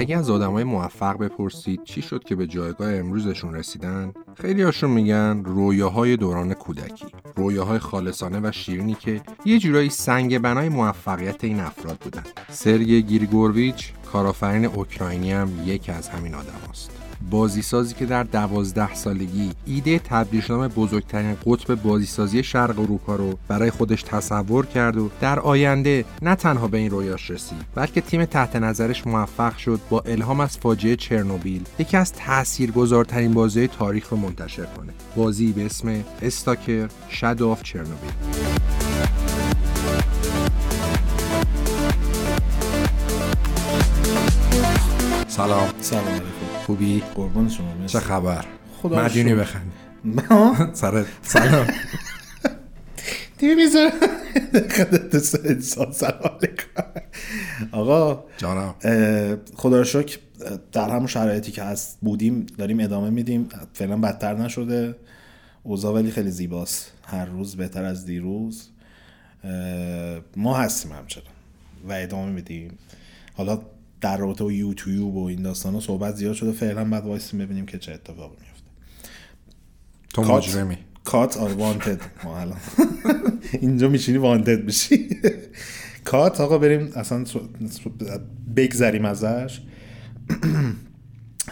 اگه از آدمای موفق بپرسید چی شد که به جایگاه امروزشون رسیدن، خیلی هاشون میگن رویاهای دوران کودکی، رویاهای خالصانه و شیرینی که یه جورایی سنگ بنای موفقیت این افراد بودن. سرگئی گریگورویچ، کارآفرین اوکراینی، هم یکی از همین آدماست. بازیسازی که در 12 سالگی ایده تبدیل شدن بزرگترین قطب بازیسازی شرق اروپا رو برای خودش تصور کرد و در آینده نه تنها به این رویاش رسید، بلکه تیم تحت نظرش موفق شد با الهام از فاجعه چرنوبیل یکی از تاثیرگذارترین بازی‌های تاریخ رو منتشر کنه. بازی به اسم استاکر شادو آف چرنوبیل. سلام علیکم. خوبی؟ قربان شما. چه خبر؟ مدیونی بخند. سلام. دیویزه. سلام علیکم. آقا جانم. خدا رو شکر در همون شرایطی که هست بودیم داریم ادامه میدیم. فعلا بدتر نشده اوضاع، ولی خیلی زیباست. هر روز بهتر از دیروز. ما هستیم همچنان و ادامه میدیم. حالا در رابطه با یوتیوب و این داستانا صحبت زیاد شده، فعلا بعد وایسیم ببینیم که چه اتفاقی میفته. تو مجرمی کات آر وانتد. ما الان اینجا میشینی وانتد بشی کات. آقا بریم اصلا بگذریم ازش.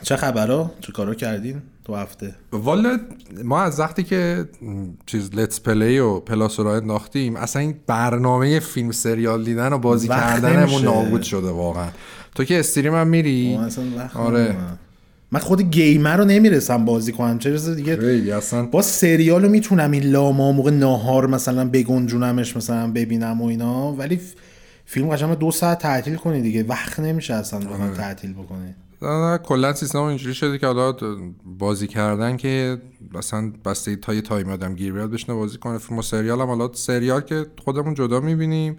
چه خبرها؟ چه کارا کردین تو هفته؟ والا ما از وقتی که چیز لتس پلی و پلاس رو انداختیم اصلا این برنامه فیلم سریال دیدن و بازی کردنمون نابود شده واقعا. تو که استریم هم میری؟ آره. من خود گیمر رو نمیرسم بازی کنم، چه رسه دیگه با سریال رو میتونم این لاما موقع ناهار مثلا بگنجونمش مثلا ببینم و اینا، ولی فیلم قشنگ 2 ساعت تعطیل کنی دیگه وقت نمیشه اصلا تعطیل بکنی. نه کلا سیستم اینجوری شده که حالا بازی کردن که مثلا بسته تا یه تایم آدم گیر بیاد بشینه بازی کنه. فیلم و سریال هم حالا سریال که خودمون جدا میبینیم،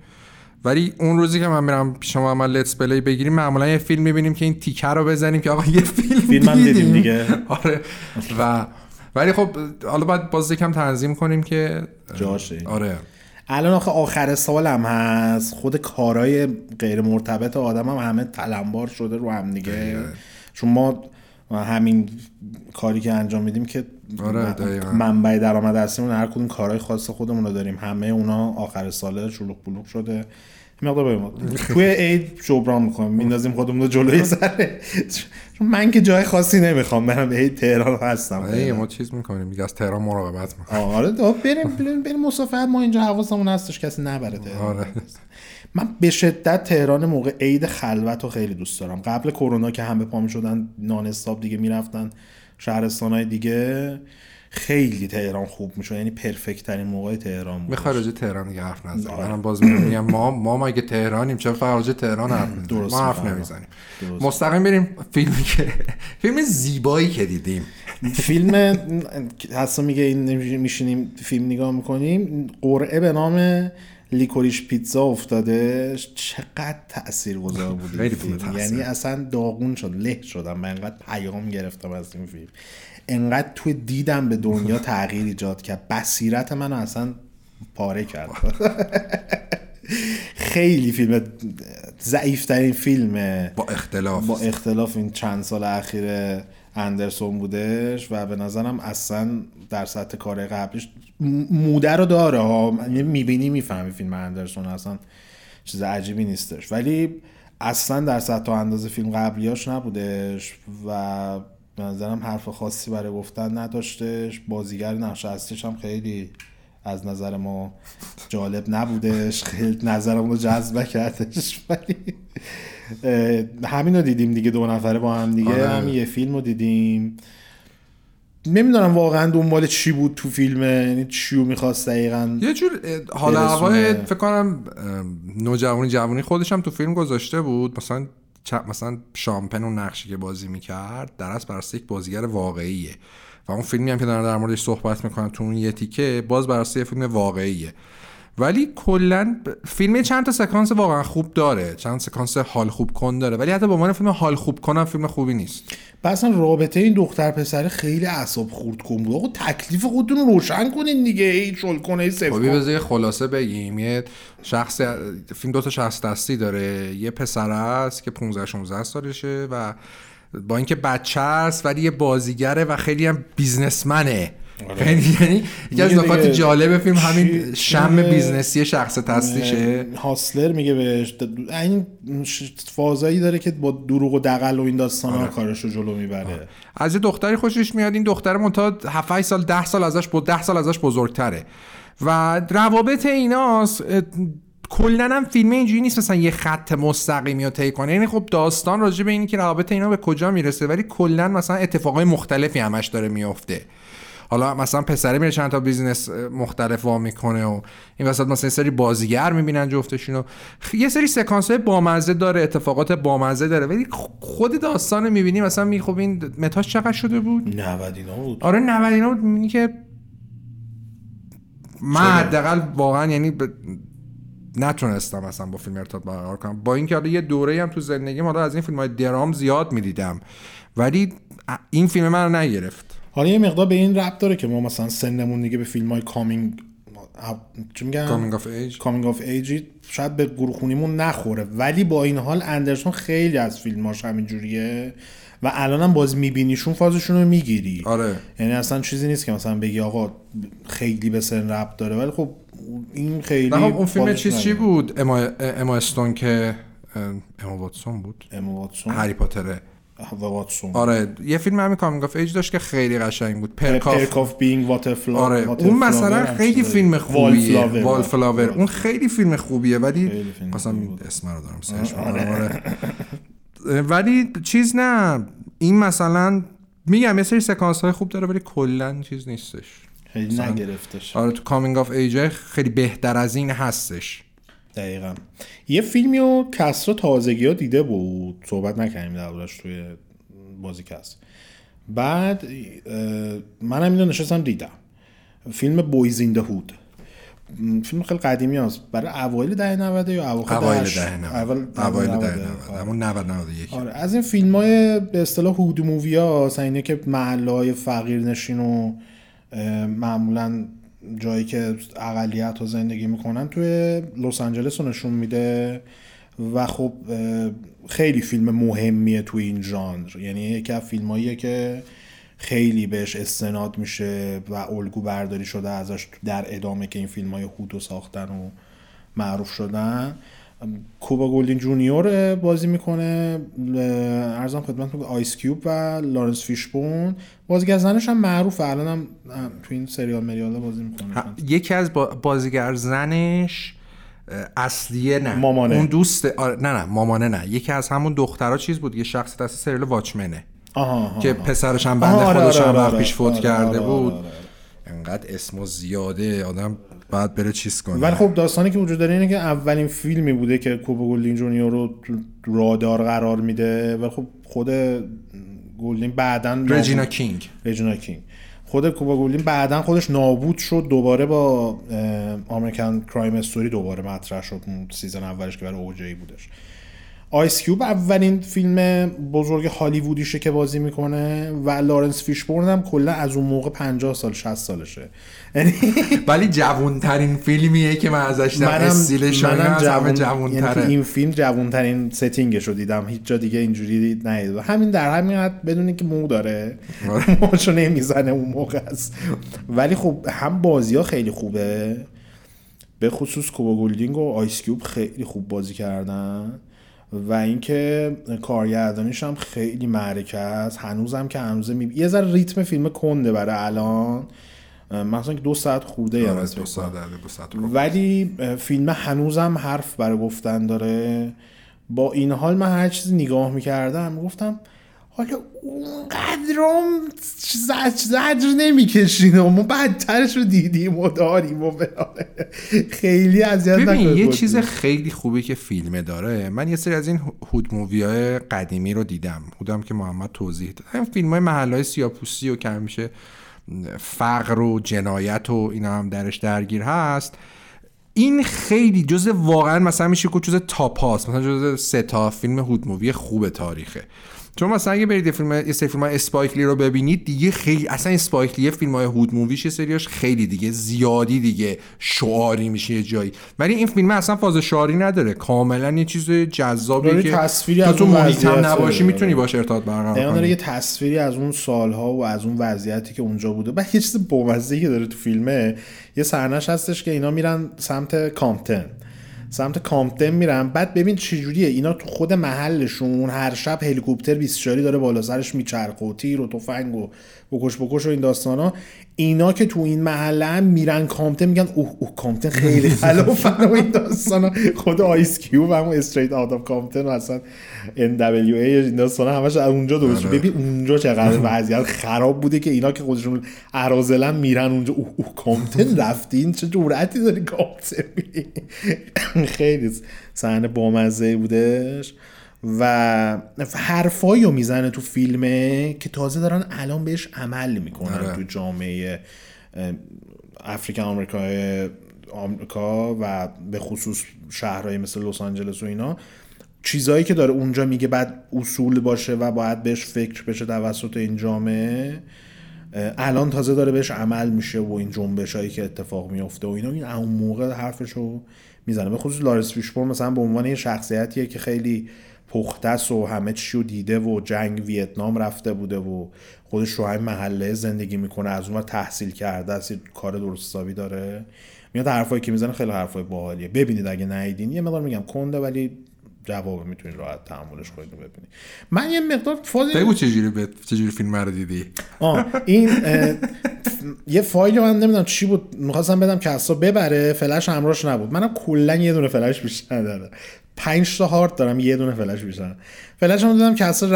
ولی اون روزی که من میرم پیش محمد لتس پلی بگیریم معمولا یه فیلم میبینیم که این تیکر رو بزنیم که آقا یه فیلم دیدیم دیگه. آره. و ولی خب حالا باید باز یکم تنظیم کنیم که جاشه. آره الان آخه آخر سالم هست، خود کارهای غیر مرتبط آدم هم همه تلمبار شده رو هم دیگه. چون ما همین کاری که انجام میدیم که منبع درآمد اصلیمون هر کدوم کارهای خاص خودمون رو داریم، همه اونا آخر ساله شلوغ بلوغ شده. مقدار توی عید جبران میکنم، میندازیم خودمون رو جلوی سره. من که جای خاصی نمیخوام، منم عید تهران هستم. آره ما چیز میکنیم دیگه، از تهران مراقبت میکنیم. آره بریم مسافرت، ما اینجا حواسمون هستش کسی نبره تهران. آره. من به شدت تهران موقع عید خلوت رو خیلی دوست دارم. قبل کرونا که همه پا میشدن نان استاپ دیگه میرفتن شهرستانای دیگه، خیلی تهران خوب میشه، یعنی پرفکت ترین موقع تهران بود. میخوای راجع تهران دیگه حرف نزنیم؟ منم باز میگم ما مگه تهرانیم چرا فراجه تهران حرف نمیزنیم؟ ما حرف نمیزنیم، مستقیم بریم فیلم زیبایی که دیدیم. فیلم حسن میگه این میشینیم فیلم نگاه میکنیم، قرعه به نام لیکوریش پیتزا افتاده. چقدر تاثیرگذار بود این فیلم، یعنی اصلا داغون شد، له شدم من، انقدر پیام گرفتم از این فیلم، انقدر توی دیدم به دنیا تغییر ایجاد کرد، بصیرت منو اصلا پاره کرد. خیلی فیلم ضعیف‌ترین فیلمه با اختلاف این چند سال اخیر اندرسون بودش و به نظرم اصلا در سطح کار قبلش موده رو داره ها، میبینی میفهمی فیلم اندرسون اصلا چیز عجیبی نیستش، ولی اصلا در سطح اندازه فیلم قبلیاش نبودش و به نظرم حرف خاصی برای گفتن نداشتش. بازیگر نقش اصلیش هم خیلی از نظر ما جالب نبودش، خیلی نظرم رو جذب کردش، ولی همین رو دیدیم دیگه 2 نفره با هم دیگه. همین یه فیلم رو دیدیم، نمیدونم واقعا دنبال چی بود تو فیلم، یعنی چیو میخواست دقیقا یه جور حالا هوای فکر کنم جوانی خودش هم تو فیلم گذاشته بود، مثلا شامپن و نقشی که بازی میکرد در اصل بر اساس یک بازیگر واقعیه و اون فیلمی هم که در موردش صحبت میکنن تو اون یه تیکه باز بر اساس یه فیلم واقعیه ولی کلا فیلم چند تا سکانس واقعا خوب داره، چند سکانس حال خوب کن داره، ولی حتی به عنوان فیلم حال خوب کنم فیلم خوبی نیست. اصلا رابطه این دختر پسر خیلی اعصاب خردکن بود. آقا تکلیف خودتون رو روشن کنین دیگه، این شلکنه صفر. خب بذار خلاصه بگیم، یه شخص، فیلم دو تا شخص دستی داره، یه پسر است که 15 16 سالشه و با اینکه بچه است ولی یه بازیگره و خیلی هم بیزنسمنه. یعنی یکی از نکات جالب فیلم همین شم بیزنسی شخص تستیشه. هاسلر میگه بهش، این فازایی داره که با دروغ و دغل و این داستانا کارشو جلو میبره. از یه دختری خوشش میاد، این دختره منتها 7 سال 10 سال ازش بود، 10 سال ازش بزرگتره و روابط ایناست. کلن هم فیلم اینجوری نیست مثلا یه خط مستقیمی رو طی کنه، یعنی خب داستان راجع به اینه که روابط اینا به کجا میرسه، ولی کلن مثلا اتفاقای مختلفی همش داره میفته. حالا مثلا پسره میره چند تا بیزنس مختلف وا میکنه و این وسط مثلا یه سری بازیگر میبینن جفتشونو، یه سری سکانس های بامزه داره، اتفاقات بامزه داره، ولی خود داستان میبینی مثلا خب این متاش چقدر شده بود؟ 90 اینا بود. آره 90 اینا بود. میبینی که من حداقل واقعا یعنی نتونستم مثلا با فیلم ارتباط برقرار کنم، با اینکه حالا یه دوره‌ای هم تو زندگیم حالا از این فیلم‌های درام زیاد می‌دیدم، ولی این فیلم من رو نگرفت. حالا یه مقدار به این ربط داره که ما مثلا سنمون دیگه به فیلم‌های کامینگ آف ایج شاید به گروخونیمون نخوره، ولی با این حال اندرسون خیلی از فیلم‌هاش همینجوریه و الانم باز می‌بینیشون فازشون رو می‌گیری. آره. یعنی اصلا چیزی نیست که مثلا بگی آقا خیلی به سن ربط داره، ولی خب این خیلی. نه اون فیلم چی بود؟ اما استون که اما واتسون بود. اما واتسون. هری پاتره. آره یه فیلم همین کامینگ آف ایج داشت که خیلی قشنگ بود، پرک آف بینگ واترفلاور. آره اون مثلا خیلی فیلم خوبیه، والفلاور اون خیلی فیلم خوبیه، ولی مثلا اسم رو دارم سرچ می‌کنم. آره ولی چیز نه، این مثلا میگم یه سری سکانس های خوب داره ولی کلا چیز نیستش، خیلی نگرفتش. آره تو کامینگ آف ایج خیلی بهتر از این هستش. دقیقاً. یه فیلمی رو کسرا تازگی‌ها دیده بود، صحبت نکردیم دربارش توی بازی کس، بعد منم اینو نشستم دیدم، فیلم بویز این د هود، فیلم خیلی قدیمی هست، برای اوایل دهه 90 یا اوایل دهه 90. آره از این فیلم‌های به اصطلاح هود مووی‌ها، اینا که محله‌های فقیرنشین و معمولاً جایی که اقلیت‌ها زندگی میکنن توی لس آنجلس رو نشون میده و خب خیلی فیلم مهمیه توی این ژانر، یعنی یکی از فیلماییه که خیلی بهش استناد میشه و الگو برداری شده ازش در ادامه که این فیلمای هودو ساختن و معروف شدن. کوبا گلدین جونیور بازی میکنه، ارزم خدمتتون آیس کیوب و لارنس فیشبون، بازیگرزنش هم معروفه، الان هم تو این سریال مریالا بازی میکنه. یکی از بازیگرزنش اصلیه نه مامانه. اون دوست نه مامانه نه، یکی از همون دخترها چیز بود، یه شخص دست سریال واچمنه که پسرش هم بنده خودش هم وقت پیش فوت کرده بود. انقدر اسمو زیاده آدم بعد بره چیز کنه. ولی خب داستانی که وجود داره اینه که اولین فیلمی بوده که کوبا گلدین جونیور رو رادار قرار میده، ولی خب خود گلدین بعداً رجینا کینگ خود کوبا گلدین بعداً خودش نابود شد، دوباره با امریکن کرایم استوری دوباره مطرح شد، سیزن اولش که برای اوجی بودش. آیس کیوب اولین فیلم بزرگ هالیوودیشه که بازی میکنه و لارنس فیشبورن هم کلا از اون موقع 50 سال 60 سالشه، یعنی ولی جوانترین فیلمیه که من ازش دیدم، استیلش منم جوانتره، یعنی این فیلم جوانترین ستینگش رو دیدم، هیچ جا دیگه اینجوری ندیدم. همین در همین حد بدونی که مو داره موشو نمیزنه اون موقع است، ولی خب هم بازی‌ها خیلی خوبه، به خصوص کوبا گلدینگ و آیس کیوب خیلی خوب بازی کردن و اینکه کارگردانیش هم خیلی معرکه است، هنوزم که هنوزه یه ذره ریتم فیلم کنده برای الان، مثلا که 2 ساعت خورده یا از 2 ساعت، ولی فیلم هنوزم حرف برای گفتن داره. با این حال من هر چیزی نگاه میکردم میگفتم حالا اونقدرم زجر نمیکشین، ما بدترش رو دیدیم و داریم و بلاله خیلی اذیت نکنه. ببین یه چیز خیلی خوبی که فیلمه داره، من یه سری از این هود مووی‌های قدیمی رو دیدم، هودم که محمد توضیح داد، همین فیلم‌های محله‌های سیاپوسی و که همیشه فقر و جنایت و اینا هم درش درگیر هست، این خیلی جزء واقعا مثلا میشه که جزء تاپ هاست، مثلا جزء سه تا فیلم هود مووی خوب تاریخه. چون مثلا اگه برید فیلم اسپایک لی رو ببینید دیگه خیلی اصلا اسپایک لی فیلم‌های هود موویش یه سریاش خیلی دیگه زیادی دیگه شعاری میشه یه جایی، ولی این فیلم اصلا فاز شعاری نداره، کاملا یه چیز جذابیه که تو مونیتور نباشی میتونی باش ارتباط برقرار کنی. یعنی یه تصویری از اون سالها و از اون وضعیتی که اونجا بوده. بعد یه چیز بامزه‌ای که داره تو فیلمه، یه صحنه‌ش هستش که اینا میرن سمت کامپتن میرم، بعد ببین چه جوریه اینا تو خود محلشون هر شب هلیکوپتر 24 داره بالا سرش میچرخه و تیر و تفنگ و بکش و این داستانا. اینا که تو این محله هم میرن کامپتن میگن اوه کامپتن خیلی خلافن و این داستانا. خود آیس کیوب هم استریت آوت اف کامپتن و اصلا NWA این داستانا همش از اونجا درست. ببین اونجا چقدر وضعیت خراب بوده که اینا که خودشون ارازلن میرن اونجا اوه کامپتن رفتین، چه جرأتی داری کامپتن میری. خیلی صحنه بامزه بودش و حرفایی رو میزنه تو فیلمه که تازه دارن الان بهش عمل میکنن تو جامعه آمریکا و به خصوص شهرهای مثل لس آنجلس و اینا. چیزایی که داره اونجا میگه بعد اصول باشه و باید بهش فکر بشه توسط این جامعه، الان تازه داره بهش عمل میشه و این جنبشایی که اتفاق میفته و اینا، این اون موقع حرفشو میزنه. به خصوص لارنس فیشبورن مثلا به عنوان یه شخصیتیه که خیلی پخته است و همه چیو دیده و جنگ ویتنام رفته بوده و خودش رو همین محله زندگی میکنه، از اون تحصیل کرده است، کار درست حسابی داره. میاد حرفایی که میزنه خیلی حرفای باحالیه، ببینید اگه ندیدین. یه مقدار میگم کنده ولی جواب میتونید راحت تحملش کنید و ببینید. من یه مقدار فاز بگو چه جوری فیلم رو دیدی. این یه فایل من نمیدونم چی بود، می‌خواستم بدم کسا ببره، فلش همراهش نبود. منم کلا یه دونه فلش بیشتر ندارم، 5 تا هارد دارم، یه دونه فلش بیشتر. فلشم دادم کسا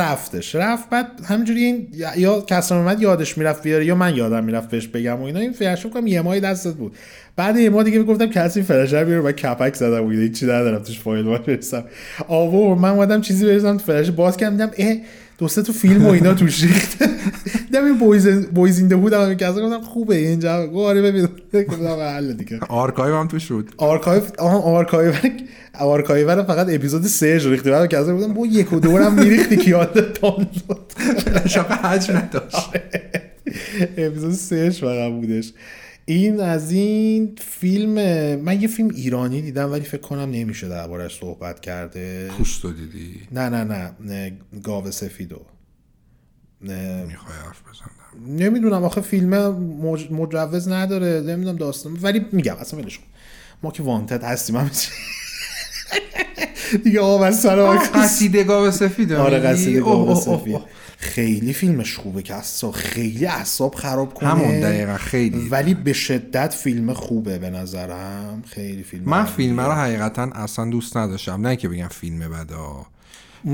رفت، بعد همینجوری این یا کسا اومد یادش میرفت بیاره یا من یادم میرفت بهش بگم و اینا. این فلش رو یه ماه دستت بود، بعد یه ما دیگه میگفتم کسی فلش رو بیاره، بعد کپک زدم و هیچ چیز ندارم توش فایل وایسم. آوه من اومدم چیزی بریزم تو فلش، باز کردم دوسته تو فیلم و اینا توش ریخت. دیدم بویز این ده بودم که اصلا گفتم خوبه اینجا قاره ببین گفتم حل دیگه. آرکایو هم توش بود. آرکایو فقط اپیزود 3 ریخت بعد که اصلا گفتم با 1 و 2 هم میریختی که یادت دانلود شاپ حج نداشت. اپیزود 3 فقط بودش. این از این فیلم. من یه فیلم ایرانی دیدم ولی فکر کنم نمیشه دربارش صحبت کرده. پوستو دیدی؟ نه گاو سفیدو میخوای حرف بزنم؟ نمیدونم آخه فیلم مجوز نداره، نمیدونم داستان، ولی میگم اصلا ولش کن، ما که وانتد هستیم همه دیگه. قصیده گاو سفیدو. آره قصیده گاو سفیدو خیلی فیلمش خوبه که اصلا خیلی اعصاب خراب کنه همون دقیقا خیلی، ولی به شدت فیلم خوبه به نظرم. خیلی فیلم من فیلم رو حقیقتا اصلا دوست نداشتم، نه که بگم فیلم بدا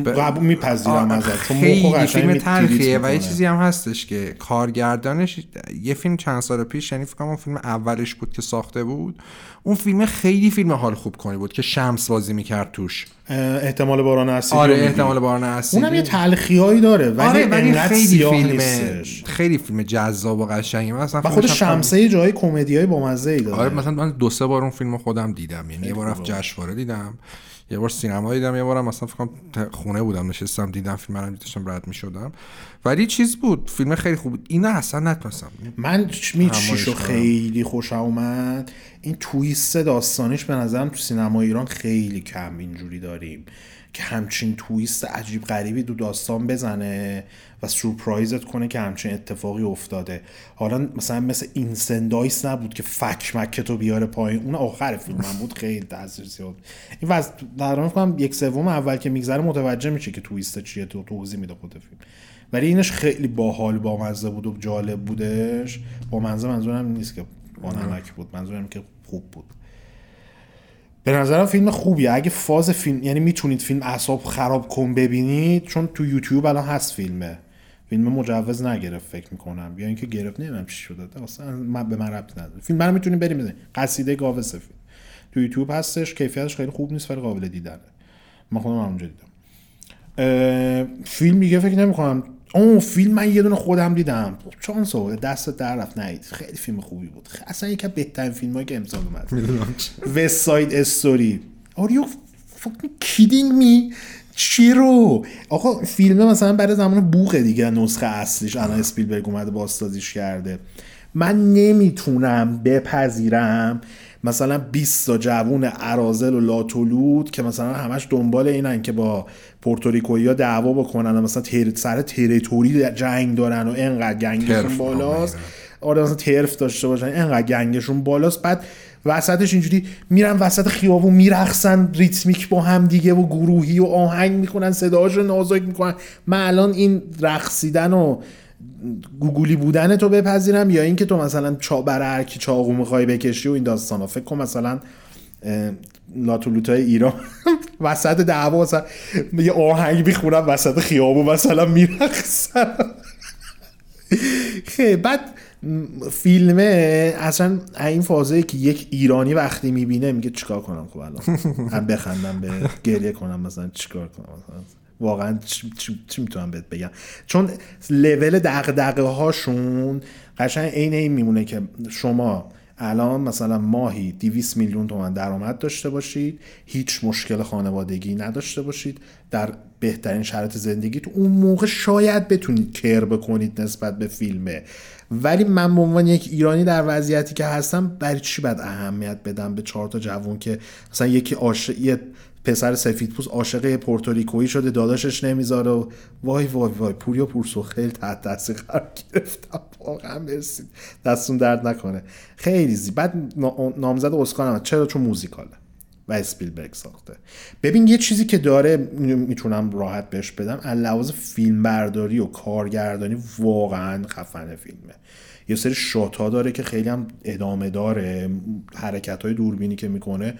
قبول میپذیرم ازش، چون موقع فیلم تلخیه و یه چیزی هم هستش که کارگردانش یه فیلم چند سال پیش، یعنی فکر کنم فیلم اولش بود که ساخته بود، اون فیلم خیلی فیلم حال خوب کنی بود که شمس بازی میکرد توش، احتمال باران اسیدی. آره احتمال باران اسیدی اونم یه تلخیایی داره ولی انقدر سیاه نیستش. خیلی فیلم جذاب و قشنگه. من اصلا خود شمسه جای کمدیای بامزه‌ای داره. آره مثلا من 2-3 بار اون فیلمو خودم دیدم، یعنی یه بار رفت جشنواره دیدم، یه بار سینما دیدم، یه بارم مثلا فکر کنم خونه بودم نشستم دیدم فیلم رو، داشتم رد می‌شدم. ولی چیز بود، فیلم خیلی خوب بود. اینا اصلا نتونستم. من میچیشو خیلی خوشم اومد. این تویست داستانیش به نظرم تو سینما ایران خیلی کم اینجوری داریم که همچین تویست عجیب غریبی دو داستان بزنه و سورپرایزت کنه که همچین اتفاقی افتاده. حالا مثلا مثل اینسندایس نبود که فک مکتو بیاره پایین، اون آخر فیلم من بود خیلی تاثیرگذار. این واسه درام فکر کنم 1/3 اول که میگذره متوجه میشه که تویست چیه، تو توضیح میده خود فیلم. ولی اینش خیلی باحال بامزه بود و جالب بودش. با منظورم نیست که بانمک بود، منظورم که خوب بود. به نظرم فیلم خوبیه. اگه فاز فیلم، یعنی میتونید فیلم اعصاب خراب کن ببینید، چون تو یوتیوب الان هست فیلم مجوز نگرفت فکر میکنم، یا اینکه گرفت نمیدونم چی شده، اصلا من به من ربطی نداره. فیلم برام میتونید بریم بزنید، قصیده گاو سفید تو یوتیوب هستش، کیفیتش خیلی خوب نیست ولی قابل دیدنه، من خودم اونجا دیدم. فیلم دیگه فکر نمیکنم اون فیلم من یه دونه خودم دیدم، چانس آورد دست در رفت نید، خیلی فیلم خوبی بود، اصلا یکی از بهترین فیلمایی که امسال اومد. وست ساید استوری. Are you fucking kidding me؟ چی رو؟ آقا فیلم مثلا برای زمان بوقه دیگه، نسخه اصلیش الان اسپیلبرگ اومده بازسازیش کرده. من نمیتونم بپذیرم مثلا 20 تا جوون اراذل و لاتولود که مثلا همش دنبال اینن که با پورتوریکویا دعوا بکنن و مثلا سر تریتوری جنگ دارن و انقدر گنگشون بالاست، آره مثلا ترف داشته باشن انقدر گنگشون بالاست، بعد وسطش اینجوری میرن وسط خیابون میرقصن ریتمیک با هم دیگه و گروهی و آهنگ میخونن، صداهاشو نازک میکنن. من الان این رقصیدن و گوگولی بودن تو بپذیرم یا اینکه تو مثلا برای هر کی چاقو میخوای بکشی و این داستانا. فکر کن مثلا لاتولوتای ایران وسط دعوا مثلا یه آهنگ میخونن وسط خیابون مثلا میرقصن. خیلی بعد فیلمه اصلا این فازه که یک ایرانی وقتی میبینه میگه چیکار کنم، خب الان هم بخندم به گریه کنم مثلا چیکار کنم، مثلا واقعا چی میتونم بهت بگم، چون لول دغدغه هاشون قشنگ عین این میمونه که شما الان مثلا ماهی 200 میلیون تومان درآمد داشته باشید، هیچ مشکل خانوادگی نداشته باشید، در بهترین شرایط زندگی تو اون موقع شاید بتونید کر بکنید نسبت به فیلمه. ولی من به عنوان یک ایرانی در وضعیتی که هستم برای چی باید اهمیت بدم به 4 تا جوون که مثلا یکی یه پسر سفیدپوست عاشق پورتوریکویی شده داداشش نمیذاره و وای وای وای پوریا پورسو خیلی تحت تاثیر قرار گرفتم، واقعا مرسی دستون درد نکنه خیلی زیاد. بعد نامزد اسکار هم چرا؟ چون موزیکاله و اسپیلبرگ ساخته. ببین یه چیزی که داره میتونم راحت بهش بدم، از لحاظ فیلمبرداری و کارگردانی واقعا خفنه فیلمه، یه سری شات‌ها داره که خیلی هم ادامه داره، حرکت‌های دوربینی که میکنه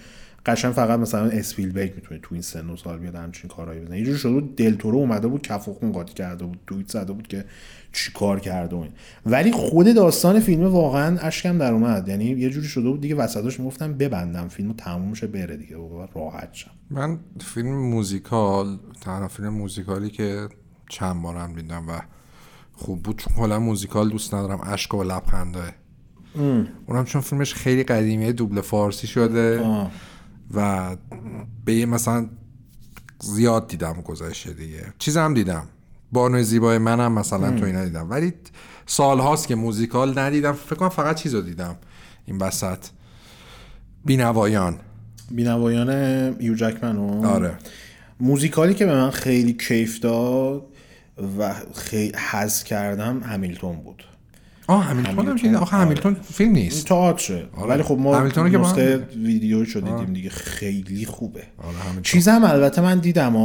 قشنگ فقط مثلا اسپیلبرگ میتونه تو این سن و سال بیاد همچین کارهایی بزنه. یه جور شده بود دلتورو اومده بود کف و خون قاطی کرده بود توییت زده بود که چیکار کرده این. ولی خود داستان فیلم واقعا اشکم در اومد، یعنی یه جوری شده بود دیگه وسطاش میگفتم ببندم فیلمو تموم شه بره دیگه راحت شم. من فیلم موزیکال، تنها فیلم موزیکالی که چند بارم دیدم و خوب بود، چون کلا موزیکال دوست ندارم، اشک و لبخنده اونم چون فیلمش خیلی قدیمیه دوبله فارسی شده و به مثلا زیاد دیدم گذشته دیگه. چیزم دیدم بانوی زیبای منم مثلا تو اینا دیدم، ولی سالهاست که موزیکال ندیدم. فکر کنم فقط چیزو دیدم این وسط، بینوایان یو جکمنو. آره موزیکالی که به من خیلی کیف داد و خیلی حس کردم همیلتون بود. همیلتون هم آخه همیلتون فیلم نیست تئاتره، ولی خب ما نسخه ویدیویی شده دیدیم دیگه، خیلی خوبه. چیزم البته من دیدم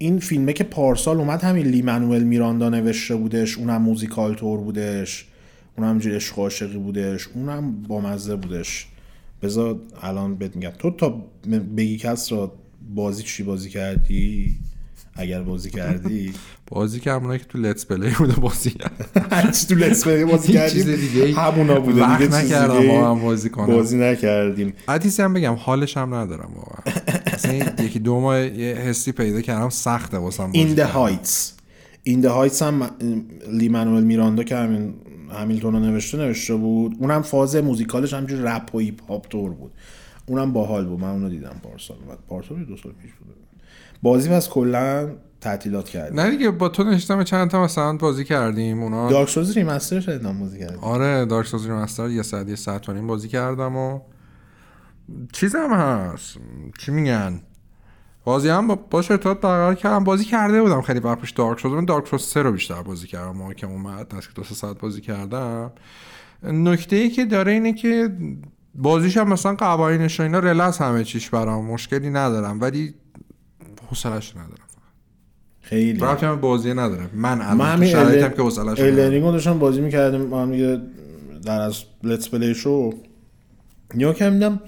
این فیلمه که پارسال اومد همین لی مانوئل میراندا نوشته بودش، اونم موزیکال تور بودش، اونم جوری عشق عاشقی بودش، اونم بامزه بودش. بذار الان بهت میگم. تو تا بگی کس را بازی چی بازی کردی؟ اگر بازی کردی بازی که همونایی که تو لتس پلی بوده بازی هرچی تو لتس پلی بازی کردیم همونا بوده دیگه، چیز نکردم بازی نکردیم. حدیثی هم بگم حالش هم ندارم واقعا، مثلا یکی دو ماه یه حسی پیدا کردم سخته واسم. این دی هایتس هم لی مانوئل میراندا که همین همیلتون رو نوشته بود، اونم فاز موزیکالش همینجوری رپ و هیپ هاپ تور بود، اونم باحال بود. من اونو دیدم پارسال 2 سال پیش بود. بازی بس کلا تعطیلات کردیم. نه دیگه با تو نشستم چند تا مثلا بازی کردیم، اونا دارک سولز ریمستر شدن بازی کردیم. آره دارک سولز ریمستر یه ساعت و نیم بازی کردم و چیزم هست چی میگن بازی هم باشه ارتباط برقرار کردم. بازی کرده بودم خیلی وقت پیش دارک سولز، من دارک سولز 3 رو بیشتر بازی کردم، ما که اومد نزدیک 2-3 ساعت بازی کردم. نکته‌ای که داره اینه که بازیش هم مثلا قوانینش و اینا رلس همه چیش برام مشکلی ندارم، ولی حوصله‌اش ندارم خیلی. رابطه هم بازی نداره. من الان شرایطم که حوصله‌اش الرینگو داشتم بازی می‌کردم، من دیگه در از لتس پلی شو یا که می‌دم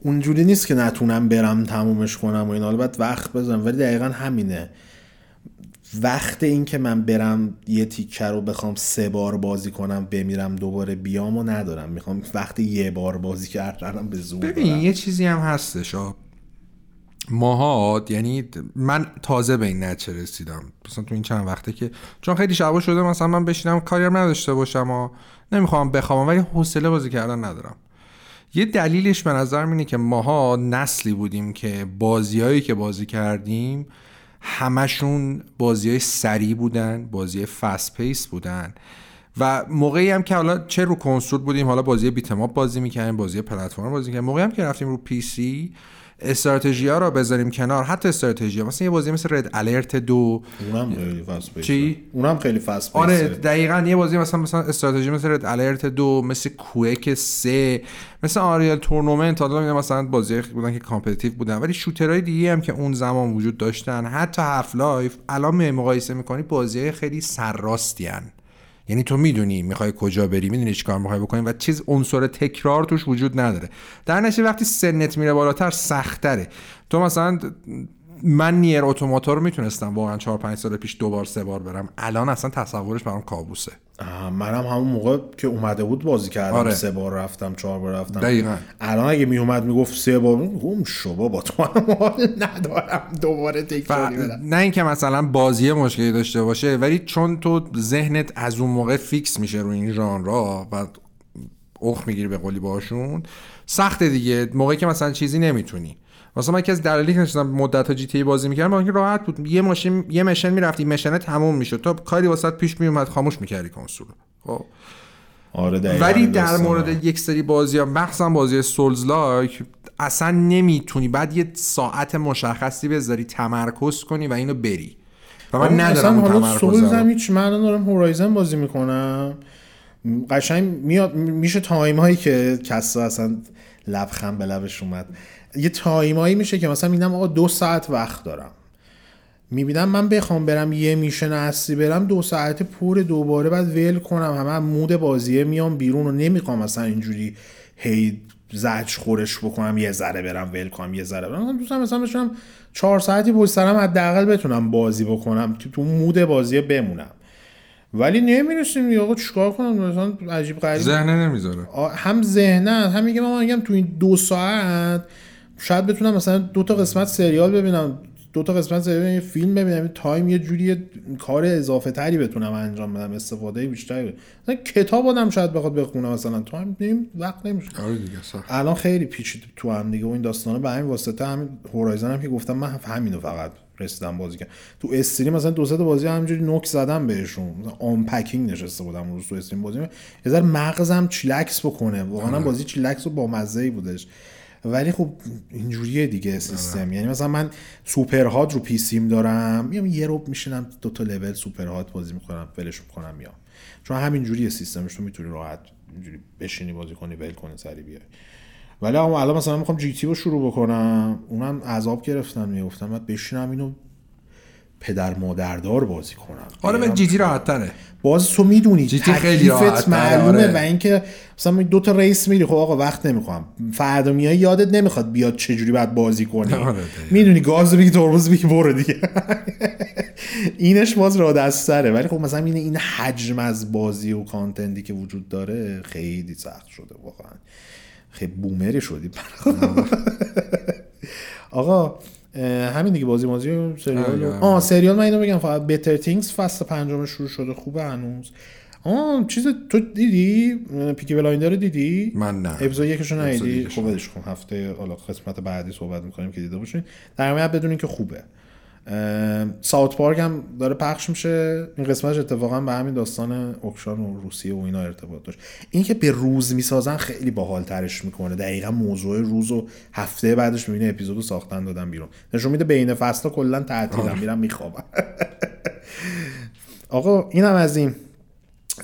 اونجوری نیست که نتونم برم تمومش کنم و اینا، البته وقت بذارم. ولی دقیقاً همینه، وقت این که من برم یه تیکه رو بخوام 3 بار بازی کنم بمیرم دوباره بیامو ندارم، میخوام وقت یه بار بازی کردنم به زور. ببین یه چیزی هم هستش ماها، یعنی من تازه به این نتیجه رسیدم مثلا تو این چند وقته که چون خیلی شبا شده مثلا من بشینم کاریم نداشته باشم و نمیخوام بخوابم ولی حوصله بازی کردن ندارم. یه دلیلش به نظر میاد که ماها نسلی بودیم که بازیایی که بازی کردیم همشون بازیای سری بودن، بازی فست پیس بودن و موقعی هم که حالا چه رو کنسول بودیم، حالا بازی بیتم اپ بازی می‌کردیم، بازی پلتفرم بازی می‌کردیم، موقعی هم که رفتیم رو پی سی استراتژی‌ها رو بذاریم کنار، حتی استراتژی مثلا یه بازی مثل رد الرت 2 اونم خیلی فست پیس، چی اونم خیلی فست پیس. آره دقیقاً یه بازی مثلا استراتژی مثل رد الرت 2، مثل کوئک 3، مثلا آریال تورنمنت، حالا مثلا بازی بودن که کامپتیتیو بودن ولی شوترهای دیگه هم که اون زمان وجود داشتن، حتی هاف لایف الان مقایسه می‌کنی بازی‌های خیلی سرراستی ان، یعنی تو میدونی میخوای کجا بری، میدونی چیکار میخوای بکنی و چیز عنصر تکرار توش وجود نداره. در نتیجه وقتی سنت میره بالاتر سخت‌تره. تو مثلا من نیر اتوماتا رو میتونستم واقعا 4-5 سال پیش 2 بار 3 بار برم، الان اصلا تصورش برام کابوسه. منم همون موقع که اومده بود بازی کردم، آره. 3 بار رفتم، 4 بار رفتم دقیقاً. الان اگه می اومد میگفت 3 بار گفتم شبا با تو هم ندارم دوباره تکراری بدم. نه اینکه مثلا بازی مشکلی داشته باشه ولی چون تو ذهنت از اون موقع فیکس میشه روی این ژانرها و اخ میگیری به قولی باشون سخته دیگه. موقعی که مثلا چیزی نمیتونی، مثلا من که از دلالی که نشستم مدت‌ها جی تی بازی می‌کردم اون که راحت بود، یه ماشین یه مشن می‌رفتی مشنت تموم می‌شد، تو کاری واسط پیش میومد خاموش می‌کردی کنسول. خب آره دقیقاً. ولی در مورد یک سری بازی‌ها مخصوصا بازی سولز لایک اصلا نمیتونی بعد یه ساعت مشخصی بذاری تمرکز کنی و اینو بری و من ندارم تمرکز. سولز هم هیچ، من دارم هورایزن بازی می‌کنم قشنگ میاد میشه تایم‌هایی که کسا اصلا لبخند به لبش اومد، یه تایمایی میشه که مثلا میبینم آقا 2 ساعت وقت دارم، میبینم من بخوام برم یه میشن اصلی برم 2 ساعت پور دوباره بعد ول کنم، همه مود بازیه میام بیرون و نمیخوام مثلا اینجوری هی زج خورش بکنم، یه ذره برم ول کنم یه ذره برم، دوستم مثلا بشم 4 ساعتی پشت سرم حداقل بتونم بازی بکنم، تو مود بازیه بمونم. ولی نمی‌رسیم یا آقا چیکار کنم مثلا عجیب غریب ذهن نمیذاره، هم ذهنت هم میگم من میگم تو این 2 ساعت شاید بتونم مثلا 2 تا قسمت سریال ببینم، 2 تا قسمت سریال فیلم ببینم، تایم یه جوری کار اضافه تری بتونم انجام بدم، استفاده بیشتری مثلا کتاب آدم شاید بخواد بخونه مثلا تایم وقت نمیشه. آره دیگه صح. الان خیلی پیچیده تو هم دیگه و این داستانا به همین واسطه همین هورایزن هم که گفتم من همینو فقط رسیدم بازی کردم. تو استریم مثلا 2 تا بازی همینجوری نوک زدم بهشون، مثلا آن پکینگ نشسته بودم روز تو استریم بازی یه ذره مغزم چیلکس بکنه، واقعا بازی چیلکس و با مزه‌ای بودش ولی خب اینجوریه دیگه سیستم آه. یعنی مثلا من سوپر هات رو پی سیم دارم، میام یه روب میشینم 2 تا لول سوپر هات بازی میکنم فلش میکنم، میام چون همینجوریه سیستمش، تو میتونی راحت اینجوری بشینی بازی کنی ول کنی سری بیای. ولی الان مثلا من میخوام جی تی رو شروع بکنم، اونم عذاب گرفتم میگفتم بعد بشینم اینو پدر مادردار بازی کنم. آره من جی تی راحت تره باز تو میدونی جی تی خیلی راحت معلومه آره. و اینکه مثلا من 2 تا ریس میری خب آقا وقت نمیخوام، فردا میای یادت نمیخواد بیاد چه جوری بعد بازی کنی آره میدونی گاز بگی ترمز بگی برو دیگه اینش باز راه دستره. ولی خب مثلا این حجم از بازی و کانتنتی که وجود داره خیلی سخت شده، واقعا خیلی بومری شدی آقا همین دیگه بازی و سریال سریال من اینو بگم فقط بتر تینگز فصل 5 شروع شده خوبه هنوز. چیز تو دیدی پیکی بلایندر رو دیدی؟ من نه اپیزود 1شو ندیدی؟ خب ولش کن، هفته حالا قسمت بعدی صحبت می‌کنیم که دیده باشین، در نهایت بدونین که خوبه. ساوت پارک هم داره پخش میشه، این قسمتش اتفاقا به همین داستان اوکراین و روسیه و اینا ارتباط داشت. این که به روز میسازن خیلی باحال ترش میکنه، دقیقا موضوع روز و هفته بعدش میبینه اپیزودو ساختن دادن بیرون، نشون میده بین فصل‌ها کلا تعطیلم میرم میخوابم آقا اینم از این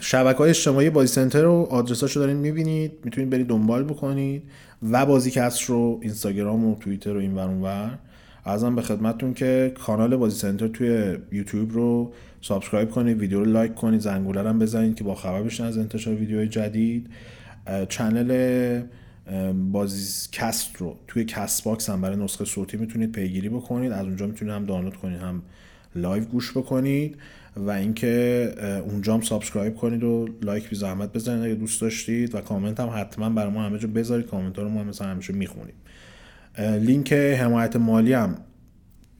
شبکه‌های اجتماعی بازی سنتر و آدرساشو دارین میبینید، میتونید برید دنبال بکنید و بازیکست رو اینستاگرام و توییتر و این ور اون ور. عرضم به خدمتتون که کانال بازی سنتر توی یوتیوب رو سابسکرایب کنید، ویدیو رو لایک کنید، زنگوله رو هم بزنید که با خبر بشین از انتشار ویدیوهای جدید. چنل بازی کست رو توی کست باکس هم برای نسخه صوتی میتونید پیگیری بکنید، از اونجا میتونید هم دانلود کنید هم لایو گوش بکنید و اینکه اونجا هم سابسکرایب کنید و لایک بی زحمت بزنید اگه دوست داشتید و کامنت هم حتما برامون همه جا بذارید، کامنت ها رو ما مثلا همیشه میخونیم. لینک حمایت مالی هم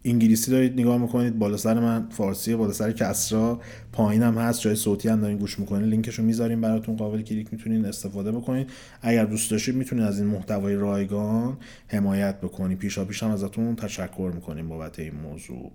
انگلیسی دارید نگاه میکنید، بالا سر من فارسیه، بالا سر کسرا، پایینم هست، جای صوتی هم دارین گوش میکنید، لینکشو میذاریم براتون، قابل کلیک میتونین استفاده بکنید. اگر دوست داشتید میتونید از این محتوای رایگان حمایت بکنید. پیشاپیش هم ازتون تشکر میکنیم بابت این موضوع.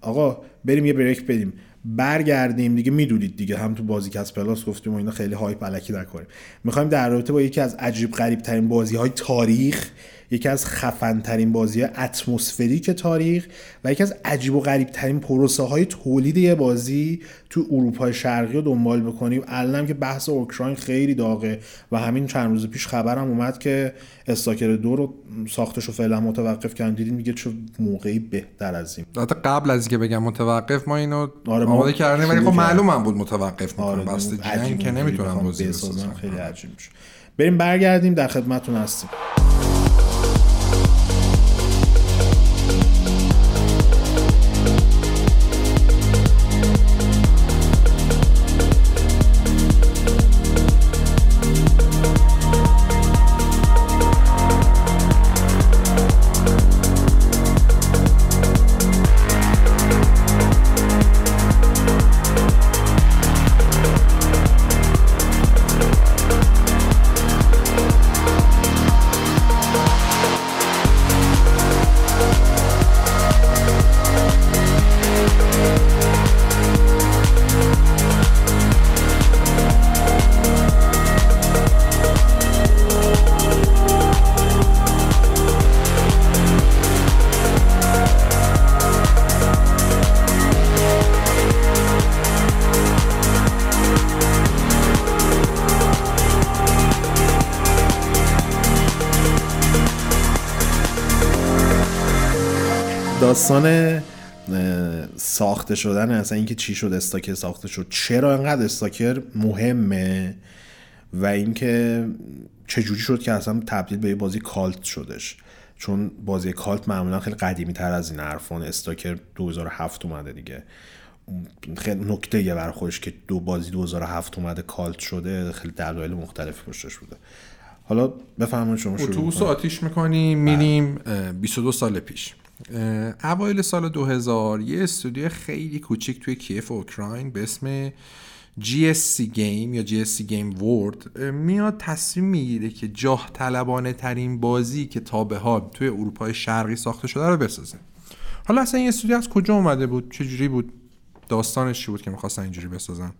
آقا بریم یه بریک بدیم، برگردیم دیگه. میدونید دیگه، هم تو بازیکست پلاس گفتیم و اینا، خیلی هایپ الکی نکنیم. میخوایم در رابطه با یکی از عجیب غریب ترین بازی‌های تاریخ، یکی از خفن ترین بازی‌های اتمسفریک تاریخ و یکی از عجیب و غریب ترین پروسه‌های تولید یه بازی تو اروپای شرقی رو دنبال بکنیم. الانم که بحث اوکراین خیلی داغه و همین چند روز پیش خبرم اومد که استاکر 2 رو ساختشو فعلا متوقف کردن. دیدین دیگه چه موقعی بهتر از این. حتی قبل از اینکه بگم متوقف، ما اینو آماده کردن، ولی خب معلومم بود متوقف می‌کنه. بسته جنگ که نمیتونم بازی بسازم، خیلی عجیب میشه. بریم برگردیم، در خدمتتون هستیم. داستان ساخته شدن، اصلا اینکه چی شد استاکر ساخته شد، چرا انقدر استاکر مهمه و اینکه چجوری شد که اصلا تبدیل به یه بازی کالت شدش. چون بازی کالت معمولا خیلی قدیمی تر از این حرفان، استاکر 2007 اومده دیگه. خیلی نکته یه بر خودش که دو بازی 2007 اومده کالت شده، خیلی دلایل مختلف پشتش بوده. حالا بفهمون شما شروع اتوبوس آتیش میکنیم میریم 22 سال پیش، اوایل سال 2000، یه استودیو خیلی کوچیک توی کیف اوکراین به اسم GSC Game یا GSC Game World میاد تصمیم میگیره که جاه طلبانه ترین بازی که تا به حال توی اروپای شرقی ساخته شده رو بسازه. حالا اصلا این استودیو از کجا اومده بود، چجوری بود، داستانش چی بود که می‌خواستن اینجوری بسازن؟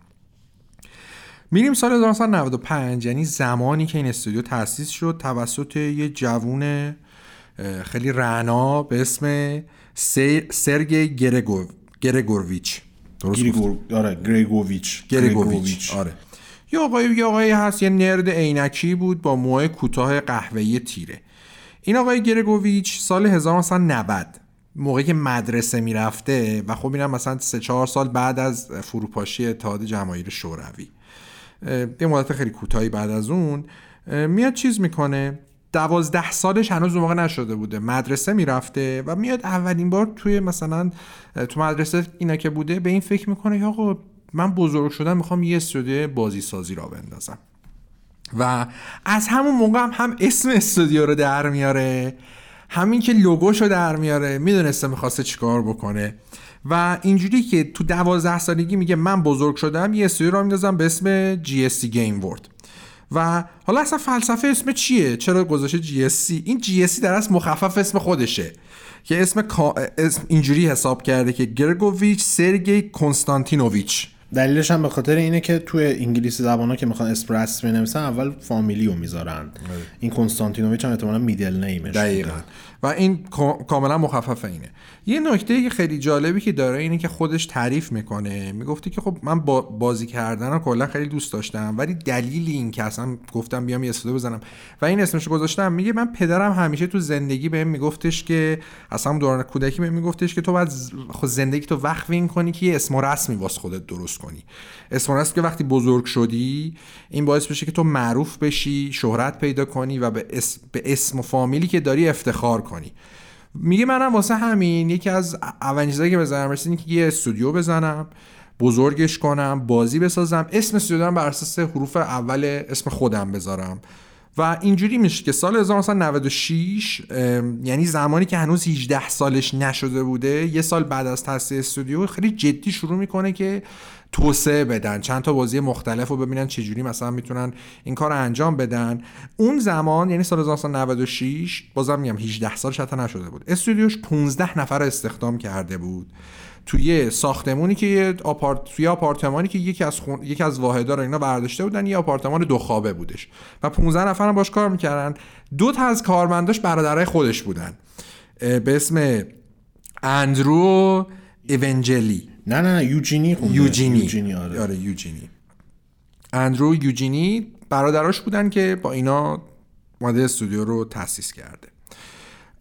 میریم سال 1995، یعنی زمانی که این استودیو تأسیس شد توسط یه جوون خیلی رعنا به اسم سرگی گریگورویچ. درست گریگورویچ. آره. یه آقایی هست، یه نرد عینکی بود با موهای کوتاه قهوه‌ای تیره. این آقای گریگورویچ سال 1990 موقعی که مدرسه میرفته و خب اینم مثلا 3-4 سال بعد از فروپاشی اتحاد جماهیر شوروی، یه مدت خیلی کوتاهی بعد از اون میاد چیز میکنه. 12 سالش هنوز اون موقع نشده بوده، مدرسه میرفته و میاد اولین بار توی مثلا تو مدرسه اینا که بوده به این فکر میکنه یا آقا من بزرگ شدم میخوام یه استودیو بازی سازی را بندازم. و از همون موقع هم اسم استودیو رو در میاره، همین که لوگوش رو در میاره، میدونسته میخواسته چیکار بکنه. و اینجوری که تو 12 سالگی میگه من بزرگ شدم یه استودیو را میندازم به اسم GSC Game World. و حالا اصلا فلسفه اسم چیه؟ چرا گذاشته GSC؟ این GSC در اصل مخفف اسم خودشه که اسم اینجوری حساب کرده که گرگوویچ سرگی کنستانتینوویچ. دلیلش هم به خاطر اینه که توی انگلیسی زبانا که میخوان اسم رسمی بنویسن اول فامیلیو میذارن. این کنستانتینوویچ هم احتمالاً میدل نیمش دقیقاً و این کاملا مخفف اینه. یه نکته که خیلی جالبی که داره اینه که خودش تعریف میکنه، میگفته که خب من بازی کردن رو کلا خیلی دوست داشتم، ولی دلیل این که اصلا گفتم بیام یه استودیو بزنم و این اسمش گذاشتم، میگه من پدرم همیشه تو زندگی بهم میگفتش که اصلا دوران کودکی بهم میگفتش که تو باید زندگی تو وقف این کنی که یه اسم رسمی واسه خودت درست کنی، اسم رسمی که وقتی بزرگ شدی این باعث بشه که تو معروف بشی، شهرت پیدا کنی و به اسم و فامیلی که داری افتخار کنی. میگه منم واسه همین یکی از اولین چیزایی که بزنم رسیدین که یه استودیو بزنم، بزرگش کنم، بازی بسازم، اسم استودیو هم بر اساس حروف اول اسم خودم بذارم و اینجوری میشه که سال 1996 یعنی زمانی که هنوز 18 سالش نشده بوده، یه سال بعد از تأسیس استودیو خیلی جدی شروع میکنه که توسعه بدن، چند تا بازی مختلف رو ببینن چجوری مثلا میتونن این کار رو انجام بدن. اون زمان یعنی سال 1996 بازم میگم 18 سال حتی نشده بود، استودیوش 15 نفر استخدام کرده بود توی ساختمونی که توی آپارتمانی که یکی از واحدها رو اینا برداشته بودن، یه آپارتمان دو خوابه بودش و 15 نفر هم باش کار میکردن. دو تا از کارمنداش برادرای خودش بودن به اسم اندرو ایونجلی، نه یوجینی خونده، یوجینی آره یوجینی، اندرو یوجینی برادراش بودن که با اینا ماده استودیو رو تأسیس کرده.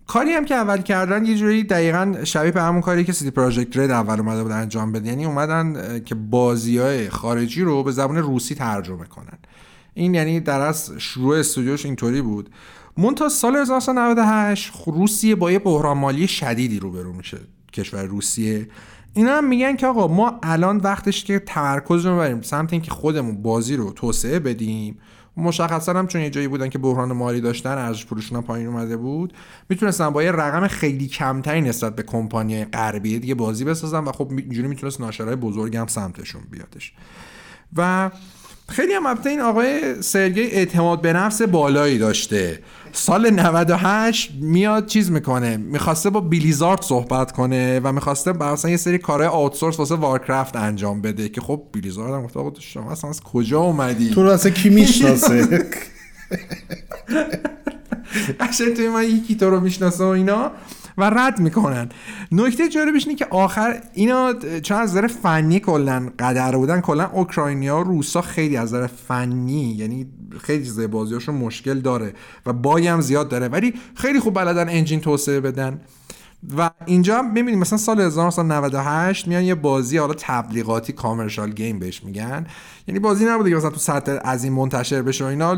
کاری هم که اول کردن یه جوری دقیقاً شبیه به همون کاری که سیدی پراجکت رد اول اومده بود انجام بده، یعنی اومدن که بازی‌های خارجی رو به زبان روسی ترجمه کنن. این یعنی در اصل شروع استودیوش اینطوری بود. منتها سال 1998 روسیه با یه بحران مالی شدیدی روبرو میشه، کشور روسیه. اینا هم میگن که آقا ما الان وقتش که تمرکز رو ببریم سمت اینکه خودمون بازی رو توسعه بدیم. مشخصا هم چون یه جایی بودن که بحران مالی داشتن، ارزش پولشون پایین اومده بود، میتونستن با یه رقم خیلی کمتری نسبت به کمپانی‌های غربی دیگه بازی بسازن و خب اینجوری میتونست ناشرای بزرگ هم سمتشون بیادش. و خیلی هم البته این آقای سرگی اعتماد به نفس بالایی داشته. سال 98 میاد چیز میکنه، میخواسته با بلیزارد صحبت کنه و میخواسته مثلا یه سری کارهای آوتسورس واسه وارکرافت انجام بده که خب بلیزارد هم گفته بود شما اصلا از کجا اومدی؟ تو رو اصلا کی میشناسه؟ اصلا توی من یکی تو رو میشناسه و اینا و رد میکنن. نکته جالبش اینه که آخر اینا چون از نظر فنی کلا قدر بودن، کلا اوکراینیا و روسا خیلی از نظر فنی یعنی خیلی چیزای بازیاشون مشکل داره و بای هم زیاد داره، ولی خیلی خوب بلدن انجین توسعه بدن. و اینجا میبینیم مثلا سال 1998 میان یه بازی حالا تبلیغاتی کامرشال گیم بهش میگن، یعنی بازی نبوده که مثلا تو سطح از این منتشر بشه و اینا،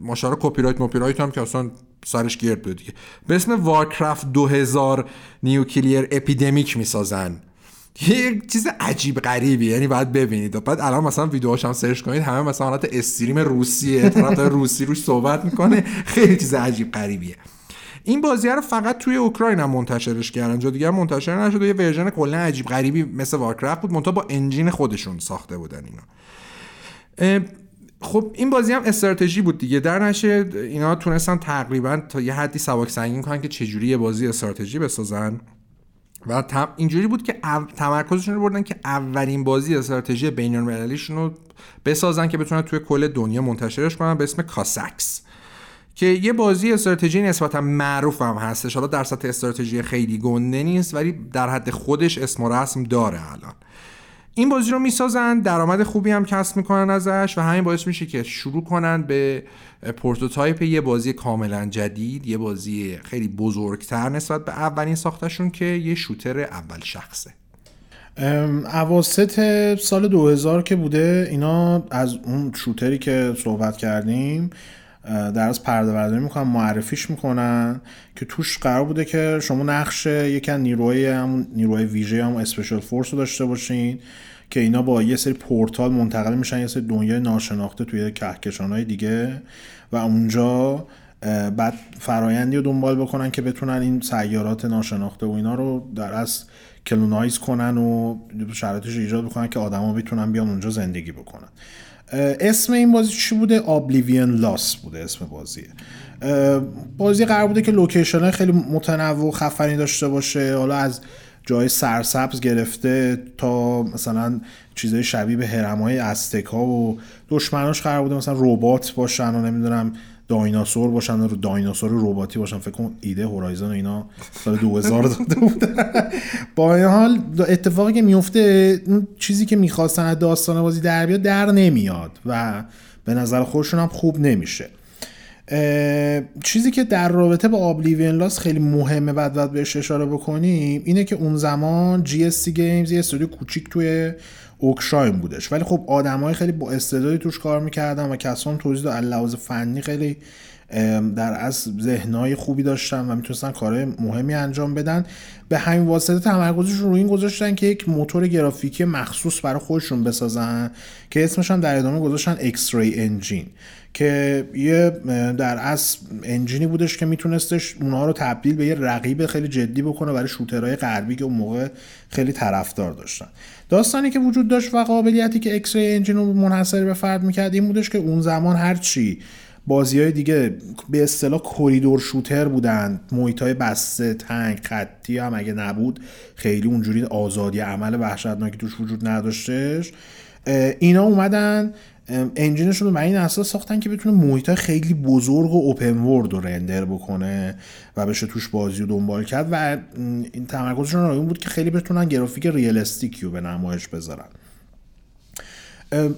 ماشاءالله کپی رایت مپی رایت هم که اصلا سرش گرد بود دیگه، به اسم وارکرافت 2000 نیوکلیر اپیدمیک میسازن. یه چیز عجیب غریبی، یعنی باید ببینید و بعد الان مثلا ویدیوهاش هم سرچ کنید، همه مثلا حالت استریم روسیه، طرف روسی روش صحبت میکنه، خیلی چیز عجیب غریبیه. این بازی رو فقط توی اوکراین هم منتشرش کردن، جا دیگه منتشر نشد و یه ورژن کلا عجیب غریبی مثل وارکرافت بود، منتها با انجین خودشون ساخته بودن اینا. خب این بازی هم استراتژی بود دیگه، در نشه اینا تونستن تقریبا تا یه حدی سبک سنگین کنن که چجوری یه بازی استراتژی بسازن و اینجوری بود که تمرکزشون رو بردن که اولین بازی استراتژی بین‌المللیشون رو بسازن که بتونن توی کل دنیا منتشرش کنن به اسم کاساکس، که یه بازی استراتژی نسبتا معروف هم هستش، حالا در سطح استراتژی خیلی گنده نیست ولی در حد خودش اسم و رسم داره. الان این بازی رو میسازن، درآمد خوبی هم کسب میکنن ازش و همین باعث میشه که شروع کنن به پروتوتایپ یه بازی کاملا جدید، یه بازی خیلی بزرگتر نسبت به اولین ساختشون که یه شوتر اول شخصه. اواسط سال 2000 که بوده اینا از اون شوتری که صحبت کردیم در از پرده برداری میکنن، معرفیش میکنن که توش قرار بوده که شما نقش یکی از نیروهای ویژه هم اسپیشال فورس رو داشته باشین که اینا با یه سری پورتال منتقل میشن یه سری دنیای ناشناخته توی کهکشان‌های دیگه و اونجا بعد فرایندی رو دنبال بکنن که بتونن این سیارات ناشناخته و اینا رو در از کلونایز کنن و شرایطش رو ایجاد بکنن که آدما بتونن بیان اونجا زندگی بکنن. اسم این بازی چی بوده؟ Oblivion Lost بوده اسم بازیه. بازی قرار بوده که لوکیشن‌های خیلی متنوع و خفنی داشته باشه، حالا از جای سرسبز گرفته تا مثلا چیزای شبیه به هرم‌های ازتک‌ها و دشمناش قرار بوده مثلا ربات باشن و نمیدونم دایناسور باشن و دایناسور رباتی باشن. فکر کنم ایده هورایزن و اینا سال 2000 داده بودن. با این حال اتفاقی که میفته اون چیزی که میخواستن از داستان بازی در بیاد در نمیاد و به نظر خودشون هم خوب نمیشه. چیزی که در رابطه با Oblivion Lost خیلی مهمه بعد بهش اشاره بکنیم اینه که اون زمان GSC Games یه استودیو کوچیک توی اوکراین بودش، ولی خب آدمای خیلی با استعدادی توش کار میکردن و کسان توضیح و لحاظ فنی خیلی در اصل ذهنای خوبی داشتن و میتونستن کارهای مهمی انجام بدن. به همین واسطه تمرکزشون رو این گذاشتن که یک موتور گرافیکی مخصوص برای خودشون بسازن که اسمش هم در ادامه گذاشتن اکسری انجین، که یه در اصل انجینی بودش که میتونستش اونها رو تبدیل به یه رقیب خیلی جدی بکنه برای شوترهای غربی که اون موقع خیلی طرفدار داشتن. داستانی که وجود داشت و قابلیتی که اکسری انجین رو منحصر به فرد میکرد این بودش که اون زمان هرچی بازی‌های دیگه به اصطلاح کوریدور شوتر بودن، محیط‌های بسته تنگ خطی هم اگه نبود، خیلی اونجوری آزادی عمل وحشتناکی توش وجود نداشتش، اینا اومدن انجینشون رو بر این اساس ساختن که بتونه محیط‌های خیلی بزرگ و اوپن ورلد رو رندر بکنه و بشه توش بازی رو دنبال کرد و این تمرکزشون روی این بود که خیلی بتونن گرافیک ریالیستیکی رو به نمایش بذارن.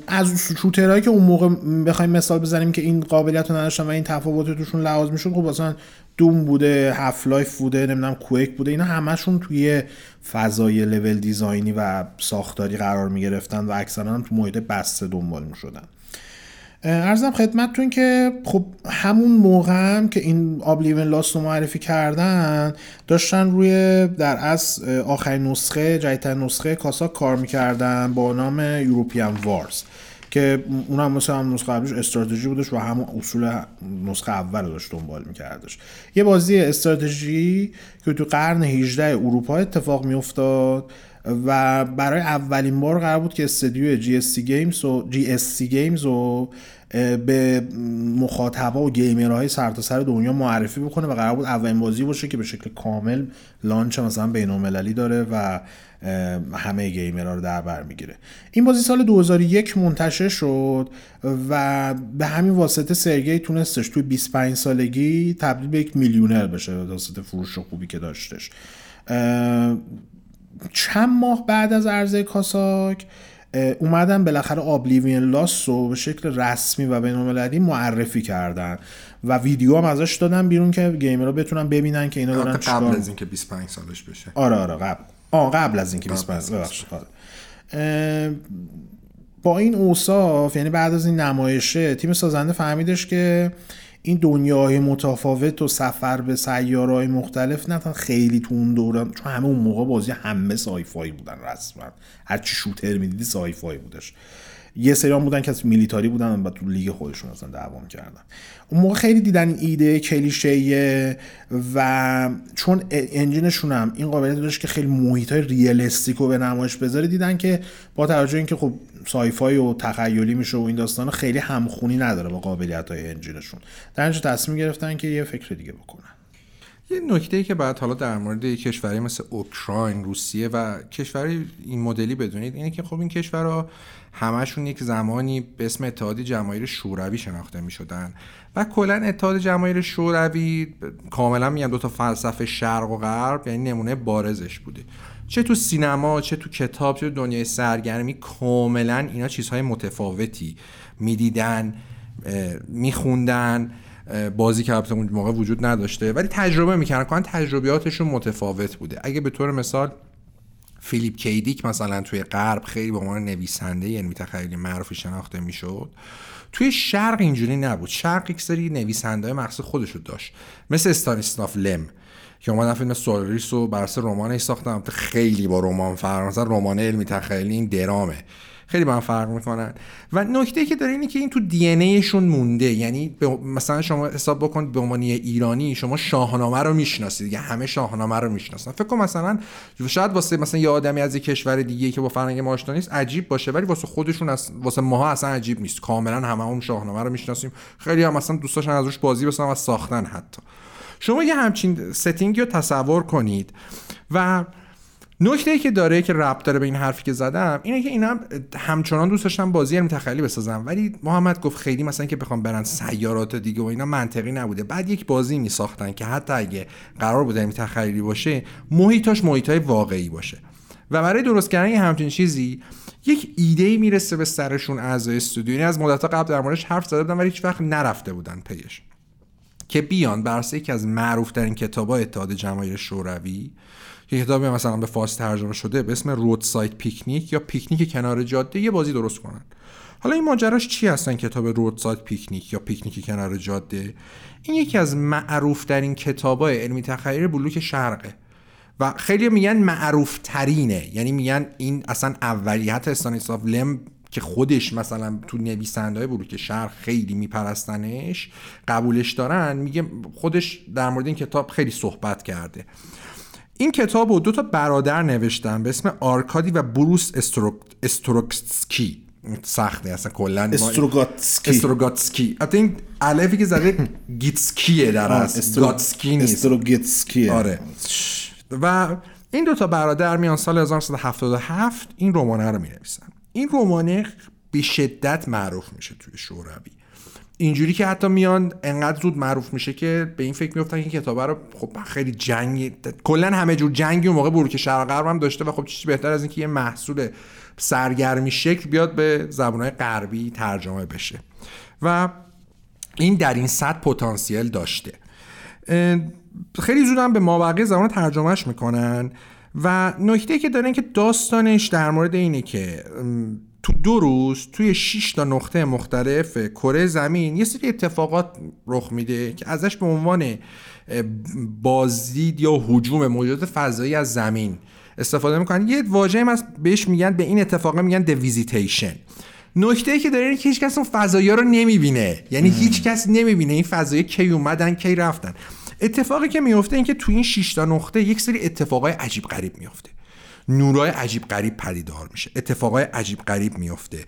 از شوترهایی که اون موقع بخوایم مثال بزنیم که این قابلیت رو نداشتن و این تفاوت توشون لحاظ میشد، خب مثلا دوم بوده، هاف لایف بوده، نمیدونم کویک بوده، اینا همشون توی فضای لول دیزاینی و ساختاری قرار میگرفتن و اکثرا هم تو محیط بسته دنبال میشدن. عرضم خدمتتون که خب همون موقع هم که این Oblivion Lost رو معرفی کردن، داشتن روی در از آخرین نسخه، جدیدترین نسخه کاساک کار میکردن با نام European Wars که اون هم مثل هم نسخه قبلش استراتژی بودش و همون اصول نسخه اول داشت دنبال میکردش. یه بازی استراتژی که تو قرن 18 اروپا اتفاق میافتاد و برای اولین بار قرار بود که استدیو GSC Games رو به مخاطبا و گیمرهای سرتاسر دنیا معرفی بکنه و قرار بود اولین بازی باشه که به شکل کامل لانچ مثلا بین‌المللی داره و همه گیمرها رو در بر میگیره. این بازی سال 2001 منتشر شد و به همین واسطه سرگئی تونستش توی 25 سالگی تبدیل به یک میلیونر بشه واسطه فروش خوبی که داشتش. چند ماه بعد از عرضه کاساک اومدن بالاخره Oblivion Lost رو به شکل رسمی و بین‌المللی معرفی کردن و ویدیو هم ازش دادن بیرون که گیمرها بتونن ببینن که اینا دارن چیکار. قبل از اینکه 25 سالش بشه. آره قبل از اینکه 25 سالش بشه. با این اوصاف، یعنی بعد از این نمایشه، تیم سازنده فهمیدش که این دنیاهای متفاوت و سفر به سیاره‌های مختلف نه تن خیلی تو اون دوران، چون همه اون موقع بازی همه سایفای بودن، رسما هر چی شوتر می‌دیدی سایفای بودش. یه سری هم بودن که میلیتاری بودن و تو لیگ خودشون اصلا دعوا می‌کردن. اون موقع خیلی دیدن این ایده کلیشه‌ایه و چون انجینشون هم این قابلیت داشت که خیلی محیط‌های ریالیستیکو به نمایش بذاره، دیدن که با توجه اینکه خب سایفای و تخیلی میشه و این داستانا خیلی همخونی نداره با قابلیت‌های انجینشون، در اینجا تصمیم گرفتن که یه فکر دیگه بکنن. یه نکته‌ای که بعد حالا در مورد کشوری مثل اوکراین، روسیه و کشوری این مدلی بدونید اینه که خب این کشورها همشون یک زمانی به اسم اتحاد جماهیر شوروی شناخته می‌شدن و کلاً اتحاد جماهیر شوروی کاملاً میگم دو تا فلسفه شرق و غرب، یعنی نمونه بارزش بوده، چه تو سینما چه تو کتاب چه تو دنیای سرگرمی کاملاً اینا چیزهای متفاوتی می‌دیدن، می‌خوندن، بازی که البته اون موقع وجود نداشته ولی تجربه میکنن، کلا تجربیاتشون متفاوت بوده. اگه به طور مثال فیلیپ کیدیک مثلا توی غرب خیلی به عنوان نویسنده یعنی تخیلی معروف شناخته میشد، توی شرق اینجوری نبود. شرق یک سری نویسنده‌های مخصوص خودش رو داشت، مثل استانیسلاف لم که اومدن فیلم سولاریس رو بر اساس رمانش ساختن. البته خیلی با رمان فرق، مثلا رمان علمی تخیلی این درامه، خیلی با هم فرق میکنن. و نکته که داره اینه که این تو دی ان ای شون مونده، یعنی مثلا شما حساب بکن به عنوان ایرانی شما شاهنامه رو میشناسید دیگه، همه شاهنامه رو میشناسن. فکر کنم مثلا شاید واسه مثلا یه آدمی از یه کشور دیگه که با فرهنگ ما آشنا نیست عجیب باشه، ولی واسه خودشون واسه ماها اصلا عجیب نیست، کاملا هممون شاهنامه رو میشناسیم، خیلی هم مثلا دوست داشتن ازش بازی بسازن و ساختن. حتی شما یه همچین ستینگی رو تصور کنید. و نکته‌ای که داره که ربط داره به این حرفی که زدم اینه که اینا همچنان دوست داشتن بازی علمی تخیلی بسازن، ولی محمد گفت خیلی مثلا که بخوام برن سیارات دیگه و اینا منطقی نبوده. بعد یک بازی میساختن که حتی اگه قرار بود علمی تخیلی باشه محیطاش محیطای واقعی باشه و برای درست کردن همچین چیزی یک ایده‌ای میرسه به سرشون اعضای استودیو. این از مدت‌ها قبل در موردش حرف زده بودن ولی هیچ وقت نرفته بودن پیش، که بیان بر اساس یکی از معروف‌ترین کتاب‌ها اتحاد جماهیر شوروی، یه کتابی مثلا به فارسی ترجمه شده به اسم رودساید پیکنیک یا پیکنیک کنار جاده، یه بازی درست کنن. حالا این ماجراش چی هستن کتاب رودساید پیکنیک یا پیکنیک کنار جاده؟ این یکی از معروف ترین کتابای علمی تخیلی بلوک شرقه و خیلی میگن معروف ترینه، یعنی میگن این اصلا اولیت استانیسلاو لم که خودش مثلا تو نویسنده‌های بلوک شرق خیلی میپرستنش، قبولش دارن، میگه خودش در مورد این کتاب خیلی صحبت کرده. این کتاب رو دو تا برادر نوشتن به اسم آرکادی و بروس استروگاتسکی. سخته اصلا کلا استروگاتسکی. حتی این الفی که زده گیتسکیه در اصل، گاتسکی نیست، استروگاتسکیه. آره. و این دو تا برادر میان سال 1977 این رمانه رو می‌نویسن. این رمانه به شدت معروف میشه توی شوروی، اینجوری که حتی میان انقدر زود معروف میشه که به این فکر میافتن که کتابه رو خب خیلی جنگ، کلا همه جور جنگی اون موقع بلوک شرق غرب هم داشته و خب چیزی بهتر از این که یه محصول سرگرمی شکل بیاد به زبان‌های غربی ترجمه بشه و این در این سطح پتانسیل داشته. خیلی زود هم به مابقی زبان ترجمهش میکنن و نکته که داره این که داستانش در مورد اینه که تو 2 روز توی 6 تا نقطه مختلف کره زمین یه سری اتفاقات رخ میده که ازش به عنوان بازدید یا هجوم موجودات فضایی از زمین استفاده میکنن. یه واژه‌ای هست بهش میگن، به این اتفاق میگن The Visitation. نکته که داره اینه که هیچ کس اون فضایا رو نمیبینه، یعنی هیچ کس نمیبینه این فضایا کی اومدن کی رفتن. اتفاقی که میفته این که تو این 6 تا نقطه یک سری اتفاقای عجیب غریب میفته، نورای عجیب غریب پدیدار میشه، اتفاقای عجیب غریب میفته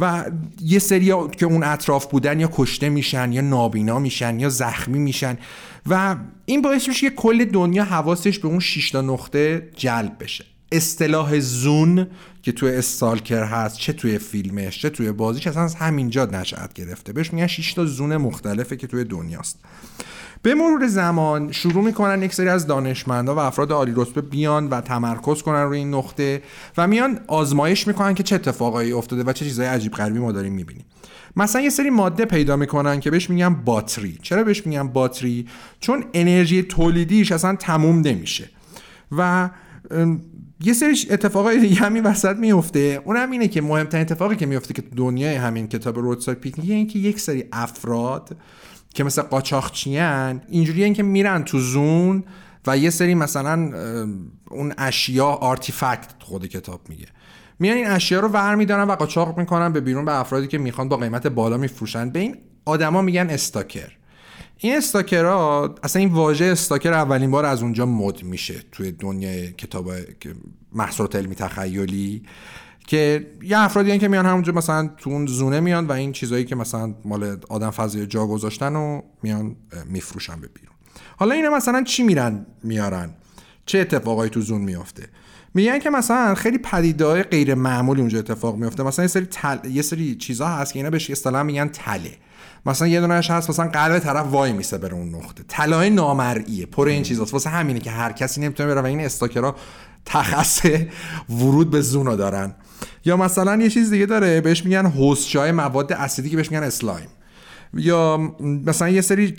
و یه سریا که اون اطراف بودن یا کشته میشن یا نابینا میشن یا زخمی میشن و این باعث میشه که کل دنیا حواسش به اون 6 تا نقطه جلب بشه. اصطلاح زون که توی استالکر هست، چه توی فیلمش چه توی بازیش، اصلا همینجا نشأت گرفته، بهش میگن 6 تا زون مختلفه که توی دنیاست. به مرور زمان شروع میکنن یک سری از دانشمندا و افراد عالی رتبه بیان و تمرکز کنن روی این نقطه و میان آزمایش میکنن که چه اتفاقایی افتاده و چه چیزهای عجیب غریبی ما داریم میبینیم. مثلا یه سری ماده پیدا میکنن که بهش میگن باتری. چرا بهش میگن باتری؟ چون انرژی تولیدیش اصلا تموم نمیشه و یه سری اتفاقای دیگه همین وسط میفته. اونم اینه که مهمترین اتفاقی که میفته که دنیای همین کتاب رودساید پیکنیک اینه که یک سری افراد که مثلا قاچاقچیان اینجوریه که میرن تو زون و یه سری مثلا اون اشیا آرتیفکت خود کتاب میگه میان این اشیا رو برمی‌دارن و قاچاق میکنن به بیرون، به افرادی که میخوان با قیمت بالا میفروشن. به این آدما میگن استاکر. این استاکرها، اصلا این واژه استاکر اولین بار از اونجا مد میشه توی دنیای کتاب محصولات علمی تخیلی که یه افرادی که میان همونجا مثلا تو اون زونه میان و این چیزایی که مثلا مال آدم فضایی جا گذاشتن و میان میفروشن به بیرون. حالا اینا مثلا چی میرن میارن، چه اتفاقایی تو زون میفته؟ میگن که مثلا خیلی پدیده‌های غیر معمولی اونجا اتفاق میفته. مثلا یه سری چیزا هست که اینا بهش اصطلاحا میگن تله. مثلا یه دونهش هست مثلا قلب طرف وای میسه بره اون نقطه، طلای نامرئیه، پر این چیزاست. واسه همینه که هر کسی نمیتونه بره و این استاکرها تخصص ورود به زونا دارن. یا مثلا یه چیز دیگه داره بهش میگن حوضچه‌های مواد اسیدی که بهش میگن اسلایم. یا مثلا یه سری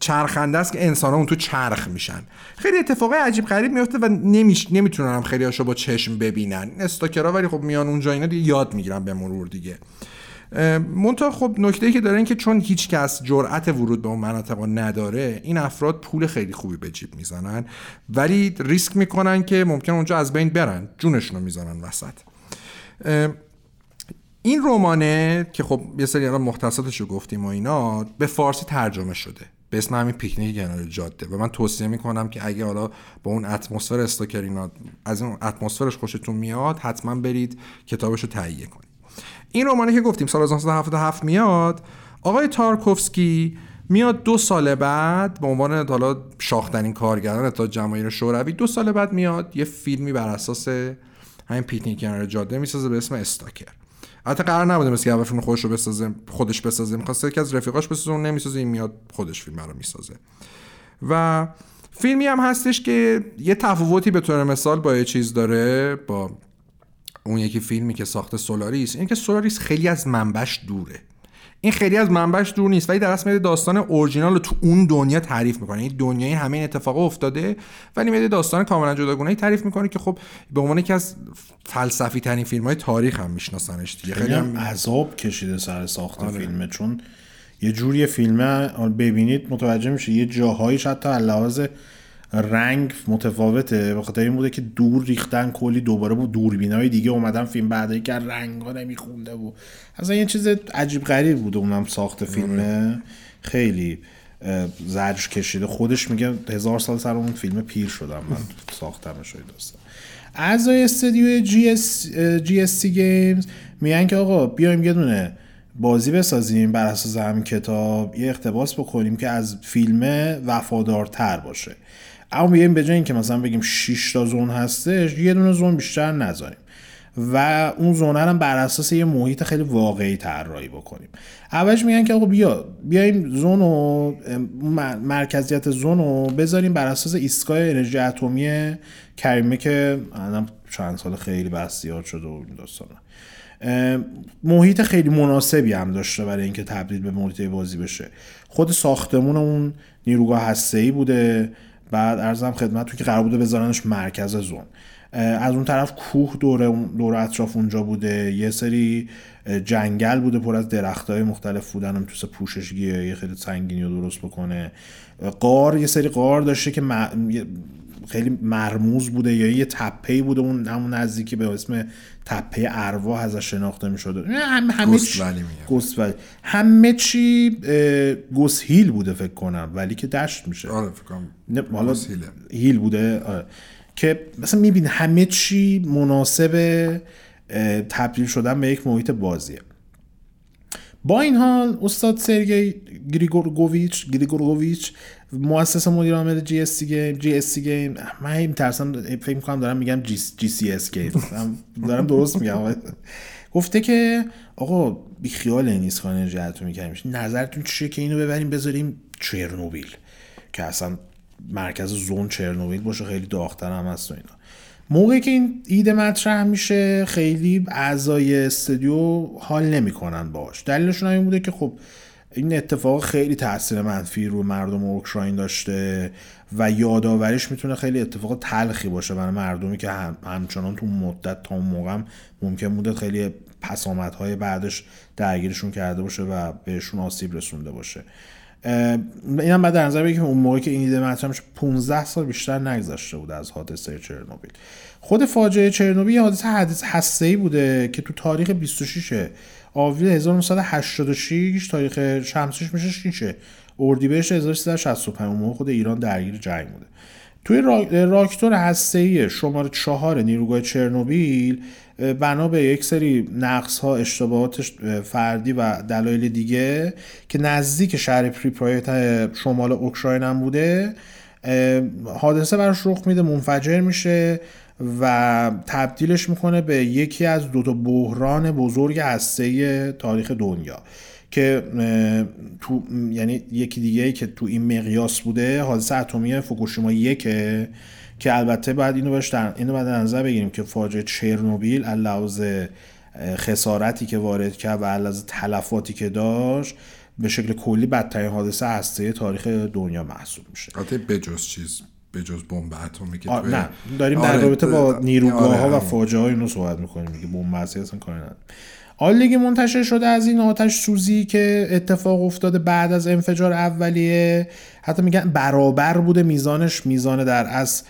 چرخنده است که انسان‌ها اون تو چرخ میشن. خیلی اتفاقای عجیب غریب میفته و نمیتونن هم خیلیاشو با چشم ببینن استاکرها، ولی خب میان اونجا اینا دیگه یاد میگیرن به مرور دیگه. منتها خب نکته‌ای که داره این که چون هیچ کس جرأت ورود به اون مناطق نداره، این افراد پول خیلی خوبی به جیب میزنن ولی ریسک میکنن که ممکن اونجا از بین برن، جونشون رو میزنن وسط. این رمانه که خب یه سری الان مختصاتش رو گفتیم و اینا، به فارسی ترجمه شده به اسم همین پیکنیک کنار جاده و من توصیه میکنم که اگه حالا با اون اتمسفر استاکرینا از اون اتمسفرش خوشتون میاد حتما برید کتابش رو تهیه کنید. این رمانه که گفتیم سال 1977 میاد. آقای تارکوفسکی میاد 2 سال بعد به عنوان حالا شاخ‌ترین کارگردان اتحاد جماهیر شوروی 2 سال بعد میاد یه فیلمی بر اساس همین پیکنیک کنار جاده میسازه به اسم استاکر. حتی قرار نبوده مثل اول فیلم خودش رو بسازه، خودش بسازه، می‌خواست یکی از رفیقاش بسازه، اون نمی‌سازه، این میاد خودش فیلم رو می‌سازه. و فیلمی هم هستش که یه تفاوتی به طور مثال با یه چیز داره با اون یکی فیلمی که ساخته سولاریس، این که سولاریس خیلی از منبعش دوره. این خیلی از منبعش دور نیست، ولی در اصل میاد داستان اورجینال رو تو اون دنیا تعریف میکنه. این دنیای همین اتفاق افتاده ولی میاد داستان کاملا جداگونه تعریف میکنه که خب به عنوان یکی از فلسفی ترین فیلم‌های تاریخ هم میشناسنش دیگه. خیلی هم عذاب کشیده سر ساخت فیلمه، چون یه جوری فیلمه ببینید متوجه میشه یه جاهایش حتی علاوه بر رنگ متفاوته، به خاطر این بوده که دور ریختن کلی دوباره بود دوربینای دیگه اومدن فیلم بعدی که رنگا نمیخونده و اصلا یه چیز عجیب غریب بود اونم ساخت فیلمه. خیلی زجر کشیده، خودش میگه 1000 سال سر اون فیلم پیر شدم من ساختمش رو. دوستان اعضای استودیو GSC Games میگن که آقا بیایم یه دونه بازی بسازیم بر اساس همین کتاب، یه اقتباس بکنیم که از فیلم وفادارتر باشه، اما میگیم به جای اینکه مثلا بگیم 6 تا زون هستش یه دونه زون بیشتر نذاریم و اون زونه رو بر اساس یه محیط خیلی واقعی طراحی بکنیم. اولش میگن که آقا بیایم زون و مرکزیت زون رو بذاریم بر اساس ایستگاه انرژی اتمی کریمه که الان چند سال خیلی بسیار شده و این داستانا. محیط خیلی مناسبی هم داشته برای اینکه تبدیل به محیط بازی بشه. خود ساختمون اون نیروگاه هسته‌ای بوده، بعد عرضم خدمتتون که قرار بوده بذارنش مرکز زون. از اون طرف کوه دوره اطراف اونجا بوده، یه سری جنگل بوده پر از درخت‌های مختلف بودن، هم توسه پوشش گیاهی خیلی سنگینی رو درست بکنه. غار، یه سری غار داشته که خیلی مرموز بوده، یا یه تپه‌ای بوده اون همون نزدیکی به اسم تپه ارواح ازش شناخته می‌شد. همه چی گوس هیل بوده فکر کنم، ولی که دشت میشه. آره فکر کنم حالا هیل بوده. آره. که مثلا می‌بینی همه چی مناسب تبدیل شدن به یک محیط بازیه. با این حال استاد سرگئی گریگوروویچ مؤسس مدیر عامل GSC Game، من ترسم فکر می‌کنم دارم میگم GSC Game دارم درست میگم، گفته که آقا بی خیال نیست خانه جهتو می‌کنیمش، نظرتون چیه که اینو ببریم بذاریم چرنوبیل که اصلا مرکز زون چرنوبیل باشه، خیلی داغ‌تر هم هست و اینا. موقعی که این ایده مطرح میشه خیلی اعضای استودیو حال نمی‌کنن باهاش. دلیلشون این بوده که خب این اتفاق خیلی تاثیر منفی رو مردم اوکراین داشته و یادآوریش میتونه خیلی اتفاق تلخی باشه برای مردمی که همچنان تو مدت تا اون موقع ممکن بوده خیلی پسامدهای بعدش درگیرشون کرده باشه و بهشون آسیب رسونده باشه. اینم بعد در نظر بگیریم که اون موقع که این ایده مطرح میشه 15 سال بیشتر نگذشته بود از حادثه چرنوبیل. خود فاجعه چرنوبیل حادثه هسته‌ای بوده که تو تاریخ 26 آوریل 1986 تاریخ شمسیش میشه 6 اردیبهشت 1365 اون موقع خود ایران درگیر جنگ بوده. توی راکتور هسته‌ای شماره 4 نیروگاه چرنوبیل بنا به یک سری نقص‌ها، اشتباهات فردی و دلایل دیگه که نزدیک شهر پریپیات شمال اوکراین هم بوده، حادثه براش رخ میده، منفجر میشه و تبدیلش میکنه به یکی از دو تا بحران بزرگ هسته‌ای تاریخ دنیا که تو یعنی یکی دیگه‌ای که تو این مقیاس بوده حادثه اتمی فوکوشیما 1 که البته بعد اینو بعد در نظر بگیریم که فاجعه چرنوبیل علاوه بر خسارتی که وارد کرد و علاوه بر تلفاتی که داشت به شکل کلی بدترین حادثه هسته‌ای تاریخ دنیا محسوب میشه. البته بجز بمب اتمی که توی نه داریم در رابطه با نیروگاه‌ها و فاجعه‌های اونو صحبت می‌کنیم دیگه، بمب اصلا کاری نداره. آل دیگه منتشر شده از این آتش سوزی که اتفاق افتاده بعد از انفجار اولیه، حتی میگن برابر بوده میزانش، میزان در از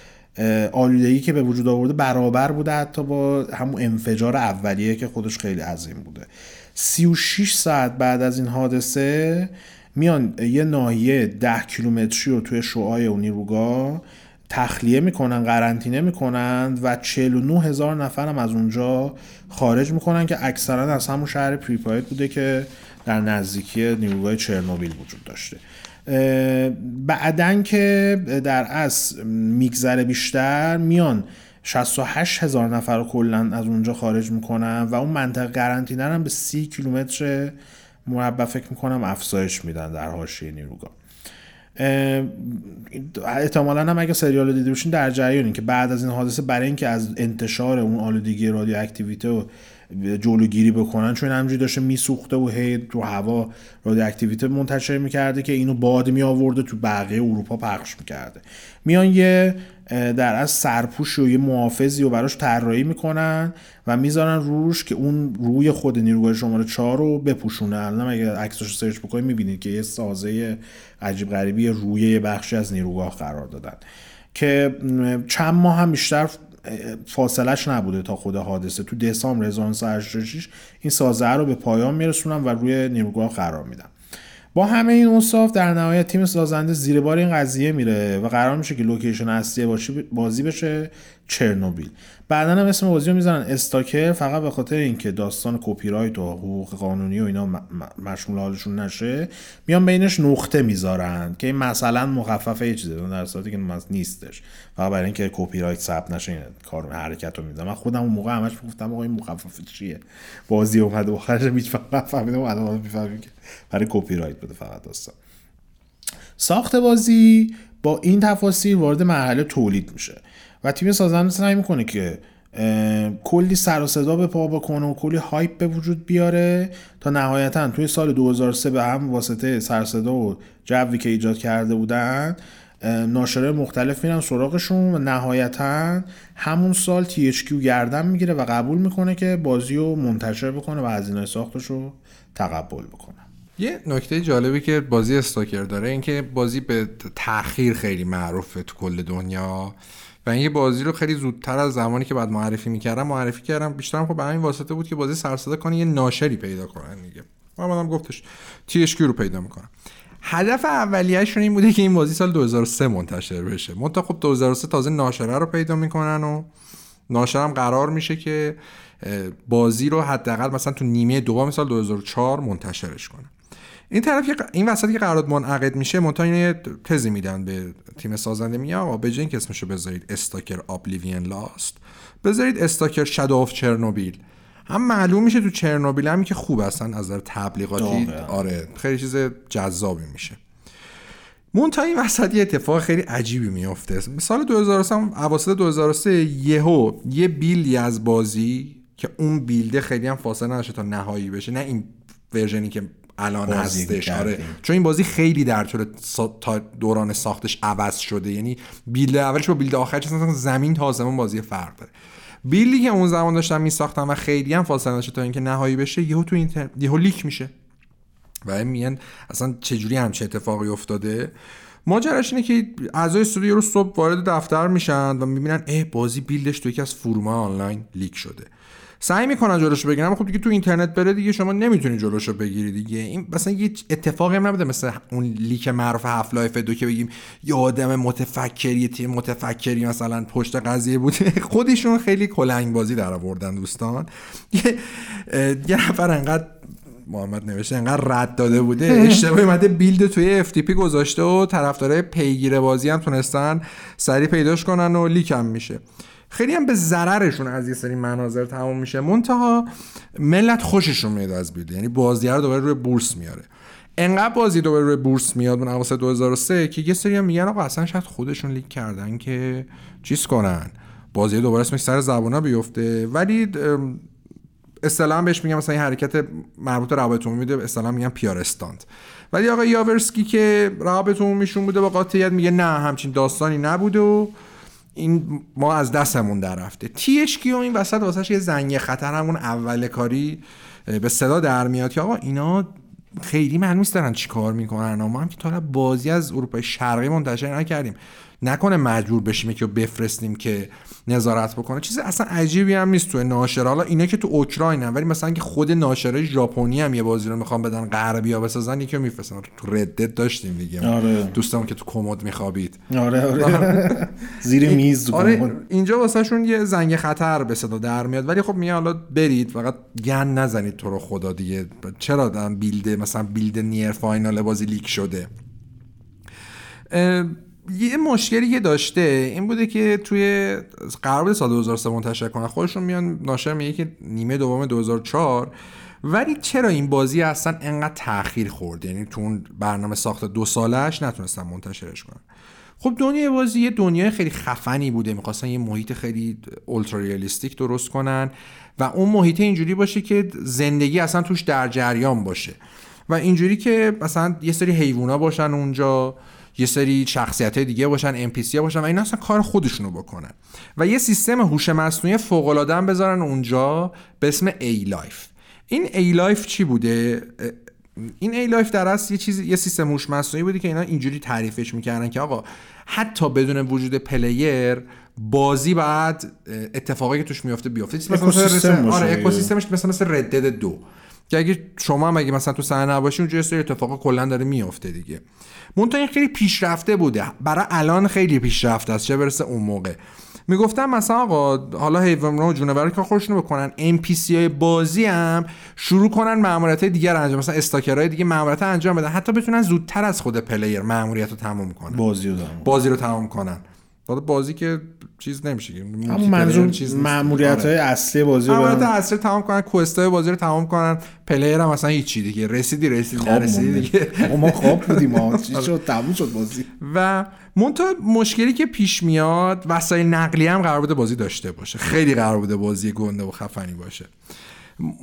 آلودگی که به وجود آورده برابر بوده حتی با همون انفجار اولیه که خودش خیلی عظیم بوده. 36 ساعت بعد از این حادثه میان یه ناحیه 10 کیلومتری رو توی شعاع اون نیروگاه تخلیه میکنن، قرنطینه میکنن و 49,000 نفر هم از اونجا خارج میکنن که اکثرا از همون شهر پریپیات بوده که در نزدیکی نیروگاه چرنوبیل وجود داشته. بعدن که در اصل میگذره بیشتر میان 68,000 نفر رو کلن از اونجا خارج میکنن و اون منطقه قرنطینه هم به 30 کیلومتر مربع فکر میکنم افزایش میدن در حاشیه نیروگاه. احتمالاً هم اگه سریال رو دیده باشین در جریانین که بعد از این حادثه برای اینکه از انتشار اون آلودگی رادیواکتیویته و جلوگیری بکنن، چون همینجوری داشته میسوخته و هی تو هوا رادیواکتیویته منتشر میکرده که اینو باد میآورده تو بقیه اروپا پخش میکرده. میان یه در از سرپوشی و یه محافظی رو براش طراحی میکنن و میذارن روش که اون روی خود نیروگاه شماره 4 رو بپوشونه. الان اگه عکسش رو سرچ بکنید میبینید که یه سازه عجیب غریبی روی یه بخشی از نیروگاه قرار دادن که چند ماه هم بیشتر فاصلش نبوده تا خود حادثه. تو دسامبر 1986 این سازه رو به پایان میرسونن و روی نیروگاه قرار میدن. با همه این اوصاف در نهایت تیم سازنده زیر بار این قضیه میره و قرار میشه که لوکیشن اصلی بازی بشه چرنوبیل. بعدن هم اسم بازی رو میذارن استاکر، فقط به خاطر اینکه داستان کپی رایت و حقوق قانونی و اینا مشمول حالشون نشه میان بینش نقطه میذارن که این مثلا مخففه یه چیزی در صورتی که نیستش، فقط برای اینکه کپی رایت ثبت نشه این کار حرکت رو میذارن. من خودم اون موقع همش گفتم آقا این مخفف چیه، بازی اومده آخرش میفهمیدم الان میفهمم که برای کپی رایت بوده فقط داستان. ساخت بازی با این تفاصیل وارد مرحله تولید میشه و تیم سازنده سعی میکنه که کلی سر و صدا به پا بکنه و کلی هایپ به وجود بیاره تا نهایتا توی سال 2003 به هم واسطه سر و صدا و جوی که ایجاد کرده بودن ناشرهای مختلف میرن سراغشون و نهایتا همون سال THQ گردن میگیره و قبول میکنه که بازی رو منتشر بکنه و هزینه ساختش رو تقبل بکنه. یه نکته جالبی که بازی استاکر داره این که بازی به تأخیر خیلی معروفه تو کل دنیا و این بازی رو خیلی زودتر از زمانی که بعد معرفی کردم بیشترم خب به همین واسطه بود که بازی سرصدا کنه یه ناشری پیدا کنن دیگه. منم گفتش THQ رو پیدا میکنم. هدف اولیه‌شون این بوده که این بازی سال 2003 منتشر بشه. منتها خب 2003 تازه ناشره رو پیدا میکنن و ناشرم قرار میشه که بازی رو حداقل مثلا تو نیمه دوم سال 2004 منتشرش کنه. این طرف این وسط که قرارداد منعقد میشه منتها این تزی میدن به تیم سازنده میگه آقا به جای اینکه اسمشو بذارید استاکر اوبلیوین لاست بذارید استاکر شادو آف چرنوبیل. هم معلوم میشه تو چرنوبیل هم که خوب هستن از نظر تبلیغاتی آره خیلی چیز جذابی میشه. منتها این وسط یه اتفاق خیلی عجیبی میفته. سال 2003 اواسط 2003 یهو یه بیلی از بازی که اون بیلده خیلی هم فاصله نداشته تا نهایی بشه، نه این ورژنی که الان هستش آره، چون این بازی خیلی در طول دوران ساختش عوض شده، یعنی بیلد اولش با بیلد آخرش اصلا زمین تا آسمون بازی فرق داره. بیلی که اون زمان داشتن میساختن و خیلی هم فاصله داشته تا اینکه نهایی بشه یهو تو اینترنت یهو لیک میشه و میگن اصلا چجوری همچه اتفاقی افتاده. ماجراش اینه که اعضای استودیو رو صبح وارد دفتر میشن و میبینن بازی بیلدش تو یکی از فروم‌ها آنلاین لیک شده. سعی میکنن جلوشو بگیرن، خب دیگه تو اینترنت بره دیگه شما نمیتونی جلوشو بگیری دیگه. این مثلا یه اتفاقی هم نبوده مثل اون لیک معروف هفلایف 2 که بگیم یه آدم متفکری تیم متفکری مثلا پشت قضیه بوده. خودشون خیلی کلنگ بازی در آوردن دوستان. یه نفر انقدر محمد نوشته انقدر رد داده بوده اشتباهی اومده بیلد توی FTP گذاشته و طرفدارای پیگیر بازی هم تونستن سریع پیداش کنن و لیک هم میشه. خیلی هم به ضررشون از یه سری مناظر تمام میشه. منتها ملت خوششون میاد از بیلد، یعنی بازی رو دوباره روی بورس میاره. انقدر بازی دوباره روی بورس میاد من اواسط 2003 که یه سری هم میگن آقا اصلا شاید خودشون لیک کردن که چیز کنن بازی دوباره اسمش سر زبونا بیفته. ولی اصطلاحاً بهش میگم مثلا این حرکت مربوط به روابط عمومی میده اصطلاحاً میگم پیار استاند. ولی آقا یاورسکی که روابط عمومیشون بوده با قاطعیت میگه نه همچین داستانی نبوده و این ما از دستمون در رفته. THQ این وسط واسش یه زنگ خطر همون اول کاری به صدا در میاد که آقا اینا خیلی معنوس دارن چی کار میکنن، ما هم که تا بازی از اروپای شرقی منتشر نکردیم نکنه مجبور بشیم که بفرستیم که نظارت بکنه. چیز اصلا عجیبی هم نیست تو ناشر، حالا اینا که تو اوکراین هم، ولی مثلا که خود ناشرای ژاپنی هم یه بازی رو میخوان بدن غربیا بسازن یکی رو میفرستن. تو ردت داشتیم دیگه آره. دوستام که تو کمد میخوابید آره. زیر میز آره. اینجا واسه شون یه زنگ خطر به صدا در میاد ولی خب میگه حالا برید فقط گن نزنید تو رو خدا دیگه. چرا دادن بیلد مثلا بیلد نیر فاینال بازی لیک شده. یه مشکلی که داشته این بوده که توی قرارداد سال 2003 منتشر کنن خودشون میان ناشر میگه که نیمه دوم 2004، ولی چرا این بازی اصلا انقدر تأخیر خورد، یعنی تو اون برنامه ساخت 2 سالش نتونستن منتشرش کنن. خب دنیای بازی یه دنیای خیلی خفنی بوده، می‌خواستن یه محیط خیلی اولترا ریالیستیک درست کنن و اون محیط اینجوری باشه که زندگی اصلا توش در جریان باشه و اینجوری که مثلا یه سری حیونا باشن اونجا، یه سری شخصیت‌های دیگه باشن، ام پی سی‌ها باشن و اینا اصلا کار خودشونو بکنن و یه سیستم هوش مصنوعی فوق‌العاده هم بذارن اونجا به اسم ای لایف. این ای لایف چی بوده؟ این ای لایف در اصل یه چیز، یه سیستم هوش مصنوعی بوده که اینا اینجوری تعریفش میکردن که آقا حتی بدون وجود پلیر بازی بعد اتفاقی که توش میفته بیفته، اکوسیستمش مثلا رد دد 2 که اگه شما هم اگه مثلا تو صحنه نباشی اونجا یه سری اتفاقا کلا داره میفته دیگه. منتها این خیلی پیشرفته بوده، برای الان خیلی پیشرفته است، چه برسه اون موقع. میگفتم مثلا آقا حالا حیوانات و جونورا که خوشونو بکنن، ام پی سی های بازی هم شروع کنن ماموریت‌های دیگر انجام، مثلا استاکرهای دیگه ماموریت‌ها انجام بدن، حتی بتونن زودتر از خود پلیر ماموریت رو تموم کنن، بازی رو تموم کنن. حالا بازی که چیز نمیشه، اما منظور ماموریت‌های اصلی بازی رو، ماموریت اصلی تمام کنن، کوست‌های بازی رو تمام کنن، پلیر هم مثلا هیچ چیز دیگه، رسیدی دیگه، ما خواب بودیم، ما چی شد تموم شد بازی. و منتها مشکلی که پیش میاد وسایل نقلیه هم قرار بوده بازی داشته باشه، خیلی قرار بوده بازی گنده و خفنی باشه.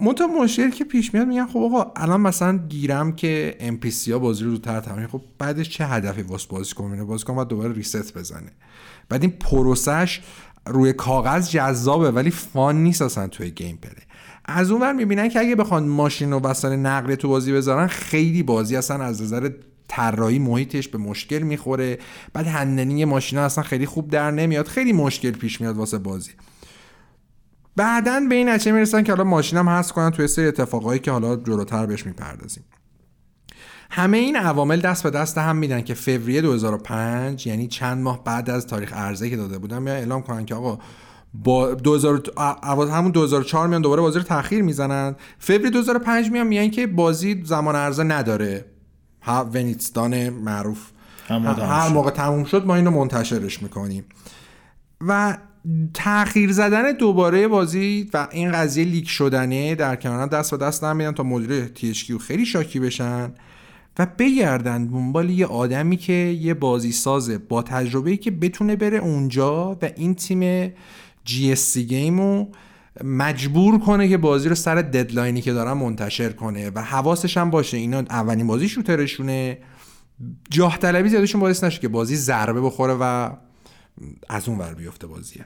منتها مشکلی که پیش میاد میگن خب آقا الان مثلا گیرم که ام پی سی ها بازی رو زودتر تمرین، خب بعدش چه هدفی واسه بازیکن بعد دوباره ریست بزنه، بعد این پروسش روی کاغذ جذابه ولی فان نیست اصلا توی گیم پلی. از اونور میبینن که اگه بخوان ماشین و وسایل نقلیه تو بازی بذارن خیلی بازی اصلا از نظر طراحی محیطش به مشکل میخوره، بعد هندلینگ ماشینا اصلا خیلی خوب در نمیاد، خیلی مشکل پیش میاد واسه بازی. بعدن به این نتیجه میرسن که حالا ماشینم هست کنن توی سری اتفاقایی که حالا جلوتر بهش میپردازیم. همه این عوامل دست به دست هم میدن که فوریه 2005، یعنی چند ماه بعد از تاریخ عرضه که داده بودن، میان اعلام کنن که آقا با 2004 میان دوباره بازی رو تاخیر میزنن، فوریه 2005 میان که بازی زمان عرضه نداره، ونیتسدان معروف، هر موقع تموم شد ما اینو منتشرش میکنیم. و تأخیر زدن دوباره بازی و این قضیه لیک شدنه در کنار دست و دست نمیدن تا مدیر THQ خیلی شاکی بشن و بگردن دنبال یه آدمی که یه بازی سازه با تجربه‌ای که بتونه بره اونجا و این تیم GSC Game رو مجبور کنه که بازی رو سر ددلاینی که دارن منتشر کنه و حواسش هم باشه اینا اولین بازی شوترشونه، جاه طلبی زیادشون باعث نشه که بازی ضربه بخوره و از اون ور بیفته بازیه.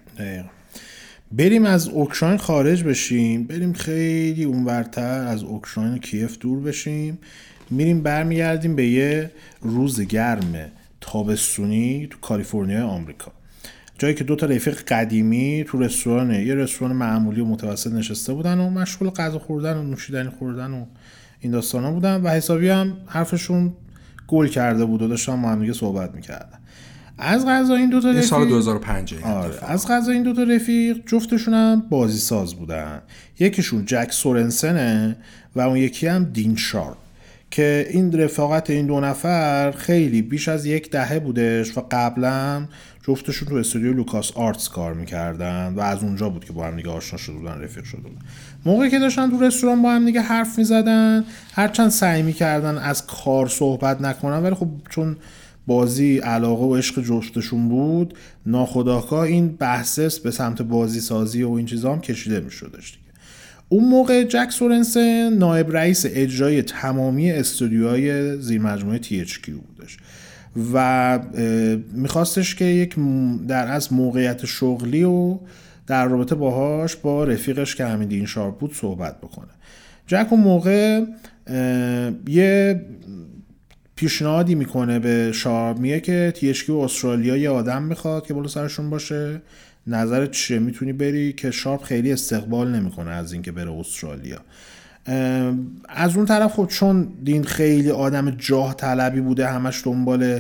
بریم از اوکراین خارج بشیم، بریم خیلی اونورتر از اوکراین و کیف دور بشیم، میریم برمیگردیم به یه روز گرم تابستونی تو کالیفرنیا آمریکا، جایی که دو تا رفیق قدیمی تو رستوران، یه رستوران معمولی و متوسط نشسته بودن و مشغول غذا خوردن و نوشیدنی خوردن و این داستانا بودن و حسابی هم حرفشون گل کرده بود و داشتن با هم دیگه صحبت می‌کردن. از قضا این دو تا رفیق سال 2005، از قضا این دو تا رفیق جفتشون هم بازی ساز بودن، یکیشون جک سورنسن و اون یکی هم دین شارپ، که این رفاقت این دو نفر خیلی بیش از 10 دهه بودش و قبلا جفتشون تو استودیو لوکاس آرتس کار میکردن و از اونجا بود که با هم دیگه آشنا شده بودن، رفیق شده بودن. موقعی که داشتن تو رستوران با هم دیگه حرف میزدن، هرچند سعی میکردن از کار صحبت نکنن، ولی خب چون بازی علاقه و عشق جفتشون بود، ناخودآگاه این بحث به سمت بازی سازی و این چیزا هم کشیده می‌شدش دیگه. اون موقع جک سورنسن نایب رئیس اجرایی تمامی استودیوهای زیرمجموعه THQ بودش و می‌خواستش که یک در از موقعیت شغلی و در رابطه باهاش با رفیقش که همین دین شارپ بود صحبت بکنه. جک اون موقع یه پیشنهادی میکنه به شارپ، میگه که THQ استرالیا یه آدم میخواد که بالا سرشون باشه، نظرت چیه، میتونی بری؟ که شارپ خیلی استقبال نمیکنه از اینکه بره استرالیا. از اون طرف خب چون دین خیلی آدم جاه طلبی بوده، همش دنبال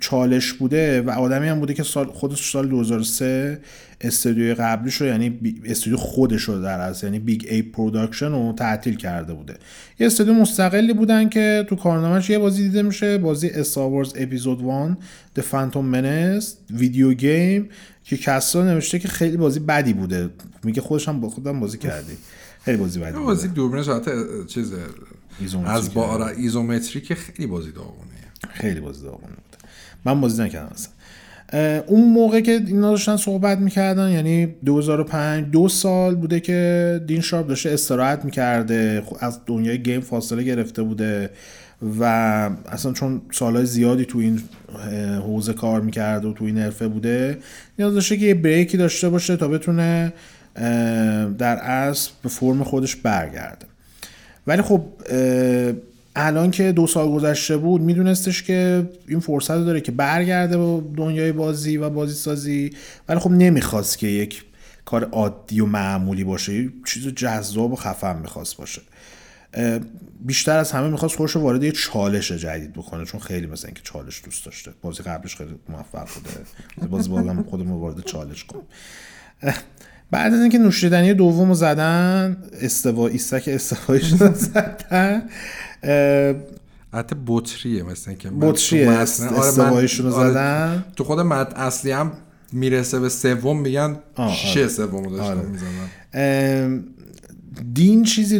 چالش بوده و آدمی هم بوده که خودش سال 2003 استودیو قبلیشو، یعنی استودیو خودشو در اصل، یعنی بیگ ای پروداکشن رو تعطیل کرده بوده. یه استودیو مستقلی بودن که تو کارنامه‌اش یه بازی دیده میشه، بازی استاروارز اپیزود 1 The Phantom Menace ویدیو گیم، که کسرا نوشته که خیلی بازی بدی بوده، میگه خودش هم با خودم بازی کردی، خیلی بازی بدی بوده. بازی دوربین ساعت چیز از با ایزومتریک، خیلی بازی داغونه، خیلی بازی داغونه، من بازی نکردم اصلا. اون موقع که اینا داشتن صحبت میکردن، یعنی 2005، 2 سال بوده که دین شارپ داشته استراحت میکرده، از دنیای گیم فاصله گرفته بوده و اصلا چون سالهای زیادی تو این حوزه کار میکرده و تو این حرفه بوده، نیاز داشته که یه بریکی داشته باشه تا بتونه در اصل به فرم خودش برگرده. ولی خب الان که 2 سال گذشته بود میدونستش که این فرصت داره که برگرده به دنیای بازی و بازی سازی، ولی خب نمیخواست که یک کار عادی و معمولی باشه، یه چیز جذاب و خفن میخواست باشه. بیشتر از همه میخواست خودش رو وارد یه چالش جدید بکنه، چون خیلی مثلا اینکه چالش دوست داشته، بازی قبلش خیلی موفق بوده، بازی بالا خودمون وارد چالش کنیم. بعد از اینکه نوشیدنی دومو زدن، ایستک استواییش رو زدن، حتی بطریه مثلا که بطریه استواییش رو زدن، تو خود مد اصلی هم میرسه به سوم، میگن شیشه سومو داشتن میزنن.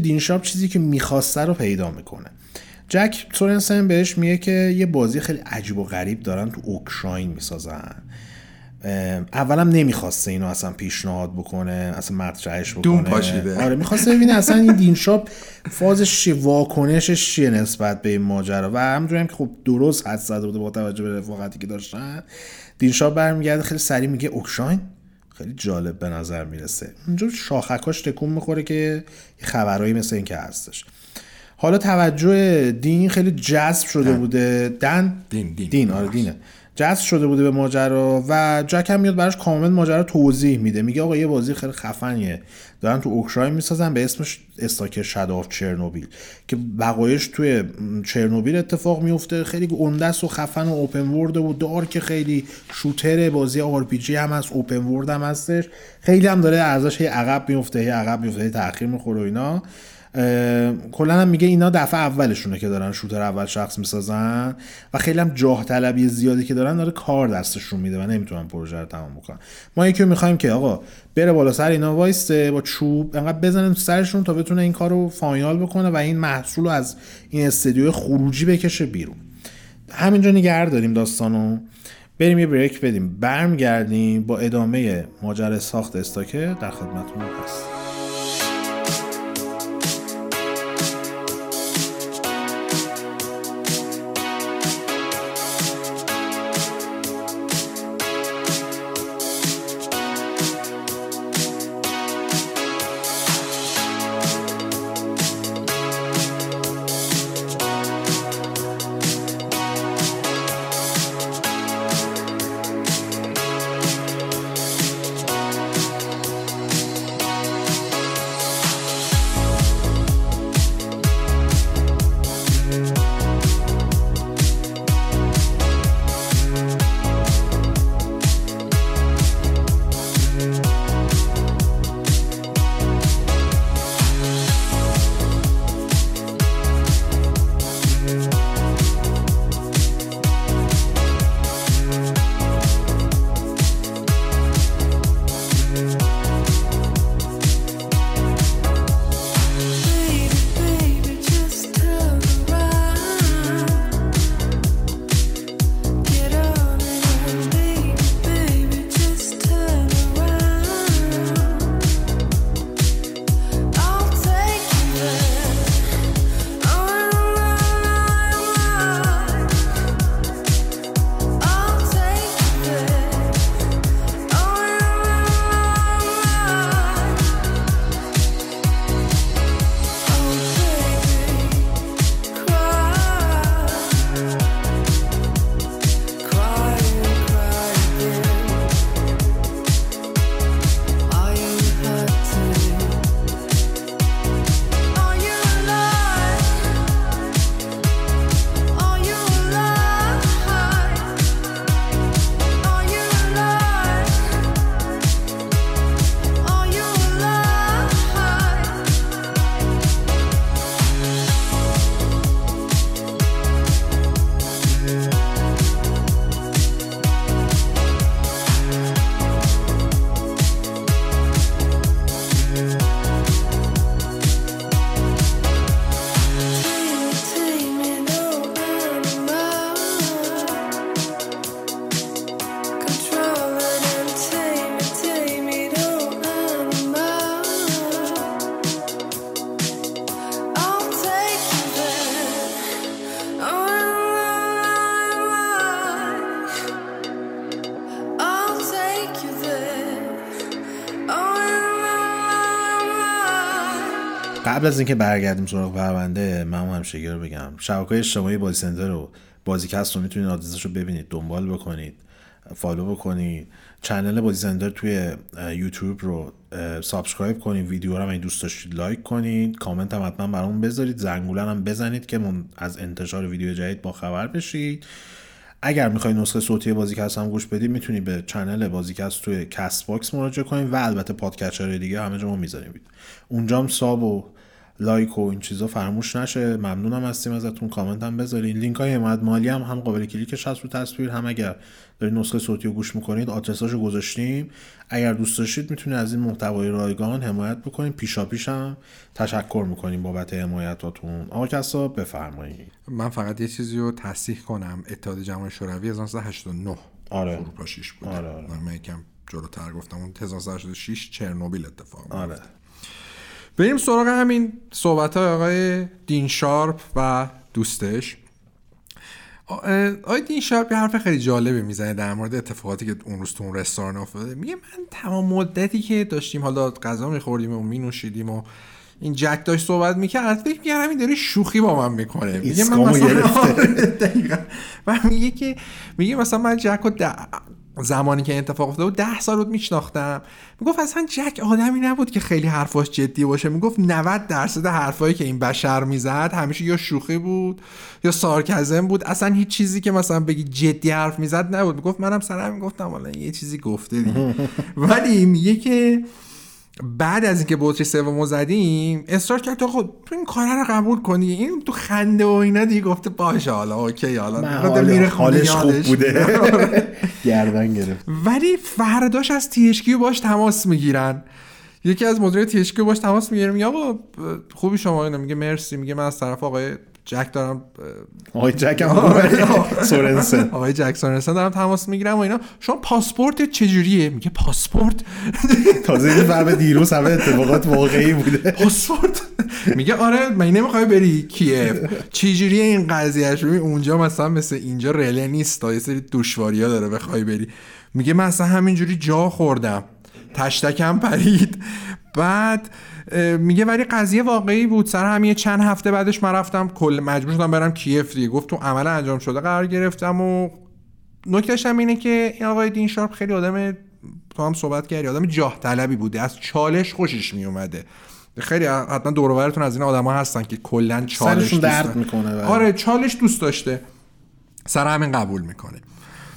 دین شارپ چیزی که میخواسته رو پیدا میکنه. جک سورنسن بهش میگه که یه بازی خیلی عجیب و غریب دارن تو اوکراین میسازن. اولم نمیخواسته اینو اصلا پیشنهاد بکنه، اصلا مطرحش بکنه، دون پاشیده. آره، میخواسته ببینه اصلا این دین شارپ فازش چیه، واکنشش چیه نسبت به این ماجرا. و همونطوری هم که خب درست حد زده بوده با توجه به رفاقتی که داشتن، دین شارپ برمیگرده خیلی سریع میگه اوکراین خیلی جالب به نظر میرسه. اونجور شاخکاش تکون میخوره که یه خبرایی مثل این که هستش. حالا توجه دین خیلی جذب شده بوده، دین جذب شده بوده به ماجرا و جک هم میاد براش کامل ماجرا توضیح میده. میگه آقا یه بازی خیلی خفنیه دارن تو اوکراین میسازن به اسمش استاکر شادو آف چرنوبیل که وقایعش توی چرنوبیل اتفاق میفته. خیلی عمده‌ست و خفن و اوپن ورلد و دارک، خیلی شوتره، بازی آر پی جی هم هست، اوپن ورلد هم هستش، خیلی هم داره ارزش عقب میفته، تأخیر میخوره و اینا. کلا هم میگه اینا دفعه اولشونه که دارن شوتر اول شخص میسازن و خیلی هم جاه طلبی زیادی که دارن داره کار دستشون میده و نمیتونن پروژه رو تمام بکنن. ما یکی میخوایم که آقا بره بالا سر اینا وایسته با چوب انقدر بزنیم سرشون تا بتونه این کارو فاینال بکنه و این محصول رو از این استدیو خروجی بکشه بیرون. همینجا نگه داریم داستانو، بریم یه بریک بدیم، برمیگردیم با ادامه ماجرای ساخت استاکر در خدمتتون هستیم. قبل از اینکه برگردیم سراغ پرونده، من همشگیر رو بگم. شبکه‌های اجتماعی بازی سنتر رو، بازیکست رو میتونید آدرسش رو ببینید، دنبال بکنید، فالو بکنید. چنل بازی سنتر توی یوتیوب رو سابسکرایب کنید، ویدیو رو هم اگه دوست داشتید لایک کنید، کامنت هم حتما برامون بذارید، زنگوله هم بزنید که من از انتشار ویدیو جدید با خبر بشید. اگر میخواید نسخه صوتی بازیکست هم گوش بدید، میتونید به چنل بازیکست توی کست باکس مراجعه کنید و البته پادکست‌های دیگه همه جا ما میذاریم، اونجا هم ساب و لایک و این چیزا فراموش نشه. ممنونم هستیم ازتون، کامنت هم بذارید. لینک های حمایت مالی هم قابل کلیکش هست رو تصویر، هم اگر دارید نسخه صوتی رو گوش میکنید آدرساشو گذاشتیم. اگر دوست داشتید میتونید از این محتوای رایگان حمایت بکنید. پیشاپیش هم تشکر میکنیم بابت حمایتاتون. آقا کسا بفرمایید. من فقط یه چیزی رو تصحیح کنم، اتحاد جماهیر شوروی از 1989 فروپاشیش بود. آره. من یکم جلوتر گفتم اون 1986 چرنوبیل اتفاق افتاد. آره. بریم سراغ همین صحبت‌های آقای دین شارپ و دوستش. آقای دین شارپ یه حرف خیلی جالبه میزنه در مورد اتفاقاتی که اون روز تو اون رستوران افتاده. میگه من تمام مدتی که داشتیم حالا غذا می‌خوردیم و مینوشیدیم و این جک داشت صحبت می‌کرد، از فکر می‌کردم این داره شوخی با من می‌کنه. میگه من مثلا و میگه که میگه مثلا من جک رو زمانی که این اتفاق افتاده بود 10 سال بود میشناختم. میگفت اصلا جک آدمی نبود که خیلی حرفاش جدی باشه. میگفت 90% حرفایی که این بشر میزد همیشه یا شوخی بود یا سارکزم بود، اصلا هیچ چیزی که مثلا بگی جدی حرف میزد نبود. میگفت منم سرم میگفتم والا یه چیزی گفته دیگه. ولی میگه که بعد از اینکه بطری سومو زدیم اصرار کرد آقا تو این کارا رو قبول کنی، این تو خنده و اینا دیگه. گفته باشه حالا اوکی، حالا میره خالش خوب بوده گردن گرفت. ولی فرداش از THQ باش تماس میگیرن، یکی از مدیر THQ باش تماس میگیره، میگه آقا خوبی شما؟ اینا میگه مرسی. میگه من از طرف آقای جک دارم، آقای جک سورنسن، آقای جک سورنسن دارم تماس میگیرم و اینا، شما پاسپورت چجوریه؟ میگه پاسپورت تازه این فرم دیروز همه اتفاقات واقعی بوده. پاسپورت؟ میگه آره. من نمیخوای بری کیف؟ چجوریه این قضیهش؟ اونجا مثلا مثل اینجا رله نیست، تا یه سری دشواری ها داره بخوای بری. میگه من اصلا همینجوری جا خوردم، تشتکم پرید. بعد میگه ولی قضیه واقعی بود، سر همین چند هفته بعدش من رفتم کل مجبور شدم برم کیف دیگه. گفت تو عمل انجام شده قرار گرفتم. و نکتهش هم اینه که این آقای دین شارپ خیلی آدم، تو هم صحبت کردی، آدم جاه طلبی بوده، از چالش خوشش میومده. خیلی حتما دور و برتون از این آدما هستن که کلا چالش درد میکنه. آره چالش دوست داشته، سر همین قبول میکنه.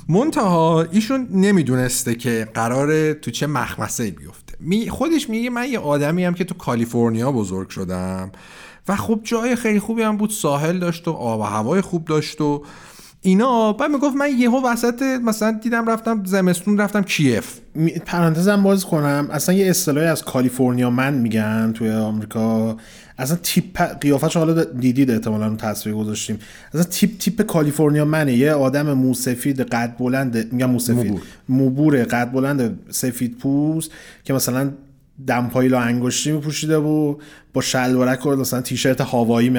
منتها ایشون نمیدونسته که قراره تو چه مخمسه‌ای بیفته. خودش میگه من یه آدمی ام که تو کالیفرنیا بزرگ شدم و خب جای خیلی خوبی هم بود، ساحل داشت و آب و هوای خوب داشت و اینا. بعد میگفت من یهو وسط مثلا دیدم رفتم زمستون، رفتم کیف. پرانتزم باز کنم، اصلا یه اصطلاحی از کالیفرنیا من میگن توی آمریکا، اصلا تیپ قیافه‌ش حالا دیدید احتمالاً اون تصویر گذاشتیم، اصلا تیپ کالیفرنیا منه، یه آدم موسفید قد بلند، میگم موسفید موبوره، قد بلند سفید پوست که مثلا دمپایی لا انگشتی میپوشیده و با شلوارک و مثلا تیشرت هاوایی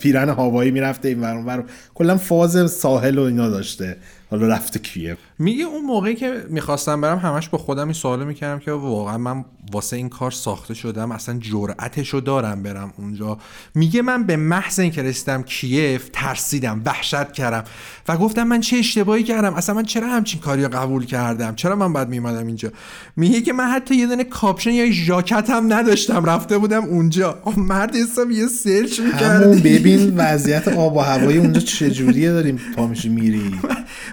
پیرن هاوایی میرفته این ور اونور، کلا فاز ساحل و اینا داشته. حالا رفته کیف. میگه اون موقعی که میخواستم برم همش با خودم این سوالو میکردم که واقعا من واسه این کار ساخته شدم؟ اصلا جرأتشو دارم برم اونجا؟ میگه من به محض اینکه رسیدم کیف ترسیدم، وحشت کردم و گفتم من چه اشتباهی کردم، اصلا من چرا همچین کاریو قبول کردم، چرا من بعد میومدم اینجا؟ میگه که من حتی یه دونه کاپشن یا ژاکت هم نداشتم، رفته بودم اونجا. مرد حساب یه سرچ می‌کردی، ببین وضعیت آب و هوای اونجا چه جوریه، داریم پا میشی میری.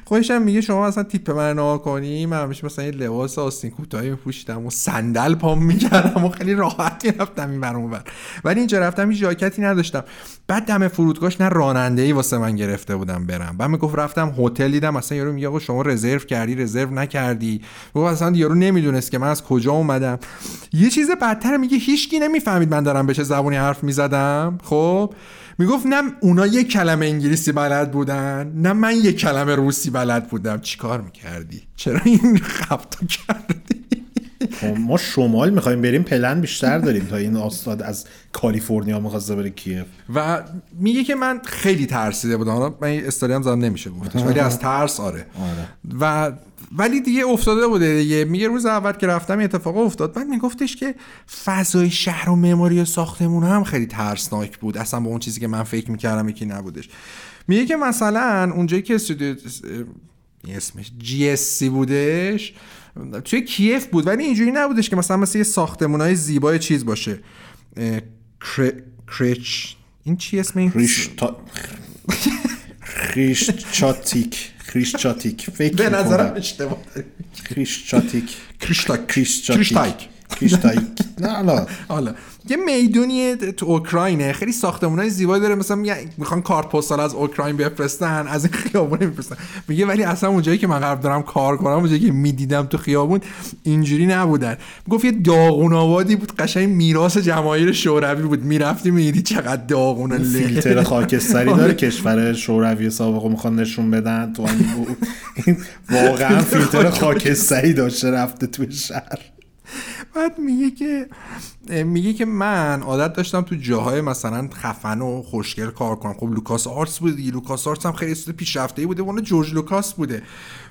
خودش هم میگه شما اصلا تیپ من نگاه کنی، من همیشه مثلا یه لباس آستین کوتاه میپوشیدم و صندل پام میکردم و خیلی راحت میرفتم این ور اون ور، ولی اینجا رفتم هیچ ژاکتی نداشتم. بعد دم فرودگاهش نه راننده‌ای واسه من گرفته بودم برم. بعد میگفت رفتم هتل دیدم مثلا یارو میگه آقا شما رزرو کردی رزرو نکردی، میگه اصلا یارو نمیدونست که من از کجا اومدم. یه چیز بدتر میگه هیچکی نمیفهمید من دارم به چه زبونی حرف میزدم. خب میگفت نه اونا یک کلمه انگلیسی بلد بودن، نه من یک کلمه روسی بلد بودم. چیکار میکردی؟ چرا این خفتو کردی؟ ما شمال میخوایم بریم، پلن بیشتر داریم تا این استاد از کالیفرنیا میخواسته بره کیف. و میگه که من خیلی ترسیده بودم، حالا من استوری هم زدم نمیشه گفتش، ولی از ترس آره. و ولی دیگه افتاده بوده دیگه. میگه روز اول که رفتم اتفاق افتاد. بعد میگفتش که فضای شهر و معماری و ساختمون هم خیلی ترسناک بود، اصلا با اون چیزی که من فکر میکردم یکی نبودش. میگه که مثلا اونجایی که استودیو اسمش GSC بودش توی کیف بود، ولی اینجوری نبودش که مثلا مثل یه ساختمونای زیبای چیز باشه. کریچ این چی اسم این؟ خریشچاتیک فکر به نظرم اشتباه داریم. خریشچاتیک نه حالا یه میدونیه تو اوکراینه، خیلی ساختمونای زیبایی داره، مثلا میخوان کارت پستال از اوکراین بفرستن، از این خیابون میفرستن. میگه ولی اصلا اونجایی که من قرار دارم کار کنم، اونجایی که میدیدم تو خیابون اینجوری نبودن. میگفت یه داغون آبادی بود، قشنگ میراث جماهیر شوروی بود، میرفتی میدیدی چقدر داغونه، فیلتر خاکستری داره کشور شوروی سابقو میخوان نشون بدن تو این واقعا فیلتر خاکستری داشته رفته تو شهر. بعد میگه که من عادت داشتم تو جاهای مثلا خفن و خوشگل کار کنم. خب لوکاس آرتس بود دیگه، لوکاس آرتس هم خیلی استودیو پیشرفته‌ای بوده، اون جورج لوکاس بوده.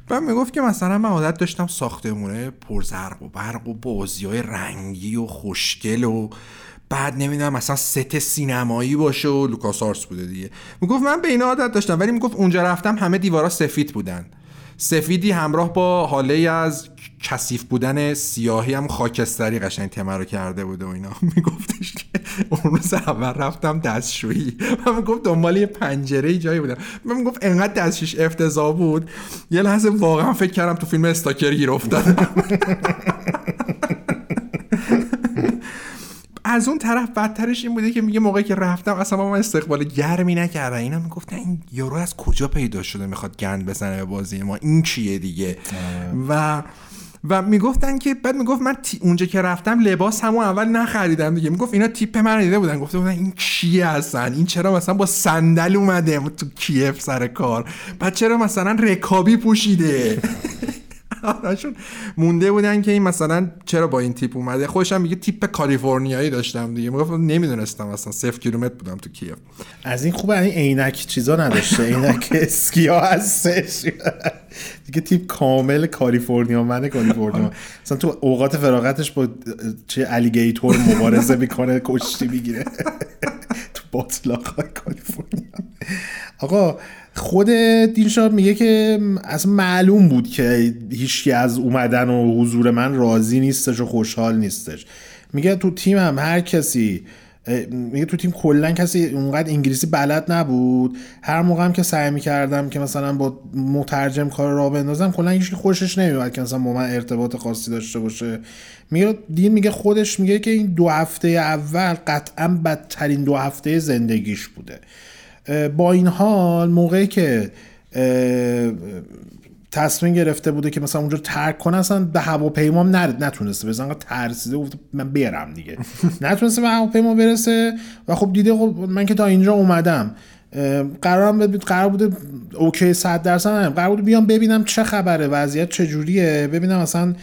بعد میگفت که مثلا من عادت داشتم ساختمونه پرزرق و برق و بازی‌های رنگی و خوشگل و بعد نمیدونم مثلا ست سینمایی باشه و لوکاس آرتس بوده دیگه. میگفت من به اینا عادت داشتم، ولی میگفت اونجا رفتم همه دیوارا سفید بودن، سفیدی همراه با حاله از کثیف بودن سیاهی، هم خاکستری قشنگ تمه رو کرده بوده و اینا. میگفتش که اون روز اول رفتم دستشویی، من میگفت دنبال یه پنجره‌ای جایی بودم، من میگفت انقدر دستشویش افتضاح بود یه لحظه واقعا فکر کردم تو فیلم استاکر گیر افتادم. از اون طرف بدترش این بوده که میگه موقعی که رفتم اصلا من استقبال گرمی نکردم، اینا میگفتن این یارو از کجا پیدا شده میخواد گند بزنه به بازی ما، این چیه دیگه. و میگفتن که بعد میگفت من اونجا که رفتم لباس همون اول نخریدم دیگه. میگفت اینا تیپ من دیده بودن، گفته بودن این کیه هستن، این چرا مثلا با صندل اومده تو کیف سر کار، بعد چرا مثلا رکابی پوشیده. آراشون مونده بودن که این مثلا چرا با این تیپ اومده. خودش هم میگه تیپ کالیفرنیایی داشتم دیگه، میگفت نمیدونستم اصلا 0 کیلومتر بودم تو کیف. از این خوبه این عینک چیزا نداشته، عینک اسکیا هستش دیگه، تیپ کامل کالیفرنیا منه، کالیفرنیا مثلا تو اوقات فراغتش با چه الیگیتور مبارزه میکنه، کشتی میگیره تو باطلاقای کالیفرنیا. آقا خود دین شارپ میگه که اصلا معلوم بود که هیچکی از اومدن و حضور من راضی نیستش و خوشحال نیستش. میگه تو تیم هم هر کسی، میگه تو تیم کلا کسی اونقدر انگلیسی بلد نبود، هر موقع هم که سعی میکردم که مثلا با مترجم کار را بندازم کلا هیچکی خوشش نمیاد که مثلا با من ارتباط خاصی داشته باشه. میگه دین میگه خودش میگه که این 2 هفته اول قطعا بدترین 2 هفته زندگیش بوده. با این حال موقعی که تصمیم گرفته بوده که مثلا اونجا ترک کنه، اصلا به هواپیما نرد، نتونسته برسه، انقدر ترسیده گفت من برم دیگه. نتونسته به هواپیما برسه و خب دیده خب من که تا اینجا اومدم، قرار بوده اوکی 100% قرار بوده بیام ببینم چه خبره، وضعیت چجوریه، ببینم اصلا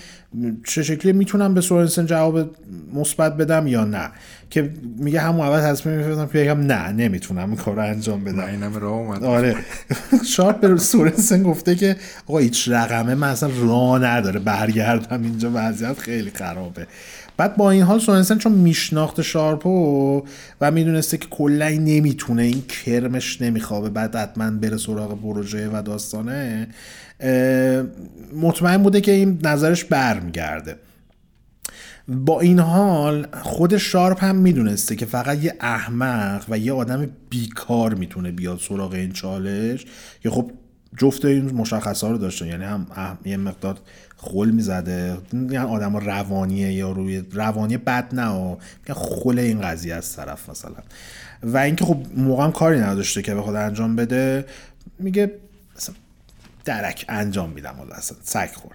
چه شکلی میتونم به سورنسن جواب مثبت بدم یا نه. که میگه همون اول تصمیم می‌گرفتم که بگم نه نمیتونم کارو انجام بدم، اینم راه اومد. آره شارپ به سورنسن گفته که آقا هیچ رقمه من اصلا راه نداره برگردم اینجا، وضعیت خیلی خرابه. بعد با این حال سورنسن چون میشناخت شارپو و میدونسته که کلا نمیتونه، این کرمش نمیخوابه، بعد حتما بره سراغ پروژه و داستانه، مطمئن بوده که این نظرش برمیگرده. با این حال خود شارپ هم میدونسته که فقط یه احمق و یه آدم بیکار میتونه بیاد سراغ این چالش، که خب جفت این مشخصا رو داشتن، یعنی هم یه مقدار خل میزده، یعنی آدم روانیه یا روی روانی بد نه، خل این قضیه از طرف مثلا، و اینکه خب موقع هم کاری نداشته که بخواد انجام بده، میگه درک انجام میدم حالا اصلا سگ خور.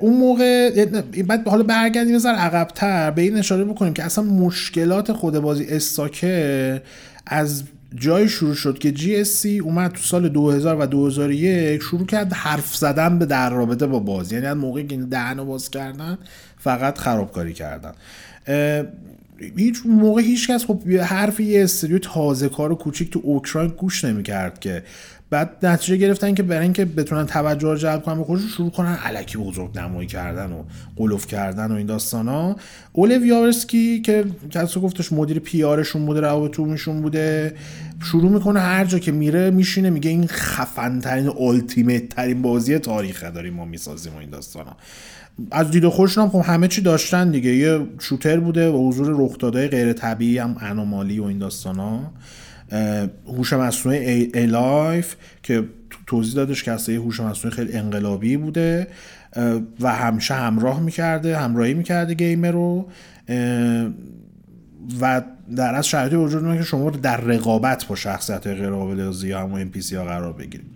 اون موقع بعد حالا برگردیم مثلا عقب‌تر به این اشاره بکنیم که اصلا مشکلات خود بازی استاکر از جای شروع شد که GSC اومد تو سال 2000 و 2001 شروع کرد حرف زدن به در رابطه با بازی، یعنی از موقعی که دهنو باز کردن فقط خرابکاری کردن. هیچ موقع هیچ کس خب حرف یه استودیو تازه کار کوچیک تو اوکراین گوش نمی‌کرد که بعد نتیجه گرفتن که برای اینکه بتونن توجه رو جلب کنن به خودشون شروع کنن الکی بزرگنمایی کردن و قلوف کردن و این داستانا. اولیو یاورسکی که کسی گفتش مدیر پی آرشون بوده، روابطشون بوده، شروع میکنه هر جا که میره میشینه میگه این خفن ترین التیمیت ترین بازی تاریخه داریم ما میسازیم و این داستانا. از دید خودشون هم همه چی داشتن دیگه، یه شوتر بوده و حضور رخدادهای غیر طبیعی هم انومالی و این داستانا، هوش مصنوعی الایف که توضیح دادش که اصلا هوش مصنوعی خیلی انقلابی بوده و همیشه همراهی میکرده گیمر رو و در از شرایطی وجود میاد که شما در رقابت با شخصیت‌های غیر قابل ازیا هم ام پی سی ها قرار بگیرید.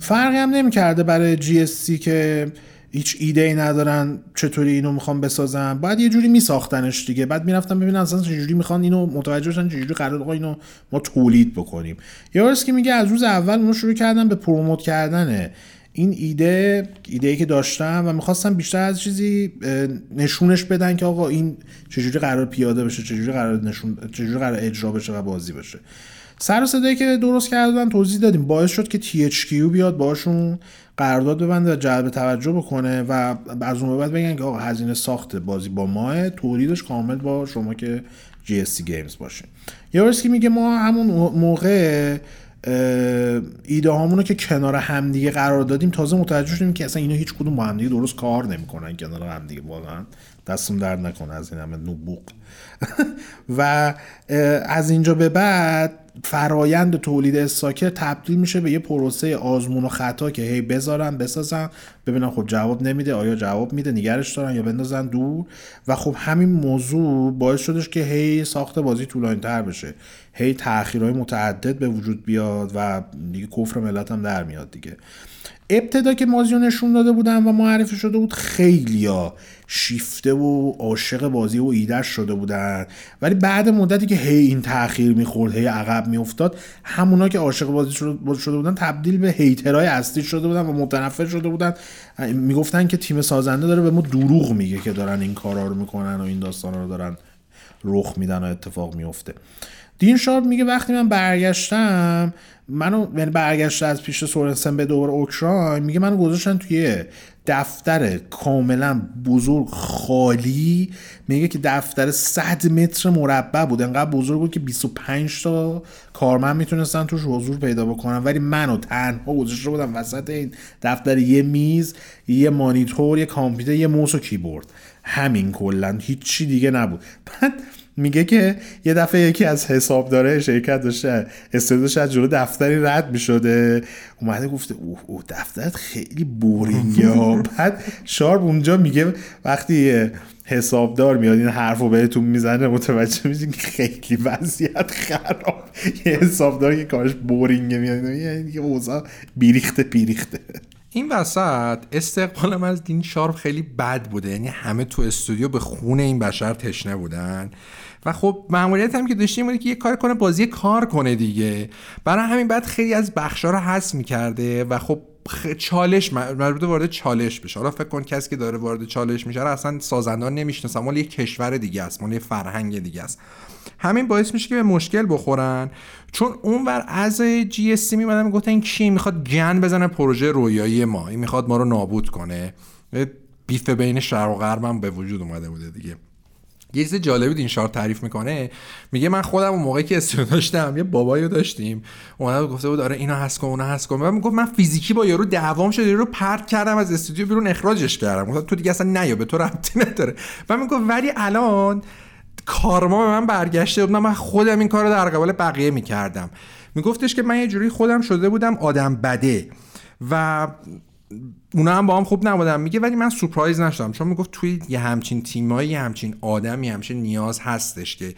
فرقی هم نمی‌کرده برای جی اس سی که هیچ ایده ای ندارن چطوری اینو میخوان بسازن، بعد یه جوری میساختنش دیگه. بعد میرفتن ببینن اصلا چجوری میخوان اینو متوجه شدن، چجوری قراره آقا اینو ما تولید بکنیم. یارسکی میگه از روز اول اونو شروع کردن به پروموت کردن این ایده‌ای که داشتن و میخواستن بیشتر از چیزی نشونش بدن که آقا این چجوری قرار پیاده بشه، چجوری قرار اجرا بشه و بازی بشه. سر و صدایی که درست کردن توضیح دادیم باعث شد که THQ بیاد باشون قرارداد ببنده و جلب توجه بکنه و از اون به بعد بگن که آقا هزینه ساخت بازی با ماه، تولیدش کامل با شما که GSC Games باشه. یارسکی میگه ما همون موقع ایده هامونو که کنار همدیگه قرار دادیم تازه متوجه شدیم که اصلا اینا هیچ کدوم با همدیگه درست کار نمیکنن کنار همدیگه، واقعا دستم درد نکنه از این همه نوبوق و از اینجا به بعد فرایند تولید استاکر تبدیل میشه به یه پروسه آزمون و خطا که هی بذارن بسازن ببینن خب جواب نمیده، آیا جواب میده نگرش دارن یا بندازن دور. و خب همین موضوع باعث شدش که هی ساخت بازی طولانی‌تر بشه، هی تأخیرهای متعدد به وجود بیاد و دیگه کفر ملت هم در میاد دیگه. ابتدا که بازیو نشون داده بودن و معرفی شده بود خیلیا شیفته و عاشق بازی و ایده‌اش شده بودن، ولی بعد مدتی که هی این تأخیر میخورد هی عقب میافتاد، همونا که عاشق بازی شده بودن تبدیل به هیترهای اصلی شده بودن و متنفر شده بودن، میگفتن که تیم سازنده داره به ما دروغ میگه که دارن این کارا رو میکنن و این داستانا رو دارن رخ میدن و اتفاق میفته. دین شارپ میگه وقتی من برگشتم، یعنی برگشته از پیش سورنسن به دوباره اوکراین، میگه منو گذاشتن توی دفتر کاملا بزرگ خالی، میگه که دفتر 100 متر مربع بود، انقدر بزرگ بود که 25 تا کارمند میتونستن توش حضور پیدا بکنن، ولی منو تنها گذاشته بودم وسط این دفتر، یه میز، یه مانیتور، یه کامپیوتر، یه موس و کیبورد، همین کلا هیچی دیگه نبود. بعد میگه که یه دفعه یکی از حسابدارای شرکت داشته استعدادش از جلو دفتری رد می‌شده، اومده گفته اوه دفترت خیلی بورینگه ها. بعد شارپ اونجا میگه وقتی حسابدار میاد این حرفو بهتون میزنه متوجه میشین که خیلی وضعیت خراب، یه حسابدار که کارش بورینگه میاد، یعنی که اوضاع بیریخته. این وسط استقبالم از دین شارپ خیلی بد بوده، یعنی همه تو استودیو به خون این بشر تشنه بودن و خب مأموریت هم که داشتیم بود که یه کار کنه، بازی کار کنه دیگه، برای همین بعد خیلی از بخشا رو حذف می‌کرده و خب چالش مربوط وارد چالش بشه. حالا فکر کن کسی که داره وارد چالش میشه اصلا سازندان نمیشناسه، مال یه کشور دیگه است، مال یه فرهنگ دیگه است، همین باعث میشه که به مشکل بخورن. چون اونور از جی اس سی میمدن میگفتن کی میخواد گن بزنه پروژه رویایی ما، این میخواد ما رو نابود کنه، بیف بین شرق و غرب هم به وجود اومده بوده دیگه. یه چیز جالبی دین شارپ تعریف میکنه، میگه من خودم اون موقعی که استودیو داشتم یه باباییو داشتیم، اون گفته بود آره اینا هست کن اونا هست کن، بعد میگفت من فیزیکی با یارو دعوام شد، یارو پرت کردم از استودیو بیرون، اخراجش کردم، گفتم تو دیگه اصلا نیا، به تو ربطی نداره. بعد میگفت ولی الان کارما به من برگشته بود، من خودم این کارو در قبال بقیه میکردم. میگفتش که من یه جوری خودم شده بودم آدم بده و اونا هم با هم خوب نبودن، میگه ولی من سورپرایز نشدم، چون میگفت توی یه همچین تیمایی همچین آدمی همچین نیاز هستش که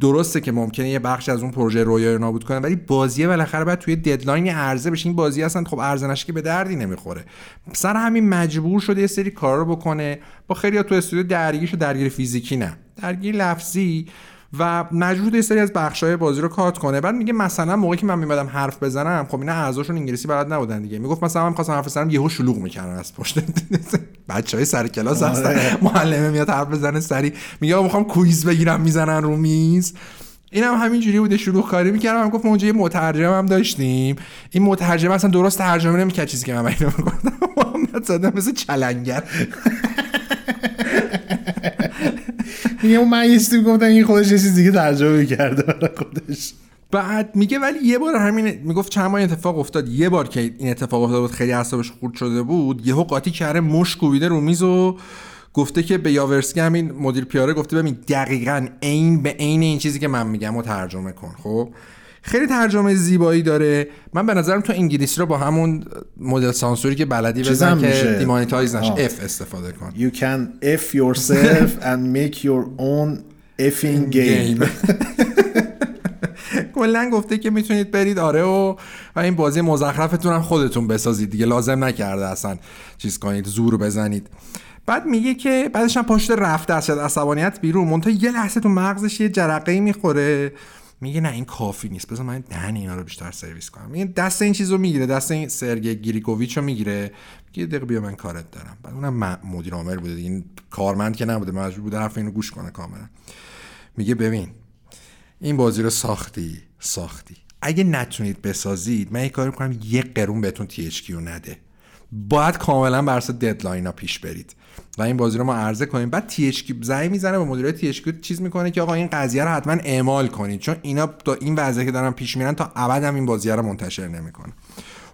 درسته که ممکنه یه بخش از اون پروژه رویا رو نابود کنه، ولی بازیه بالاخره باید توی ددلاین عرضه بشه، این بازی اصلا خب عرضه نشه که به دردی نمیخوره، سر همین مجبور شده یه سری کارا رو بکنه. با خیلی تو استودیو درگیر فیزیکی نه، درگیر لفظی و مجبور یه سری از بخشای بازی رو کات کنه. بعد میگه مثلا موقعی که من میمدم حرف بزنم، خب اینا اعضاشون انگلیسی بلد نبودن دیگه، میگفت مثلا من می‌خواستم حرف بزنم یهو شلوغ می‌کردن از پشت بچهای سر کلاس هستن، معلمه میاد حرف بزنه سری میگه میخوام کویز بگیرم، میزنن رو میز. اینم هم همینجوری بوده، شروع کاری می‌کردم. من گفتم اونجا یه مترجم هم داشتیم، این مترجم اصلا درست ترجمه نمی‌کرد چیزی که من بیان می‌کردم. محمد زاده مثل چلنگر میگه اون مایستی گفتن این خودش یه چیز دیگه ترجمه می‌کرده برای خودش. بعد میگه ولی یه بار همین میگفت چند بار اتفاق افتاد، یه بار که این اتفاق افتاد بود خیلی اعصابش خورد شده بود، یهو قاطی کرده مشک کوبیده رو میز و گفته که به یاورسکی همین مدیر پیاره گفته ببین دقیقاً عین به عین این چیزی که من میگم رو ترجمه کن. خب خیلی ترجمه زیبایی داره. من به نظرم تو انگلیسی رو با همون مدل سانسوری که بلدی بزن که دیمانیتایز نشه F استفاده کن. You can F yourself and make your own effing game. کلاً گفته که میتونید برید آره و این بازی مزخرفتون هم خودتون بسازید دیگه، لازم نکرده اصلا چیز کنید، زور بزنید. بعد میگه که بعدش هم پاشت رفته از عصبانیت بیرون، منتها یه لحظه تو مغزش یه جرقه‌ای میخوره، میگه نه این کافی نیست، بذار من دهن اینا رو بیشتر سرویس کنم. میگه دست این چیزو میگیره، دست این سرگئی گریگوویچو میگیره، میگه دقیقاً بیا من کارت دارم. بعد اونم مدیر عامل بوده دیگه، کارمند که نبوده، مجبور بوده حرف اینو گوش کنه کاملا. میگه ببین این بازی رو ساختی، اگه نتونید بسازید من یه کاری می‌کنم، یه قرون بهتون THQ نده، باید کاملا برسه ددلاین ها پیش برید و این بازی رو ما عرضه کنیم. بعد THQ زنگ میزنه به مدیرای THQ، چیز میکنه که آقا این قضیه رو حتما اعمال کنید چون اینا تا این وضعی که دارن پیش میرن تا ابد هم این بازی رو منتشر نمیکنه.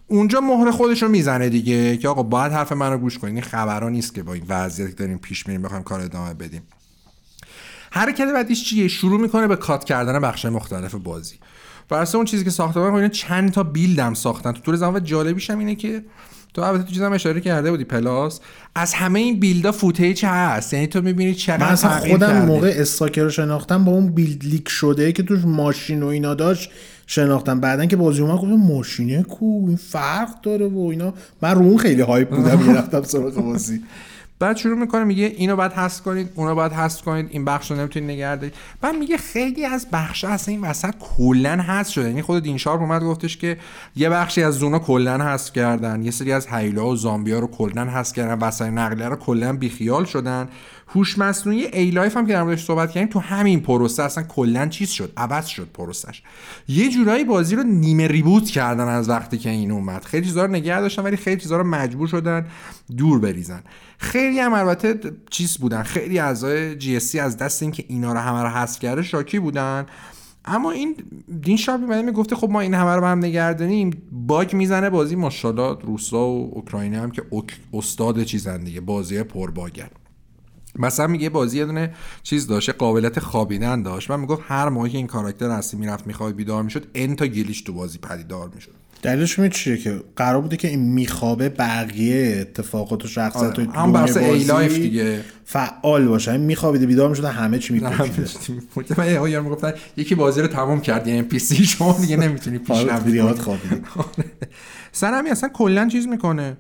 اونجا مهر خودش رو میزنه دیگه که آقا باید حرف منو گوش کنید، این خبرا نیست که با این وضعیتی که داریم پیش میریم بخوایم کار ادامه بدیم. حرکت بعدیش چیه؟ شروع میکنه به کات کردن بخش مختلف بازی. واسه اون چیزی که ساختمون اینا چند تا بیلدم ساختن تو طول زمان. جالبیش هم اینه که تو البته تو چیزام اشاره کرده بودی پلاس، از همه این بیلدا فوتیج هست، یعنی تو می‌بینی چقدر. من خودم موقع استاکر رو شناختم با اون بیلد لیک شده که توش ماشین و اینا داشت شناختم، بعدن که بازی اومد گفتم ماشینه کو، این فرق داره و اینا، من رو اون خیلی هایپ بودم می‌رفتم سراغ بازی. بعد شروع میکنه میگه اینو باید حذف کنید، اونو باید حذف کنید، این بخش رو نمیتونید نگه دارید. بعد میگه خیلی از بخشا اصلا این وسط کلا حذف شده، یعنی خود دین شارپ اومد گفتش که یه بخشی از زونا کلا حذف کردن، یه سری از هیولا و زامبیا رو کلا حذف کردن، وسایل نقلیه رو کلا بیخیال شدن، هوش مصنوعی ای لایف هم که در موردش صحبت کردیم تو همین پروسه اصلا کلا چیز شد، عوض شد پروسش. یه جورایی بازی رو نیمه ریبوت کردن از وقتی که این اومد. خیلی چیزا رو نگه داشتن ولی خیلی چیزا رو مجبور شدن دور بریزن. خیلی هم البته چیز بودن، خیلی اعضای GSC از دست این که اینا رو همه رو حذف کرده شاکی بودن. اما این دین شارپ اومد میگفته خب ما این همه رو به هم نگردنیم، باگ میزنه بازی. ماشاءالله روسا و اوکراینی هم که استاد چیزن دیگه، بازی پر باگن. مثلا میگه بازی یه دونه چیز داشت، قابلیت خوابیدن داشت. من میگفت هر موقع که این کاراکتر اصلی میرفت میخوابید بیدار میشد، ان تا گلیچ تو بازی پدیدار میشد. دلیلش می چیه که قرار بوده که این میخوابه بقیه اتفاقات و شخصیت و هم بحث ای لایف دیگه فعال باشه، میخوابید بیدار میشد، همه چی میپیچید. من یارو میگفتن یکی بازی رو تمام کرد یه ام پی سی، شما دیگه نمیتونی پیش نمیاد خوابید. سرمی اصلا کلا چیز میکنه،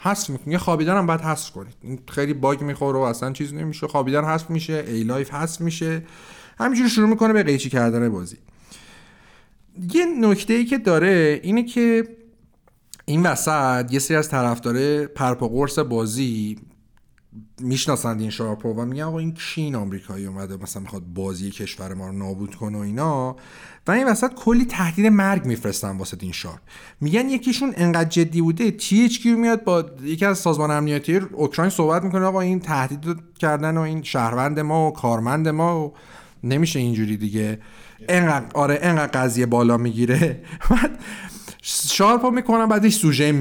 حذف میکنه. خوابیدن هم باید حذف کنید، این خیلی باگ میخوره و اصلا چیز نمیشه. خوابیدن حذف میشه، ای لایف حذف میشه، همینجوری شروع میکنه به قیچی کردن بازی. یه نکته‌ای که داره اینه که این وسط یه سری از طرفدارای پرپا قرص بازی میشناسند این شارپو و میگن آقا این چین آمریکایی اومده مثلا میخواد بازی کشور ما رو نابود کنه و اینا، و این وسط کلی تهدید مرگ میفرستن واسه این شارپ. میگن یکیشون انقدر جدی بوده THQ میاد با یکی از سازمان امنیتی اوکراین صحبت میکنه آقا این تهدید کردن و این شهروند ما و کارمند ما و نمیشه اینجوری دیگه، انقدر قضیه بالا میگیره. بعد شارپو میکنن بعدش سوژه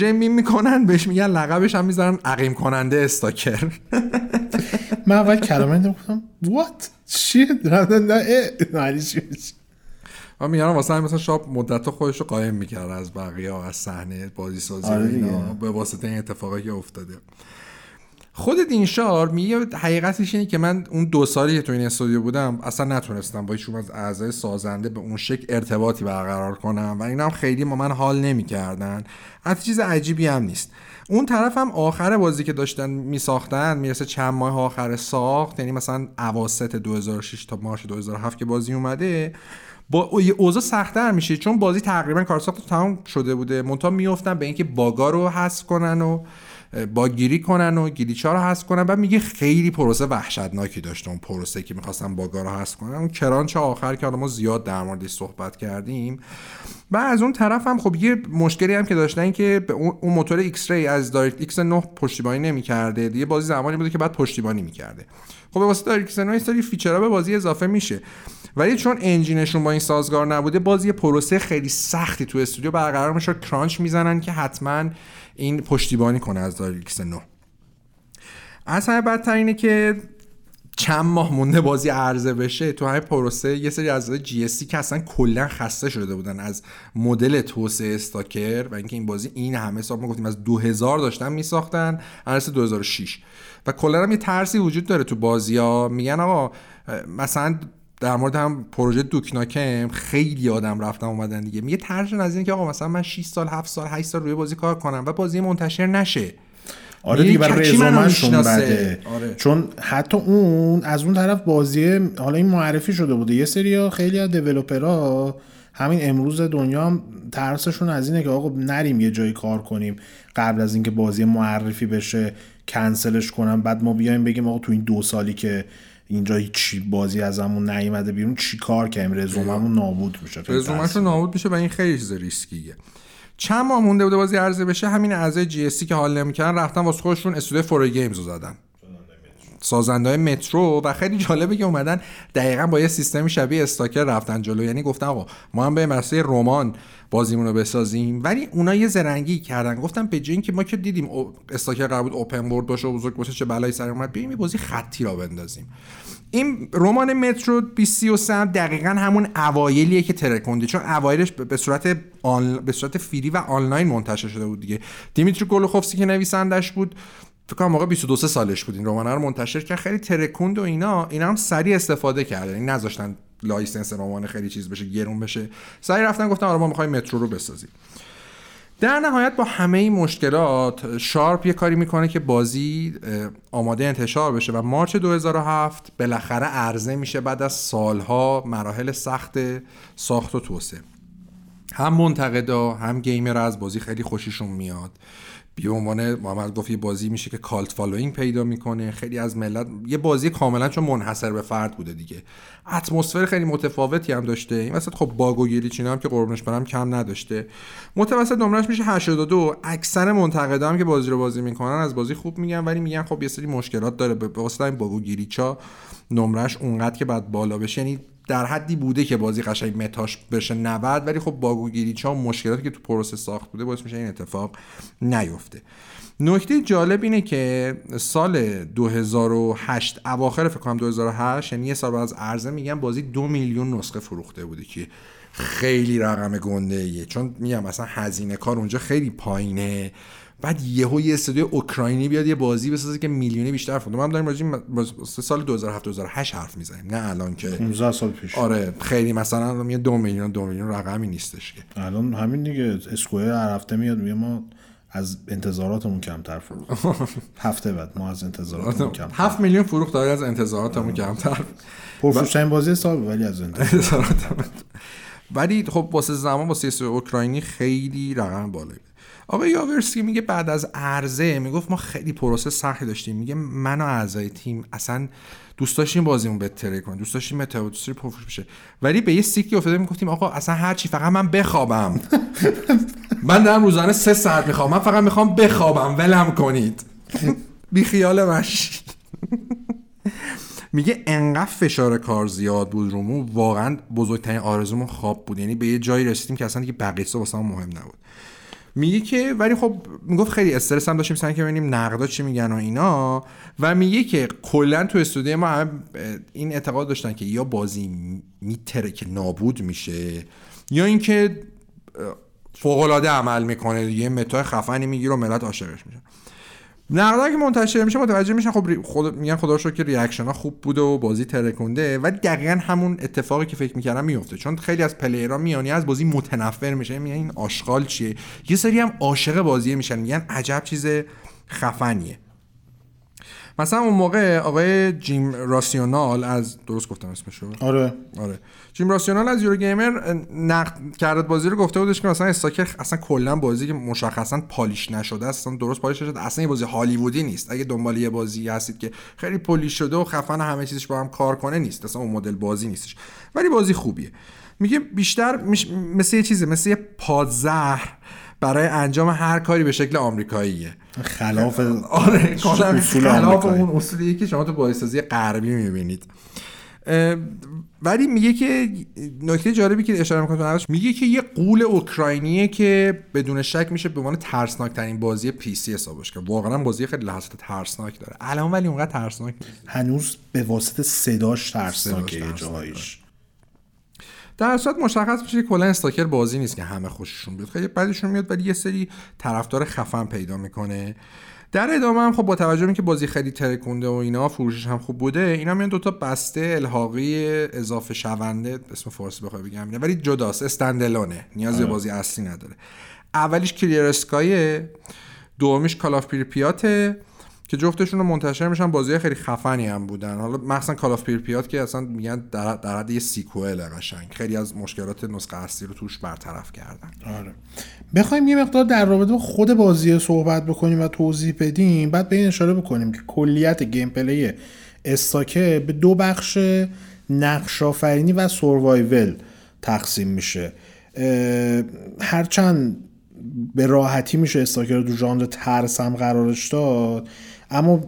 میم میکنن، بهش میگن لقبش هم میذارن عقیم کننده استاکر. من اول کلمه اینو گفتم وات شیت ما میگن واسه مثلا شاپ مدت‌ها خودش رو قایم میکرد از بقیه از صحنه بازی سازی اینا به واسطه این اتفاقی که افتاده. خود دین شارپ میگه حقیقتش اینه که من اون 2 سالی که تو این استودیو بودم اصلا نتونستم با هیچ از اعضای سازنده به اون شکل ارتباطی برقرار کنم و اینا هم خیلی با من حال نمی‌کردن. حتی چیز عجیبی هم نیست. اون طرف هم آخر بازی که داشتن میساختن میرسه چند ماه آخر ساخت، یعنی مثلا اواسط 2006 تا مارس 2007 که بازی اومده، با اوضاع سخت‌تر میشه چون بازی تقریبا کارساختش تمام شده بوده. منتها میافتن به اینکه باگا رو حذف کنن و باگیری کنن و گلیچا رو حذف کنن. بعد میگه خیلی پروسه وحشتناکی داشت اون پروسه که می‌خواستن باگا رو حذف کنن، اون کرانچ آخر که ما زیاد در موردش صحبت کردیم. و از اون طرف هم خب یه مشکلی هم که داشتن که اون موتور ایکس ری از دایرکت ایکس 9 پشتیبانی نمی‌کرده دیگه، بازی زمانی بوده که بعد پشتیبانی می‌کرده. خب به واسطه دایرکت ایکس 9 سری فیچرها به بازی اضافه میشه، ولی چون انجینشون با این سازگار نبوده بازی پروسه خیلی سختی تو استودیو برقرار میشه، کرانچ میزنن که حتما این پشتیبانی کنه از دایرکت 9. اصلا بدتر اینه که چند ماه مونده بازی عرضه بشه تو همین پروسه یه سری از جی اس سی که اصلا کلا خسته شده بودن از مدل توسعه استاکر و اینکه این بازی این همه سال ما گفتیم از 2000 داشتن میساختن الان 2006 و کلا هم یه ترسی وجود داره تو بازی‌ها. میگن آقا مثلا در مورد هم پروژه دوکناکم خیلی آدم رفتن اومدن دیگه، میگه ترجن از این که آقا مثلا من 6 سال 7 سال 8 سال روی بازی کار کنم و بازی منتشر نشه. آره دیگه برای رزومه‌شون بده. آره. چون حتی اون از اون طرف بازی حالا این معرفی شده بوده، یه سری خیلی از دیولپرها همین امروز دنیا هم ترسشون از اینه که آقا نریم یه جایی کار کنیم قبل از اینکه بازی معرفی بشه کنسلش کنن، بعد ما بیایم بگیم آقا تو این دو سالی که اینجا هیچ بازی ازمون نیومده بیرون چی کار کنیم، رزوممون نابود میشه. رزومشون نابود میشه و این خیلی چیز ریسکیه. چند ماه مونده بوده بازی عرضه بشه، همین اعضای جی اس سی که حال نمی‌کردن رفتن واسه خودشون استودیو 4A گیمز رو زدن، سازنده‌های مترو. و خیلی جالبه که اومدن دقیقاً با یه سیستمی شبیه استاکر رفتن جلو، یعنی گفتن آقا ما هم به مسئله رمان بازیمون رو بسازیم، ولی اونا یه زرنگی کردن گفتن به جای اینکه ما که دیدیم استاکر قرار بود اوپن ورلد باشه و بزرگ باشه چه بلایی سر اومد، بریم یه بازی خطی را بندازیم. این رمان مترو 2033 دقیقاً همون اوایلیه که ترکونده، چون اوایلش به صورت فری و آنلاین منتشر شده بود دیگه. دیمیتری گولوخوفسکی که نویسندش بود فکر کنم موقع 22 سالش بود این رمان رو منتشر کرد، خیلی ترکوند و اینا هم سریع استفاده کردن، این نذاشتن لایسنس رمان خیلی چیز بشه گرون بشه، سریع رفتن گفتن آره ما می‌خوایم مترو رو بسازیم. در نهایت با همه این مشکلات شارپ یه کاری میکنه که بازی آماده انتشار بشه و مارچ 2007 بالاخره عرضه میشه بعد از سالها مراحل سخت ساخت و توسعه. هم منتقدا هم گیمر از بازی خیلی خوششون میاد، به عنوان محمد گفت یه بازی میشه که کالت فالوینگ پیدا میکنه، خیلی از ملت یه بازی کاملا چون منحصر به فرد بوده دیگه، اتمسفر خیلی متفاوتی هم داشته، این وسط خب باگ و گلیچ هم که قربونش برم کم نداشته، متوسط نمرش میشه 82. اکثر منتقدا هم که بازی رو بازی میکنن از بازی خوب میگن، ولی میگن خب یه سری مشکلات داره، به واسطه این باگ و گلیچا نمرش اونقدر که بعد بالا بشه، یعنی در حدی بوده که بازی قشنگ متاش بشه 90، ولی خب باگوگیریچا مشکلاتی که تو پروسه ساخت بوده باعث میشه این اتفاق نیفته. نکته جالب اینه که سال 2008 اواخر فکر کنم 2008 یعنی یه سال بعد از عرضه میگم بازی 2 میلیون نسخه فروخته بوده که خیلی رقم گنده‌ایه، چون میگم مثلا هزینه کار اونجا خیلی پایینه، بعد یهو یه استودیو اوکراینی بیاد یه بازی بسازه که میلیونی بیشتر فروخته. ما هم داریم راجع به سال 2007 2008 حرف میزنیم نه الان که 15 سال پیش. آره خیلی مثلا میگه 2 میلیون رقمی نیستش که الان همین دیگه اسکوئر هر هفته میاد میگه ما از انتظاراتمون کمتر فروخت. هفته بعد ما از انتظاراتمون کمتر 7 میلیون فروخت داره از انتظاراتمون کمتر. پرفروش‌ترین بازی سال ولی از انتظاراتمون، ولی خب واسه زمان واسه استودیو اوکراینی خیلی رقم بالایی. آقای یاورسکی میگه بعد از عرضه میگفت ما خیلی پروسه سختی داشتیم، میگه من و اعضای تیم اصلا دوست داشتیم بازیمون بهتره کنه، دوست داشتیم متاوتسری پرفروش بشه، ولی به یه سیکی افتاده میگفتیم آقا اصلا هر چی فقط من بخوابم، من دارم روزانه 3 ساعت میخوام، من فقط میخوام بخوابم ولم کنید بی خیال مش. میگه انقدر فشار کار زیاد بود رومون، واقعا بزرگترین آرزومون خواب بود، یعنی به یه جایی رسیدیم که اصلا دیگه بقیه‌اش واسمون مهم نبود. میگه که ولی خب میگفت خیلی استرس هم داشتیم سعی که ببینیم نقدا چی میگن و اینا، و میگه که کلا تو استودیو ما هم این اعتقاد داشتن که یا بازی میتره که نابود میشه یا اینکه فوق العاده عمل میکنه دیگه، متا خفنی میگیره و ملت عاشقش میشن. نقدا که منتشر میشه متوجه میشن خب میگن خدا رو شکر که ریاکشن ها خوب بوده و بازی ترکونده، و دقیقاً همون اتفاقی که فکر میکردم میفته، چون خیلی از پلیرها میانی از بازی متنفر میشه، میگن این آشغال چیه، یه سری هم عاشق بازی میشن میگن عجب چیز خفنیه. مثلا اون موقع آقای جیم راسیونال از درست گفتم اسمشو؟ آره جیم راسیونال از یورو گیمر نقد کرد بازی رو، گفته بودش که مثلا استاکر اصلا کلا بازی که مشخصا پالیش نشده است، اصلا درست پالیش شده، اصلا یه بازی هالیوودی نیست. اگه دنبال یه بازی هستید که خیلی پولیش شده و خفن همه چیزش با هم کار کنه نیست، اصلا اون مدل بازی نیستش، ولی بازی خوبیه. میگه بیشتر مثل یه چیزه، مثل یه پادزهر برای انجام هر کاری به شکل آمریکاییه، خلاف آره خلاف اون اصولیه که شما تو بازیسازی غربی میبینید. ولی میگه که نکته جالبی که اشاره میکنه ازش، میگه که یه غول اوکراینیه که بدون شک میشه به عنوان ترسناک ترین بازی پی سی حسابش کرد. واقعا بازی خیلی لحظات ترسناک داره الان، ولی اونقدر ترسناک هنوز به واسطه صداش ترسناکه جایش. در صورت مشخص میشه که کلا استاکر بازی نیست که همه خوششون بیاد، خیلی بعدشون میاد ولی یه سری طرفدار خفن پیدا میکنه. در ادامه هم خب با توجه به اینکه بازی خیلی ترکونده و اینا، فروشش هم خوب بوده، اینا میان دو تا بسته الحاقی اضافه شونده، اسم فارسی بخوام بگم اینا، ولی جداست، استندالونه، نیازی به بازی اصلی نداره. اولیش کلیر اسکای، دومیش کال آف پریپیاته که جفتشون رو منتشر میشن، بازی خیلی خفنی هم بودن. حالا مثلا کال آف پریپیات که اصلا میگن در حد یه سیکوئل قشنگ، خیلی از مشکلات نسخه اصلی رو توش برطرف کردن. آره. بخوایم یه مقدار در رابطه با خود بازی صحبت بکنیم و توضیح بدیم، بعد به این اشاره بکنیم که کلیت گیم پلی استاکر به دو بخش نقش‌آفرینی و سوروایول تقسیم میشه. هرچند به راحتی میشه استاکر رو تو ژانر ترس هم قرارش داد، اما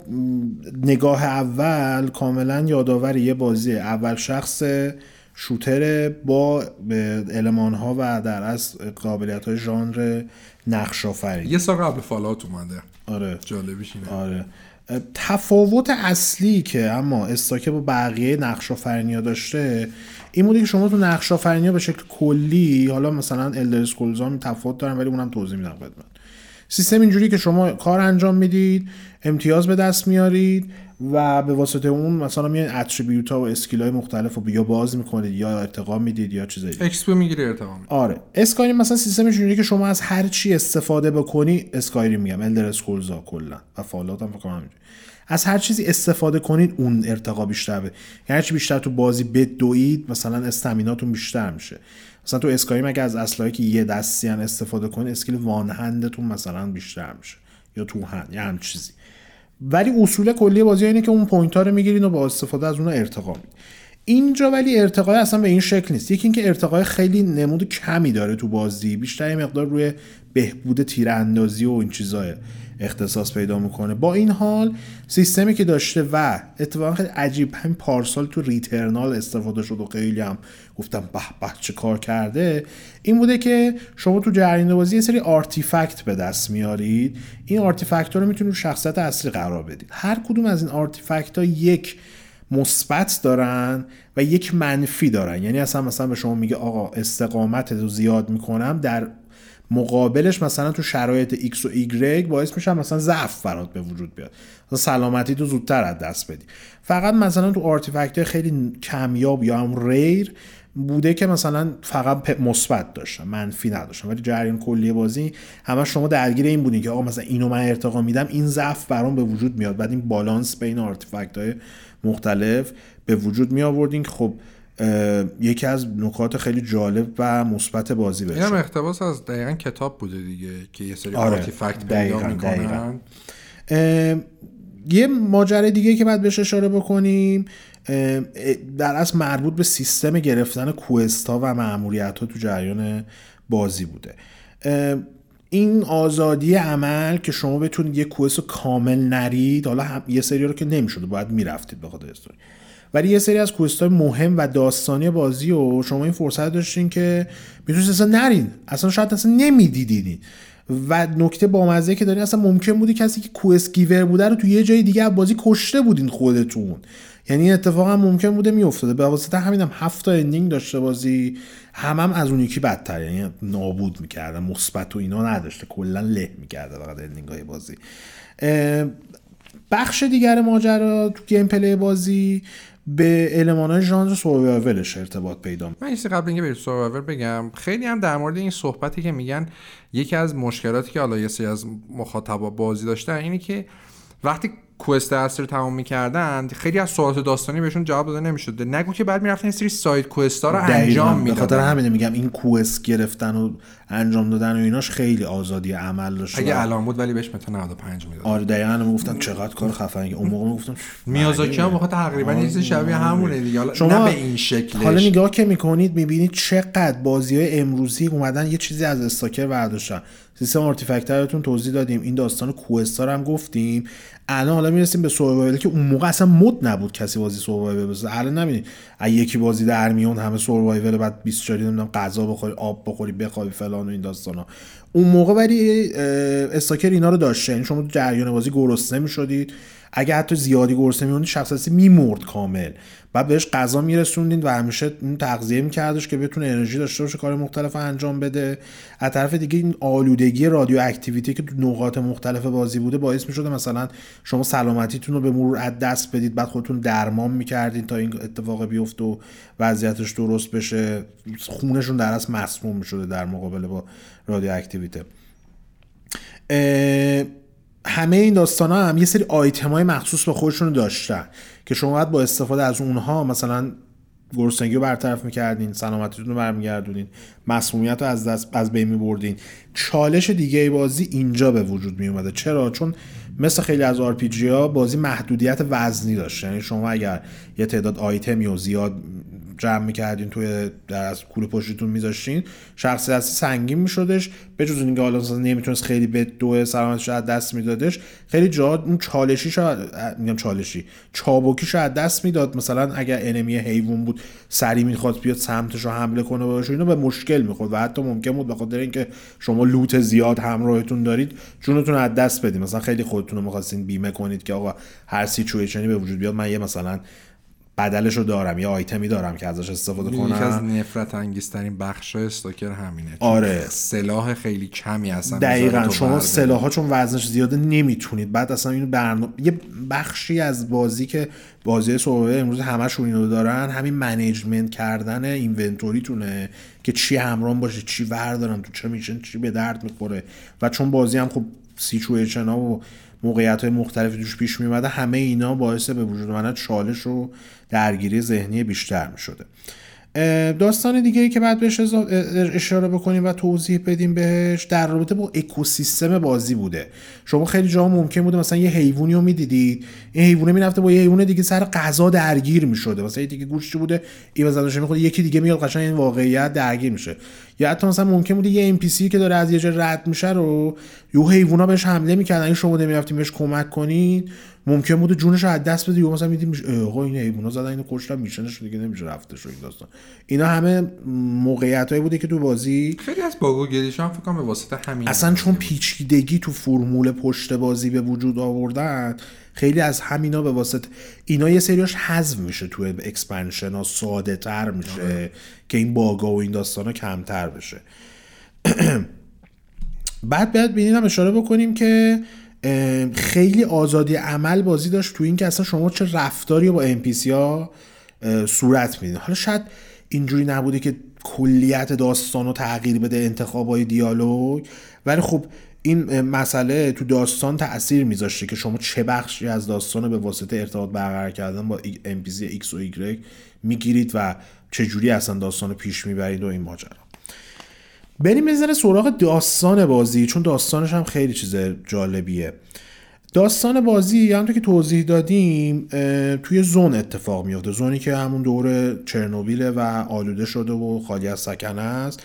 نگاه اول کاملا یادآور یه بازی اول شخص شوتر با المان‌ها و در از قابلیت‌های ژانر نقش‌آفرینی. یه سال قبل فالات اومده. آره. جالبیش اینه. آره. تفاوت اصلی که اما استاکر با بقیه نقش‌آفرینی‌ها داشته این بوده که شما تو نقش‌آفرینی‌ها به شکل کلی، حالا مثلا الدر اسکرولزام تفاوت دارن ولی اونم توضیح میدم خدمت. سیستم اینجوری که شما کار انجام میدید، امتیاز به دست میارید و به واسطه اون مثلا میان اتریبیوت ها و اسکیل های مختلف رو یا باز میکنید یا ارتقا میدید یا چیزایی اکسپو میگیری ارتقا میدید. آره. اسکایریم مثلا سیستمش اینجوریه که شما از هر چی استفاده بکنی، اسکایریم میگم، الدر اسکرولز ها کلا و فالات هم فکر کنم همینجوری، از هر چیزی استفاده کنید اون ارتقا بیشتر بشه. یعنی هر چی بیشتر تو بازی بدوید مثلا استامیناتون بیشتر میشه. مثلا تو اسکایریم اگه از اسلحه‌ای که یه دستی ان استفاده کنید، اسکیل وان هندتون مثلا بیشتر میشه یا تو هند یا هم چیزی. ولی اصول کلی بازی اینه که اون پوینت‌ها رو میگیرین و با استفاده از اون ارتقا میدین. اینجا ولی ارتقای اصلا به این شکل نیست. یکی اینکه ارتقای خیلی نمود کمی داره تو بازی، بیشتر یه مقدار روی بهبود تیراندازی و این چیزا اختصاص پیدا میکنه. با این حال سیستمی که داشته و اتفاقا خیلی عجیب، همین پارسال تو ریترنال استفاده شد و خیلی هم گفتم به به چه کار کرده، این بوده که شما تو جریان بازی یه سری آرتیفکت به دست میارید، این آرتیفکت ها رو میتونید شخصیت اصلی قرار بدید. هر کدوم از این آرتیفکت ها یک مثبت دارن و یک منفی دارن، یعنی اصلا مثلا به شما میگه آقا استقامت رو زیاد میکنم، در مقابلش مثلا تو شرایط ایکس و ایگرگ باعث میشن مثلا ضعف برات به وجود بیاد، مثلا سلامتی تو زودتر از دست بدی. فقط مثلا تو آرتیفکت خیلی کمیاب یا هم ریر بوده که مثلا فقط مثبت داشتن، منفی نداشتن، ولی جریان کلی بازی همه شما درگیر این بودین که آقا مثلا اینو من ارتقا میدم، این ضعف برام به وجود میاد، بعد این بالانس بین آرتیفکت‌های مختلف به وجود می آوردین. خب یکی از نکات خیلی جالب و مثبت بازی بشه. اینم اقتباس از دقیقاً کتاب بوده دیگه که یه سری آرتیفکت پیدا می‌کنن. یه ماجرای دیگه که بعد بهش اشاره بکنیم در اصل مربوط به سیستم گرفتن کوئست‌ها و مأموریت‌ها تو جریان بازی بوده. این آزادی عمل که شما بتونید یه کوئست رو کامل نرید، حالا هم یه سری رو که نمی‌شد باید می‌رفتید به خاطر استوری، ولی یه سری از کوئست‌های مهم و داستانی بازی رو شما این فرصت داشتین که میتونید اصلا نرین، اصلا شاید اصلا نمیدیدین. و نکته بامزه که دارین، اصلا ممکن بودی کسی که کوئست گیور بوده رو تو یه جای دیگه بازی کشته بودین خودتون، یعنی این اتفاق هم ممکن بوده میافتاده. به واسطه همینم 7 تا اندینگ داشته بازی، هم از اون یکی بدتر، یعنی نابود می‌کردن، مثبت و اینا نداشته، کلا له می‌کرده فقط اندینگ‌های بازی. بخش دیگر ماجرا تو گیم پلی بازی به المان‌های ژانر سوروایولش ارتباط پیدا می‌کنه. من قبل اینکه بریم سوروایول بگم، خیلی هم در مورد این صحبتی که میگن یکی از مشکلاتی که حالا یه سری از مخاطبا بازی داشتن اینه که وقتی کوست اصلی رو تمام می‌کردن خیلی از سوالات داستانی بهشون جواب داده نمی‌شد، نگو که بعد می‌رفتن این سری ساید کوستا رو انجام می‌دادن. به خاطر همین میگم این کوست گرفتن و انجام دادن و ایناش خیلی آزادی عمل داشت. اگه الان بود ولی بهش متن 95 میدادن. آره دقیقاً میگفتن چقدر کار خفنی. اون موقع میگفتم میازاکی هم بخاطر تقریباً یه چیز شبیه همونه دیگه، نه به این شکلش. حالا نگاه که می‌کنید می‌بینید چقدر بازی‌های امروزی اومدن یه چیزی از استاکر برداشتن. سیستم آرتیفکترتون توضیح دادیم، این داستان کوستا رو هم گفتیم. الان حالا میرسیم به سوروایوال که اون موقع اصلا مد نبود کسی بازی سوروایوال بزنه. الان نمی‌بینید یکی بازی در میون همه سوروایوال، بعد 24 نمیدونم غذا بخوری، آب بخوری، بخوابی فلان و این داستانا. اون موقع ولی استاکر اینا رو داشته، یعنی شما تو جریان بازی گرسنه می‌شدید، اگه حتی زیادی گرسنه می‌موندید شخصی می‌مرد کامل، بعد بهش غذا میرسوندین و همیشه تغذیه می‌کردش که بتونه انرژی داشته باشه کار مختلف انجام بده. از طرف دیگه این آلودگی رادیواکتیویتی که تو نقاط مختلف بازی بوده باعث می‌شده مثلا شما سلامتیتون رو به مرور از دست بدید، بعد خودتون درمان می‌کردین تا این اتفاق بیفت و وضعیتش درست بشه. خونشون در اصل مسموم می‌شده در مقابله با رادیواکتیویته. همه این داستانا هم یه سری آیتم‌های مخصوص به خودشون داشتن که شما باید با استفاده از اونها مثلا گرسنگی رو برطرف می‌کردین، سلامتیتون رو برمیگردونین، مسمومیت رو از دست از بین می‌بردین. چالش دیگه بازی اینجا به وجود می اومده. چرا؟ چون مثل خیلی از آر پی جی‌ها بازی محدودیت وزنی داشت، یعنی شما اگر یه تعداد آیتمی رو زیاد جمع می‌کردین توی در از کوله پشتیتون می‌ذاشتین، شخصی دستی سنگین می‌شدش، به جز اینکه حالا مثلا نمی‌تونست خیلی به دو سلامتش از دست میدادش، خیلی جا اون چابکیش از دست میداد. مثلا اگر انمی حیوان بود سری می‌خواست بیاد سمتش رو حمله کنه باهاش، اینو به مشکل می‌خورد و حتی ممکن بود به خاطر اینکه شما لوت زیاد همراهتون دارید جونتون از دست بدید. مثلا خیلی خودتون رو می‌خواستین بیمه کنید که آقا هر سیچویشنی به وجود بیاد من یه مثلا بدلش رو دارم، یه آیتمی دارم که ازش استفاده کنم. یکی از نفرت انگیزترین بخش استاکر همینه. آره. سلاح خیلی کمی هستن. دقیقاً شما سلاح‌ها چون وزنش زیاده نمیتونید. بعد اصلا اینو یه بخشی از بازی که بازی سوروایوال امروز همشون اینو دارن، همین منیجمنت کردن اینونتوریتونه که چی همراهم باشه، چی وردارم، تو چه میشن، چی به درد میخوره. و چون بازی هم خب سیچویشن‌ها و موقعیت‌های مختلفی توش پیش می‌اومده، همه اینا باعث به وجود اومدن چالش و درگیری ذهنی بیشتر می‌شده. داستان دیگه‌ای که بعد بهش اشاره بکنیم و توضیح بدیم بهش در رابطه با اکوسیستم بازی بوده. شما خیلی جا ممکن بوده مثلا یه حیوانی رو می‌دیدید، این حیوانه می‌رفته با یه حیوان دیگه سر غذا درگیر می‌شده، مثلا یه دیگه گوشت بوده این وزنش می‌خواد، یکی دیگه میاد قشنگ این واقعیت درگیر میشه. یا حتی مثلا ممکن بوده یه ام پی سی که داره از یه جا رد میشه رو یه حیونا بهش حمله می‌کردن، این شما نمی‌رفتین بهش کمک کنین ممکن بود جونش رو از دست بده، یا مثلا می‌دیدیم آقا این حیونا زدن اینو کشتن میشنش دیگه نمیشه رفتش. این داستان اینا همه موقعیتایی بوده که تو بازی خیلی از باگو گلیشام فکر کنم به واسطه همین اصلا چون پیچیدگی تو فرمول پشت بازی به وجود آوردن، خیلی از همینا به واسطه اینا یه سریاش حذف میشه تو اکسپنشن ها، ساده تر میشه که این باگا و این داستانا کمتر بشه. بعد ببینیم اشاره بکنیم که خیلی آزادی عمل بازی داشت تو این که اصلا شما چه رفتاری با ام پی سی ها صورت میدین. حالا شاید اینجوری نبوده که کلیت داستانو تغییر بده، انتخابای دیالوگ، ولی خب این مسئله تو داستان تأثیر میذاشته که شما چه بخشی از داستانو به واسطه ارتباط برقرار کردن با ام پی سی ایکس و ایگرگ میگیرید و چه جوری اصلا داستانو پیش میبرید و این ماجرا. بریم بزنیم سراغ داستان بازی، چون داستانش هم خیلی چیز جالبیه. داستان بازی همونطور که توضیح دادیم توی زون اتفاق میفته، زونی که همون دوره چرنوبیله و آلوده شده و خالی از سکنه است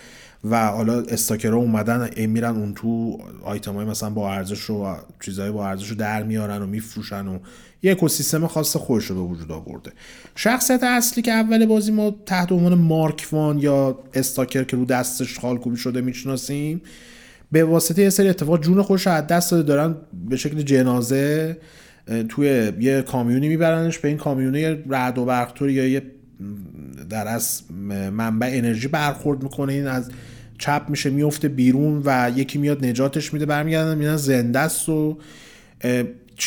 و حالا استاکرها اومدن میرن اون تو آیتمای مثلا با ارزش و چیزای با ارزش رو در میارن و میفروشن و یه اکوسیستم خاص خودش رو به وجود آورده. شخصیت اصلی که اول بازی ما تحت عنوان مارک وان یا استاکر که رو دستش خالکوبی شده میشناسیم، به واسطه یه سری اتفاق جون خودش رو از دست داده، دارن به شکل جنازه توی یه کامیونی میبرنش، به این کامیونه رعد و برق طور یا یه در از منبع انرژی برخورد میکنه، این از چپ میشه میفته بیرون و یکی میاد نجاتش میده، برمیگردن میبینن زنده است و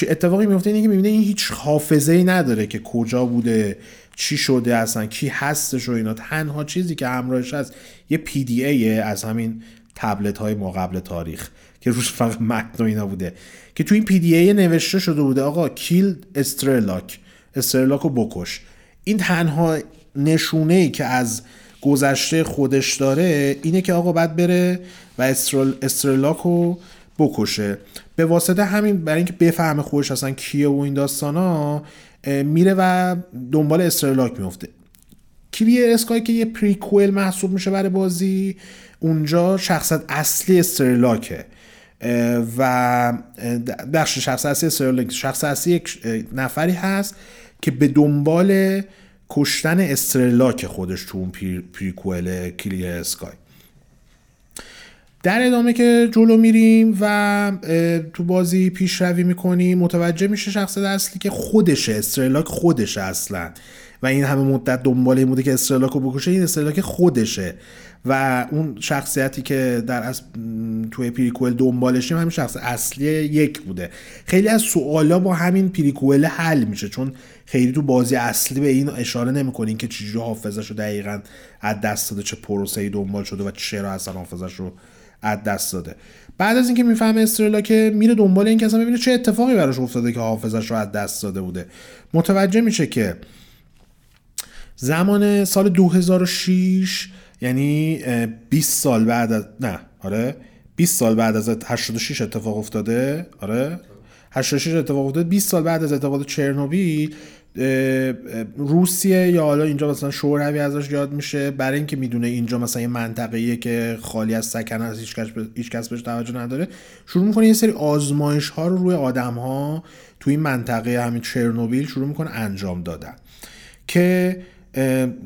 اتفاقی میفته اینه که میبینه این هیچ حافظه‌ای نداره که کجا بوده، چی شده، اصلا کی هستش و اینا. تنها چیزی که همراهش هست یه پی دی ایه از همین تبلت های ما قبل تاریخ که روش فقط متن و اینا بوده، که تو این پی دی ای نوشته شده بوده آقا کیل استرلاک، استرلاک رو بکش. این تنها نشونه‌ای که از گذشته خودش داره اینه که آقا باید بره و استرلاک رو بکشه. به واسطه همین برای اینکه بفهمه خودش اصلا کیه و این داستانا، میره و دنبال استرلاک میفته. کیوی اسکای که یه پریکوئل محسوب میشه برای بازی، اونجا شخصیت اصلی استرلاکه و بخش شخصیت اصلی استرلاک، شخصیت اصلی یک نفری هست که به دنبال کشتن استرلاک خودش تو اون پریکوئل کیوی اسکای. در ادامه که جلو میریم و تو بازی پیشروی میکنیم، متوجه میشه شخصیت اصلی که خودشه، استرلاک خودشه اصلا، و این همه مدت دنبال این بوده که استرلاک رو بکشه، این استرلاک خودشه و اون شخصیتی که توی پریکوئل دنبالشیم همین شخص اصلی یک بوده. خیلی از سوالا با همین پریکوئل حل میشه، چون خیلی تو بازی اصلی به این اشاره نمیکنین که چجوری حافظه‌شو دقیقاً از دست داده، چه پروسه‌ای دنبال شده و چرا اصلا حافظه‌شو از دست داده. بعد از اینکه میفهمه استرلاک، میره دنبال این که اصلا ببینه چه اتفاقی براش افتاده که حافظه‌شو از دست داده بوده. متوجه میشه که زمان سال 2006، یعنی 20 سال بعد از 20 سال بعد از 86 اتفاق افتاده، 86 اتفاق افتاده، 20 سال بعد از اتفاق چرنوبیل، روسیه یا حالا اینجا مثلا شوروی ازش یاد میشه، برای اینکه میدونه اینجا مثلا یه منطقه‌ایه که خالی از سکنه است، هیچ کس بهش توجه نداره، شروع میکنه یه سری آزمایش‌ها رو روی آدم‌ها تو این منطقه همین چرنوبیل شروع میکنه انجام دادن که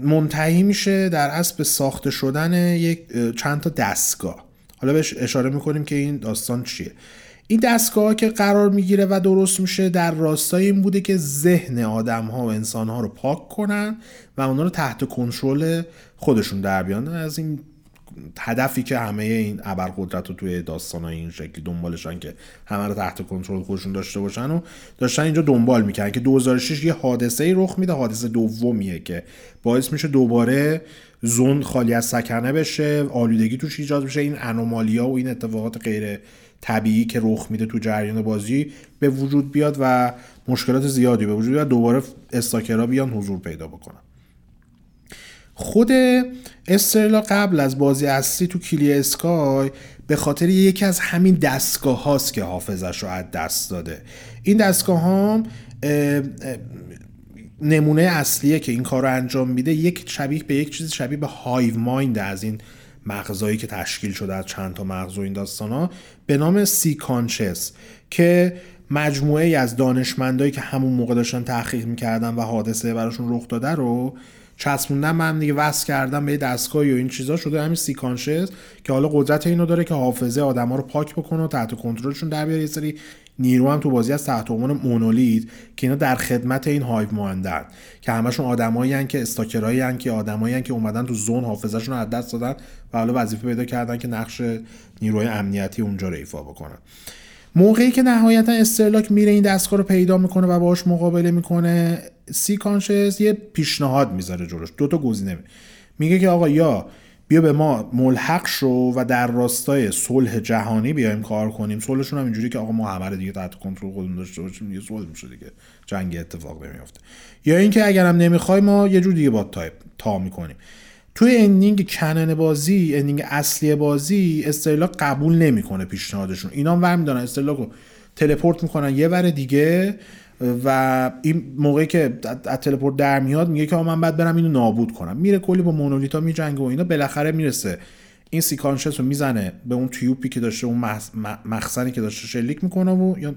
منتهی میشه در اصل به ساخته شدن یک چند تا دستگاه. حالا بهش اشاره میکنیم که این داستان چیه. این دستگاه که قرار میگیره و درست میشه در راستای این بوده که ذهن آدم ها و انسان ها رو پاک کنن و اونا رو تحت کنترل خودشون در بیان، از این هدفی که همه این ابرقدرت رو توی داستانای این شکلی دنبالشن که همه رو تحت کنترل خودشون داشته باشن و داشتن اینجا دنبال میکنن که 2006 یه حادثه‌ای رخ میده، حادثه دومیه که باعث میشه دوباره زون خالی از سکنه بشه، آلودگی توش ایجاد بشه، این انومالیا و این اتفاقات غیر طبیعی که رخ میده تو جریان بازی به وجود بیاد و مشکلات زیادی به وجود بیاد، دوباره استاکرها بیان حضور پیدا بکنن. خود استرلا قبل از بازی اصلی تو کلی اسکای به خاطر یکی از همین دستگاه هاست که حافظش رو از دست داده. این دستگاه ها نمونه اصلیه که این کار رو انجام میده، یک چیز شبیه به هایو مایند از این مغزایی که تشکیل شده از چند تا مغز و این داستان ها به نام C-Consciousness که مجموعه از دانشمندایی که همون موقع داشتن تحقیق میکردن و حادثه براشون رخ داده رو چسبوندن من دیگه وصل کردم به دستگاهی و این چیزا، شده همین C-Consciousness که حالا قدرت اینو داره که حافظه آدما رو پاک بکنه و تحت کنترلشون در بیاره. یه سری نیرو هم تو بازی از تحت عنوان مونولیت که اینا در خدمت این هایو ماندن که همشون آدمایی ان که استاکرایی ان که آدمایی ان که اومدن تو زون حافظه‌شون رو از دست دادن و حالا وظیفه پیدا کردن که نقش نیروهای امنیتی اونجا رو ایفا بکنن. موقعی که نهایتا استرلاک میره این دستگاه رو پیدا میکنه و باهاش مقابله میکنه، C-Consciousness یه پیشنهاد میذاره جلوش، دوتا گزینه میگه که آقا یا بیا به ما ملحق شو و در راستای صلح جهانی بیایم کار کنیم، صلحشون هم اینجوری که آقا ما همه رو دیگه تحت کنترل خودمون داشته باشیم دیگه صلح میشه دیگه جنگ اتفاق نمیفته، یا اینکه اگرم نمیخوای ما یه جور دیگه با تا میکنیم. توی اندینگ کنن بازی، اندینگ اصلی بازی، استرلاک قبول نمیکنه پیشنهادشون، اینا برمیدارن استرلاک رو تلپورت میکنن یه ور دیگه و این موقعی که از تلپورت در میاد میگه که من باید برم اینو نابود کنم، میره کلی با مونولیتا میجنگه و اینا، بالاخره میرسه این C-Consciousness رو میزنه به اون تیوبی که داشته، اون مخزنی که داشته، شلیک میکنه و یا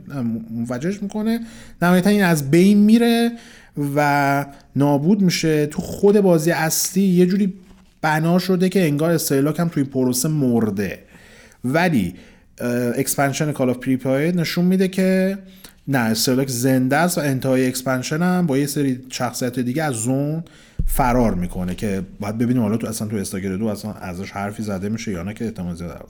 منفجرش میکنه، نهایتا این از بین میره و نابود میشه. تو خود بازی اصلی یه جوری بنا شده که انگار استرلاک هم توی پروسه مرده، ولی اکسپنشن کال آف پریپایت نشون میده که نه، استرلاک زنده است و انتهای اکسپنشن هم با یه سری شخصیت دیگه از زون فرار میکنه که باید ببینیم حالا تو اصلا تو استاگر 2 اصلا ازش حرفی زده میشه یا نه، که احتمال زیاد داره.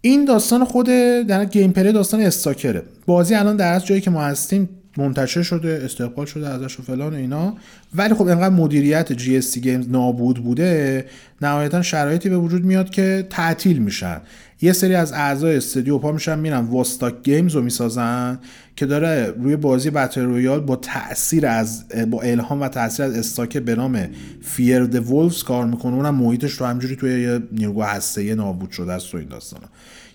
این داستان خود در گیم پلی داستان استاکره. بازی الان در از جایی که ما هستیم منتشر شده، استقبال شده ازش و فلان اینا، ولی خب اینقدر مدیریت GSC Games نابود بوده، نهایتا شرایطی به وجود میاد که تعطیل میشن. یه سری از اعضای استودیو پا میشن میرن واستاک گیمز رو میسازن که داره روی بازی بتل رویال با الهام و تاثیر از استاک به نام فیر د وولفز کار میکنه. اونم محیطش رو همجوری توی یه نیروگاه هسته‌ای نابود شده است و این داستانا.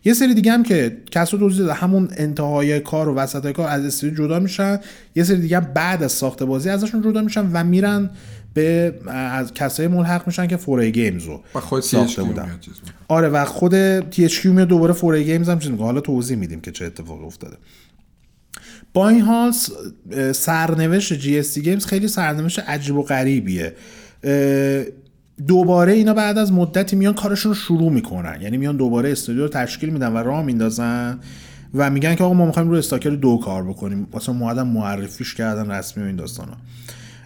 یه سری دیگه هم که کسو توضیح داد همون انتهای کار و وسطای کار از استودیو جدا میشن، یه سری دیگه هم بعد از ساخت بازی ازشون جدا میشن و میرن به از کسایی ملحق میشن که 4A Games رو ساخته بودن. آره و خود THQ میاد دوباره 4A Games هم چیز میگه. حالا توضیح میدیم که چه اتفاقی افتاده. با این حال سرنوشت GSC Games خیلی سرنوشت عجیب و غریبیه. دوباره اینا بعد از مدتی میان کارشون رو شروع میکنن، یعنی میان دوباره استودیو رو تشکیل میدن و راه میندازن و میگن که آقا ما میخوایم رو استاکر دو کار بکنیم. اصلا معدم معرفیش کردن رسمی و این داستانا.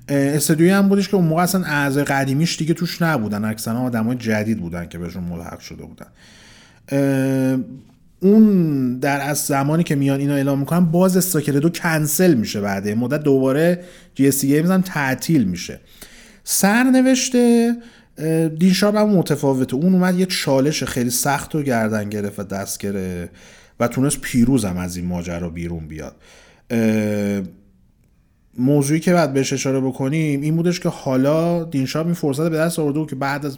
استودیویی هم بودش که اون موقع اصلا اعضای قدیمیش دیگه توش نبودن، اکثرا آدمای جدید بودن که بهشون ملحق شده بودن. اون در از زمانی که میان اینو اعلام میکنن باز استاکر دو کنسل میشه، بعد از مدت دوباره GSC Games هم تعطیل میشه. سرنوشت دین شارپ هم متفاوته. اون اومد یه چالش خیلی سخت رو گردن گرفت و دست گره و تونست پیروز هم از این ماجرا بیرون بیاد. موضوعی که بعد بهش اشاره بکنیم این بودش که حالا دین شارپ این فرصت به دست آورده که بعد از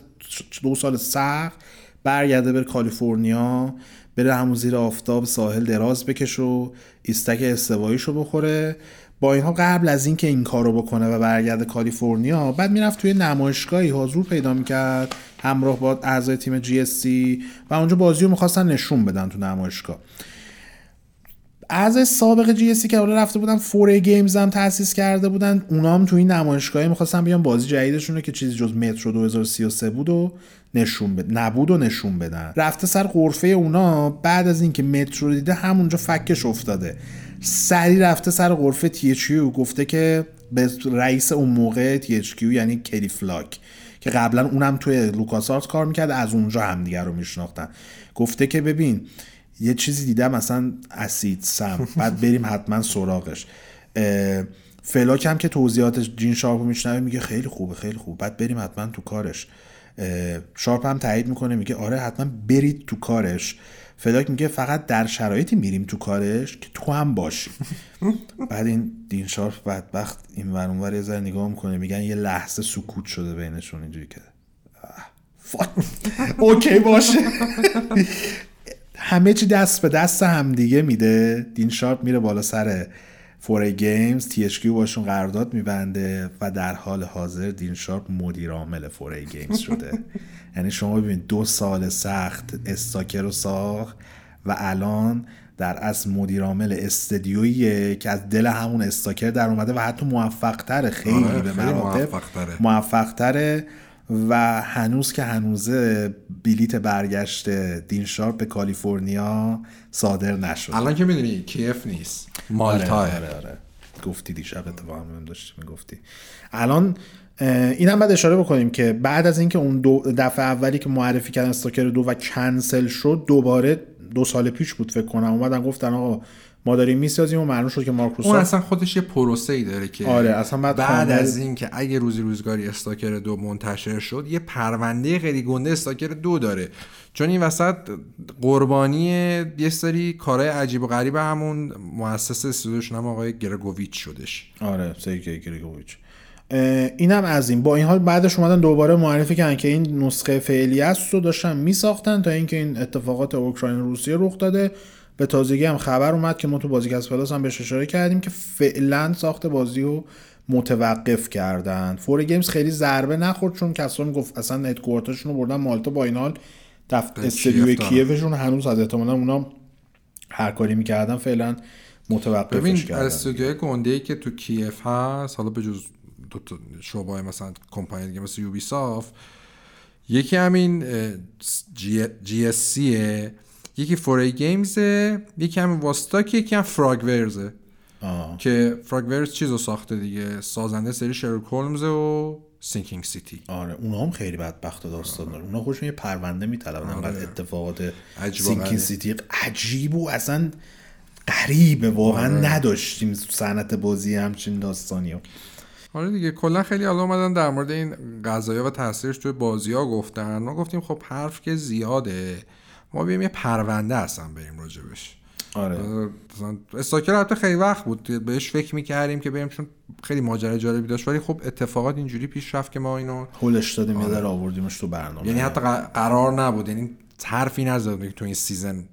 2 سال سخت برگرده بر کالیفرنیا، بره همون زیر آفتاب ساحل دراز بکش و استک استواییشو بخوره. با اینها قبل از اینکه این کارو بکنه و برگرده کالیفرنیا، بعد میرفت توی نمایشگاهی حضور پیدا میکرد همراه با اعضای تیم GSC و اونجا بازیو میخواستن نشون بدن تو نمایشگاه. اعضای سابق GSC که اولا رفته بودن 4A Games هم تأسیس کرده بودن، اونا هم توی این نمایشگاهی میخواستن بیان بازی جدیدشون رو که چیزی جز مترو 2033 بود و نشون بدن. رفته سر غرفه اونا، بعد از اینکه مترو دیده همونجا فکش افتاده، سری رفته سر غرفه THQ گفته که به رئیس اون موقع THQ یعنی کلی فلاک که قبلا اونم توی لوکاس آرت کار میکرد، از اونجا هم دیگه رو میشناختن، گفته که ببین یه چیزی دیدم مثلا اسید سم، بعد بریم حتما سراغش. فلاک هم که توضیحات دین شارپ رو میشنوه میگه خیلی خوبه خیلی خوب، بعد بریم حتما تو کارش. شارپ هم تایید میکنه میگه آره حتما برید تو کارش. فلاک میگه فقط در شرایطی میریم تو کارش که تو هم باشی. بعد این دین شارپ بدبخت این ور اون ور یه ذره نگاه میکنه، میگن یه لحظه سکوت شده بینشون، اینجوری که اوکی باشه. همه چی دست به دست هم دیگه میده. دین شارپ میره بالا سر 4A Games، THQ باشون قرارداد میبنده و در حال حاضر دین شارپ مدیر عامل 4A Games شده. یعنی شما ببینید 2 سال سخت استاکر رو ساخت و الان در اصل مدیر عامل استدیویی که از دل همون استاکر در اومده و حتی موفق‌تره، خیلی به مراتب موفق‌تره و هنوز که هنوزه بلیت برگشت دین شارپ به کالیفرنیا صادر نشد. الان که میدونی کیف نیست، مالتا. آره. گفتی دیشب اتفاقا هم داشتی میگفتی. الان اینم بعد اشاره بکنیم که بعد از اینکه اون دفعه اولی که معرفی کردن استاکر 2 و کنسل شد، دوباره 2 سال پیش بود فکر کنم، اومدن گفتن آقا ما داریم میسازیم و معلوم شد که مارکروسافت اون اصلا خودش یه پروسه‌ای داره که آره اصلا بعد از این که اگه روزی روزگاری استاکر 2 منتشر شد یه پرونده خیلی گنده استاکر 2 داره، چون این وسط قربانی یه سری کارهای عجیب و غریب همون مؤسس استودیوشون هم آقای گریگوویچ شدش. آره سرگئی گریگوویچ. اینم از این. با این حال بعدش اومدن دوباره معرفی کردن که این نسخه فعلی است و داشتن میساختن تا اینکه این اتفاقات اوکراین روسیه رخ داده. به تازگی هم خبر اومد که ما تو بازیکست پلاس هم بهش اشاره کردیم که فعلا ساخت بازی رو متوقف کردن. 4A Games خیلی ضربه نخورد چون کسا میگفت اصلا هدکوارترشون رو بردن مالتا. با این حال استدیوی کیفشون هنوز از احتمالا اونا هر کاری میکردن فعلا متوقفش کردن. استدیوی گنده‌ای که تو کیف هست، حالا به جز شعبه‌های مثلا کمپانی دیگه مثل یوبی سافت، یکی همین GSCه، یکی 4A Gamesه، یکی هم واستاکه، یکی هم فراگورزه که فراگورز چیزو ساخته دیگه، سازنده سری شرلوک هولمز و سینکینگ سیتی. آره اونا هم خیلی بدبخت داستان داره، اونا خودشون یه پرونده میطلبن. بعد اتفاقات سینکینگ سیتی عجیب و اصلا قریبه واقعا نداشتیم صنعت بازی همچین داستانیو. آره دیگه کلا خیلی حالا اومدن در مورد این قضایا و تاثیرش توی بازی‌ها گفتن. ما گفتیم خب حرف که زیاده، ما بیایم یه پرونده اصلا بریم راجبش. آره مثلا استاکر حتی خیلی وقت بود بهش فکر می‌کردیم که بریم، چون خیلی ماجرا جالبی داشت، ولی خب اتفاقات اینجوری پیش رفت که ما اینو هولش دادیم یه در آوردیمش تو برنامه. یعنی حتی قرار نبود، یعنی حرفی نزدیم تو این سیزن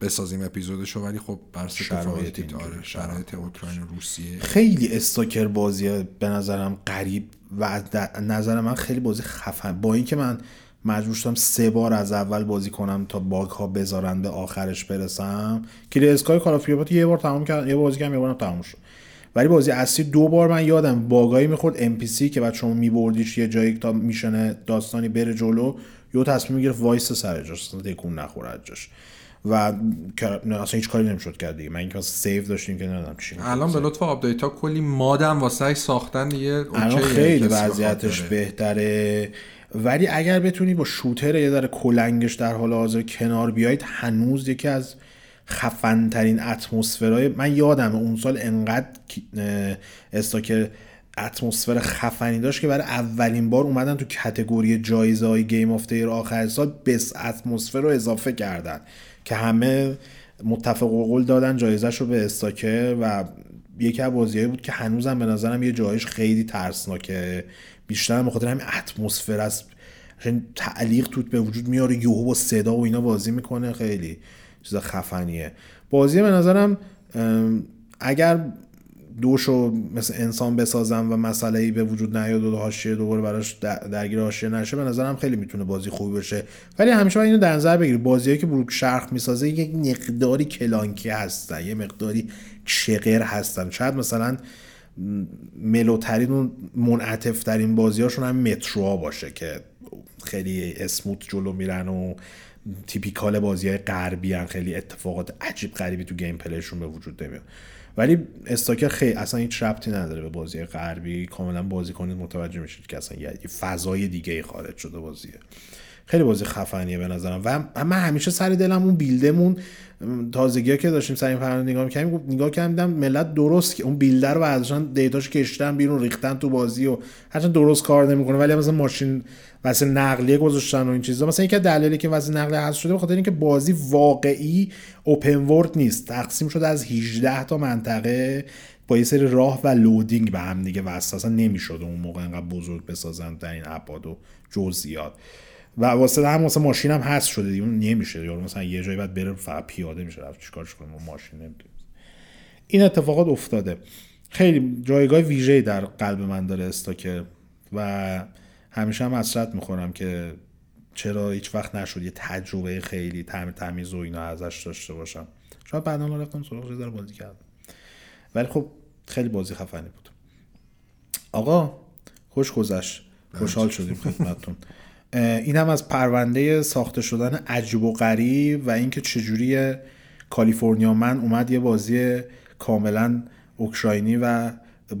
بسازیم اپیزودشو، ولی خب برسه شرایط داره، شرایط اوکراین روسیه. خیلی استاکر بازی به نظرم غریب و از نظر من خیلی بازی خفن، با اینکه من مجبور شدم 3 بار از اول بازی کنم تا باگ‌ها بذارن به آخرش برسم. کلیسکای کال اف پریپات یه بار تمام کردم، یه بازی کردم، یه بارم تموم شد. ولی بازی اصلی 2 بار من یادم باگایی می‌خورد ام پی سی که بعد شما می‌بردیش یه جایی تا میشنه داستانی بره جلو، یهو تصمیم می‌گرفت وایس سر جاش، تکون نخوره جاش. و اصلا هیچ کاری نمیشد کرد دیگه. من اینکه سیو داشتیم که ندادم چی الان به لطف آپدیت ها کلی مادم واسه ساختن دیگه اوکی، خیلی وضعیتش بهتره. ولی اگر بتونی با شوتر یه ذره کلنگش در حال حاضر کنار بیایید، هنوز یکی از خفن ترین اتمسفرهای من یادم اون سال انقدر استاکر اتمسفر خفنی داشت که برای اولین بار اومدن تو کاتگوری جایزه‌های گیم آف دیر آخر سال بس اتمسفر رو اضافه کردن که همه متفق قول دادن جایزه‌شو به استاکر. و یکی از بازیایی بود که هنوزم به نظرم یه جایش خیلی ترسناکه، بیشتر به خاطر همین اتمسفر است، چون تعلیق توت به وجود میاره، یهو با صدا و اینا بازی میکنه، خیلی چیز خفنیه بازی به نظرم. اگر دوشو مثل انسان بسازم و مسئله‌ای به وجود نیاد و حاشیه دوباره براش درگیر حاشیه نشه، به نظرم خیلی میتونه بازی خوبی بشه. ولی همیشه باید اینو در نظر بگیرید، بازیایی که بروک شرخ میسازه یک مقداری کلانکی هستن، یه مقداری چقر هستن. شاید مثلا ملوترین و منعطف‌ترین بازیاشون هم متروها باشه که خیلی اسموت جلو میرن و تیپیکال بازیای غربی ان، خیلی اتفاقات عجیب غریبی تو گیم پلیشون به وجود نمیاد. ولی استاکر خیلی اصلا هیچ ربطی نداره به بازی غربی، کاملا بازی کنید متوجه میشید که اصلا یه فضای دیگه خارج شده بازیه. خیلی بازی خفنیه به نظرم. و من همیشه سر دلم اون بیلدمون تازگی‌ها که داشتیم سر این پرونده نگاه می‌کردیم، نگاه کردم ملت درست که اون بیلد رو بعدشان دیتاش کشتن بیرون ریختن تو بازی و هرچند درست کار نمی‌کنه، ولی مثلا ماشین واسه نقلیه گذاشتن و این چیزا. مثلا یکی دلیلی که واسه نقلیه هست شده به خاطر اینکه بازی واقعی اوپن ورلد نیست، تقسیم شده از 18 تا منطقه با یه سری راه و لودینگ به هم دیگه واسه اصلا نمی‌شد اون موقع انقدر بزرگ بسازن در این ابعاد و جزئیات. و واسه هم واسه ماشین هم هست شده دیگه، اون نمیشه یارو مثلا یه جایی بعد بره فقط پیاده میشه، رفت چیکارش کنیم با ماشین نمیدونیم. این اتفاقات افتاده. خیلی جایگاه ویژه‌ای در قلب من داره استاکر و همیشه هم حسرت میخورم که چرا هیچ وقت نشد یه تجربه خیلی تمیز و اینا ازش داشته باشم. شاید بعدا ما رفتم سراغ زدار بازی کردم، ولی خب خیلی بازی خفنی بود. آقا خوش گذشت، خوشحال شدیم خدمتتون. این هم از پرونده ساخته شدن عجیب و غریب و اینکه چجوری کالیفرنیا من اومد یه بازی کاملا اوکراینی و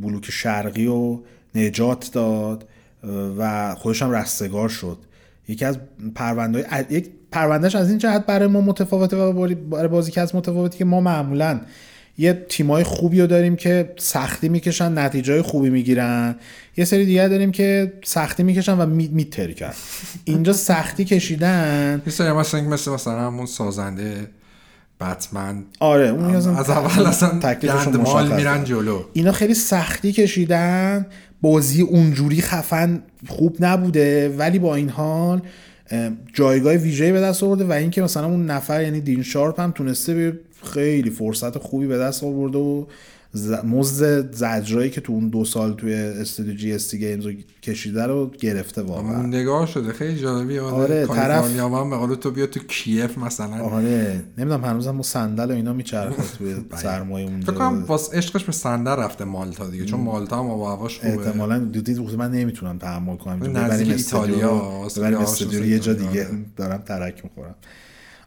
بلوک شرقی و نجات داد و خودش هم رستگار شد. یکی از پرونده‌های یک پروندهش از این جهت برای ما متفاوته و برای بازیکس متفاوتی که ما معمولاً یه تیمای خوبی رو داریم که سختی میکشن نتیجه خوبی میگیرن، یه سری دیگه داریم که سختی میکشن و میترکن. اینجا سختی کشیدن یه سری مثلا همون سازنده بتمن، آره اون از اول اصلا تکلیفشون مشخص میرن جلو. اینا خیلی سختی کشیدن، بازی اونجوری خفن خوب نبوده، ولی با این حال جایگاه ویژه‌ای به دست آورده. و اینکه مثلا اون نفر یعنی دین شارپ هم تونسته خیلی فرصت خوبی به دست آورده و مزد زجرایی که تو اون 2 سال توی استودیو جی اس تی گیمز رو کشیده رو گرفته واقعا. نگاه شده خیلی جالبیه. آره کالیفرنیا هم به قول تو بیا تو کیف مثلا. آره نمیدونم هنوزم با صندل و اینا میچرخه توی سرمایه اون. فکر کنم واسه عشقش به صندل رفته مالتا دیگه، چون مالتا هم با هواش خوبه. احتمالاً دیدید من نمیتونم تحمل کنم. بریم ایتالیا، بریم استودیو یه جا دیگه، دارم ترک میخورم.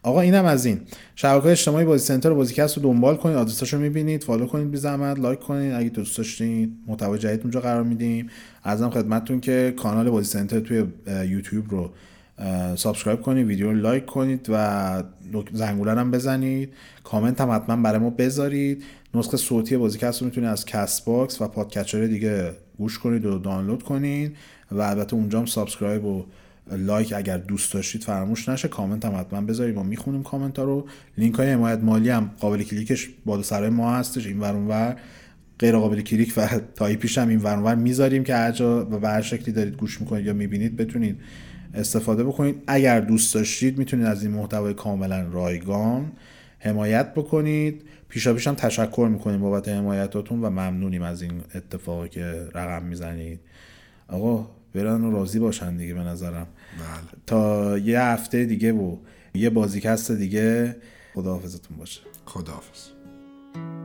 آقا اینم از این. شبکه‌های اجتماعی بازی سنتر و بازیکست رو دنبال کنید، آدرساشو می‌بینید، فالو کنید بی زحمت، لایک کنید اگه دوست داشتین، محتوای جدید اونجا قرار میدیم. عرضم خدمتتون که کانال بازی سنتر توی یوتیوب رو سابسکرایب کنید، ویدیو رو لایک کنید و زنگوله هم بزنید، کامنت هم حتما برای ما بذارید. نسخه صوتی بازیکست رو میتونید از کست باکس و پادکچر دیگه گوش کنید و دانلود کنید و البته اونجا هم سابسکرایب و لایک اگر دوست داشتید فراموش نشه، کامنت هم حتما بذارید، ما میخونیم کامنت ها رو. لینک های حمایت مالی هم قابل کلیکش بالا سرای ما هستش، این ور اون ور، غیر قابل کلیک و تایپیش هم این ور اون ور میذاریم که هر جا و به هر شکلی دارید گوش میکنید یا میبینید بتونید استفاده بکنید. اگر دوست داشتید میتونید از این محتوای کاملا رایگان حمایت بکنید. پیشاپیش هم تشکر میکنیم بابت حمایتاتون و ممنونیم از این اتفاقی که رقم میزنید. آقا برن و راضی باشن دیگه به نظرم. بله. تا یه هفته دیگه و یه بازیکست دیگه، خداحافظتون باشه. خداحافظ.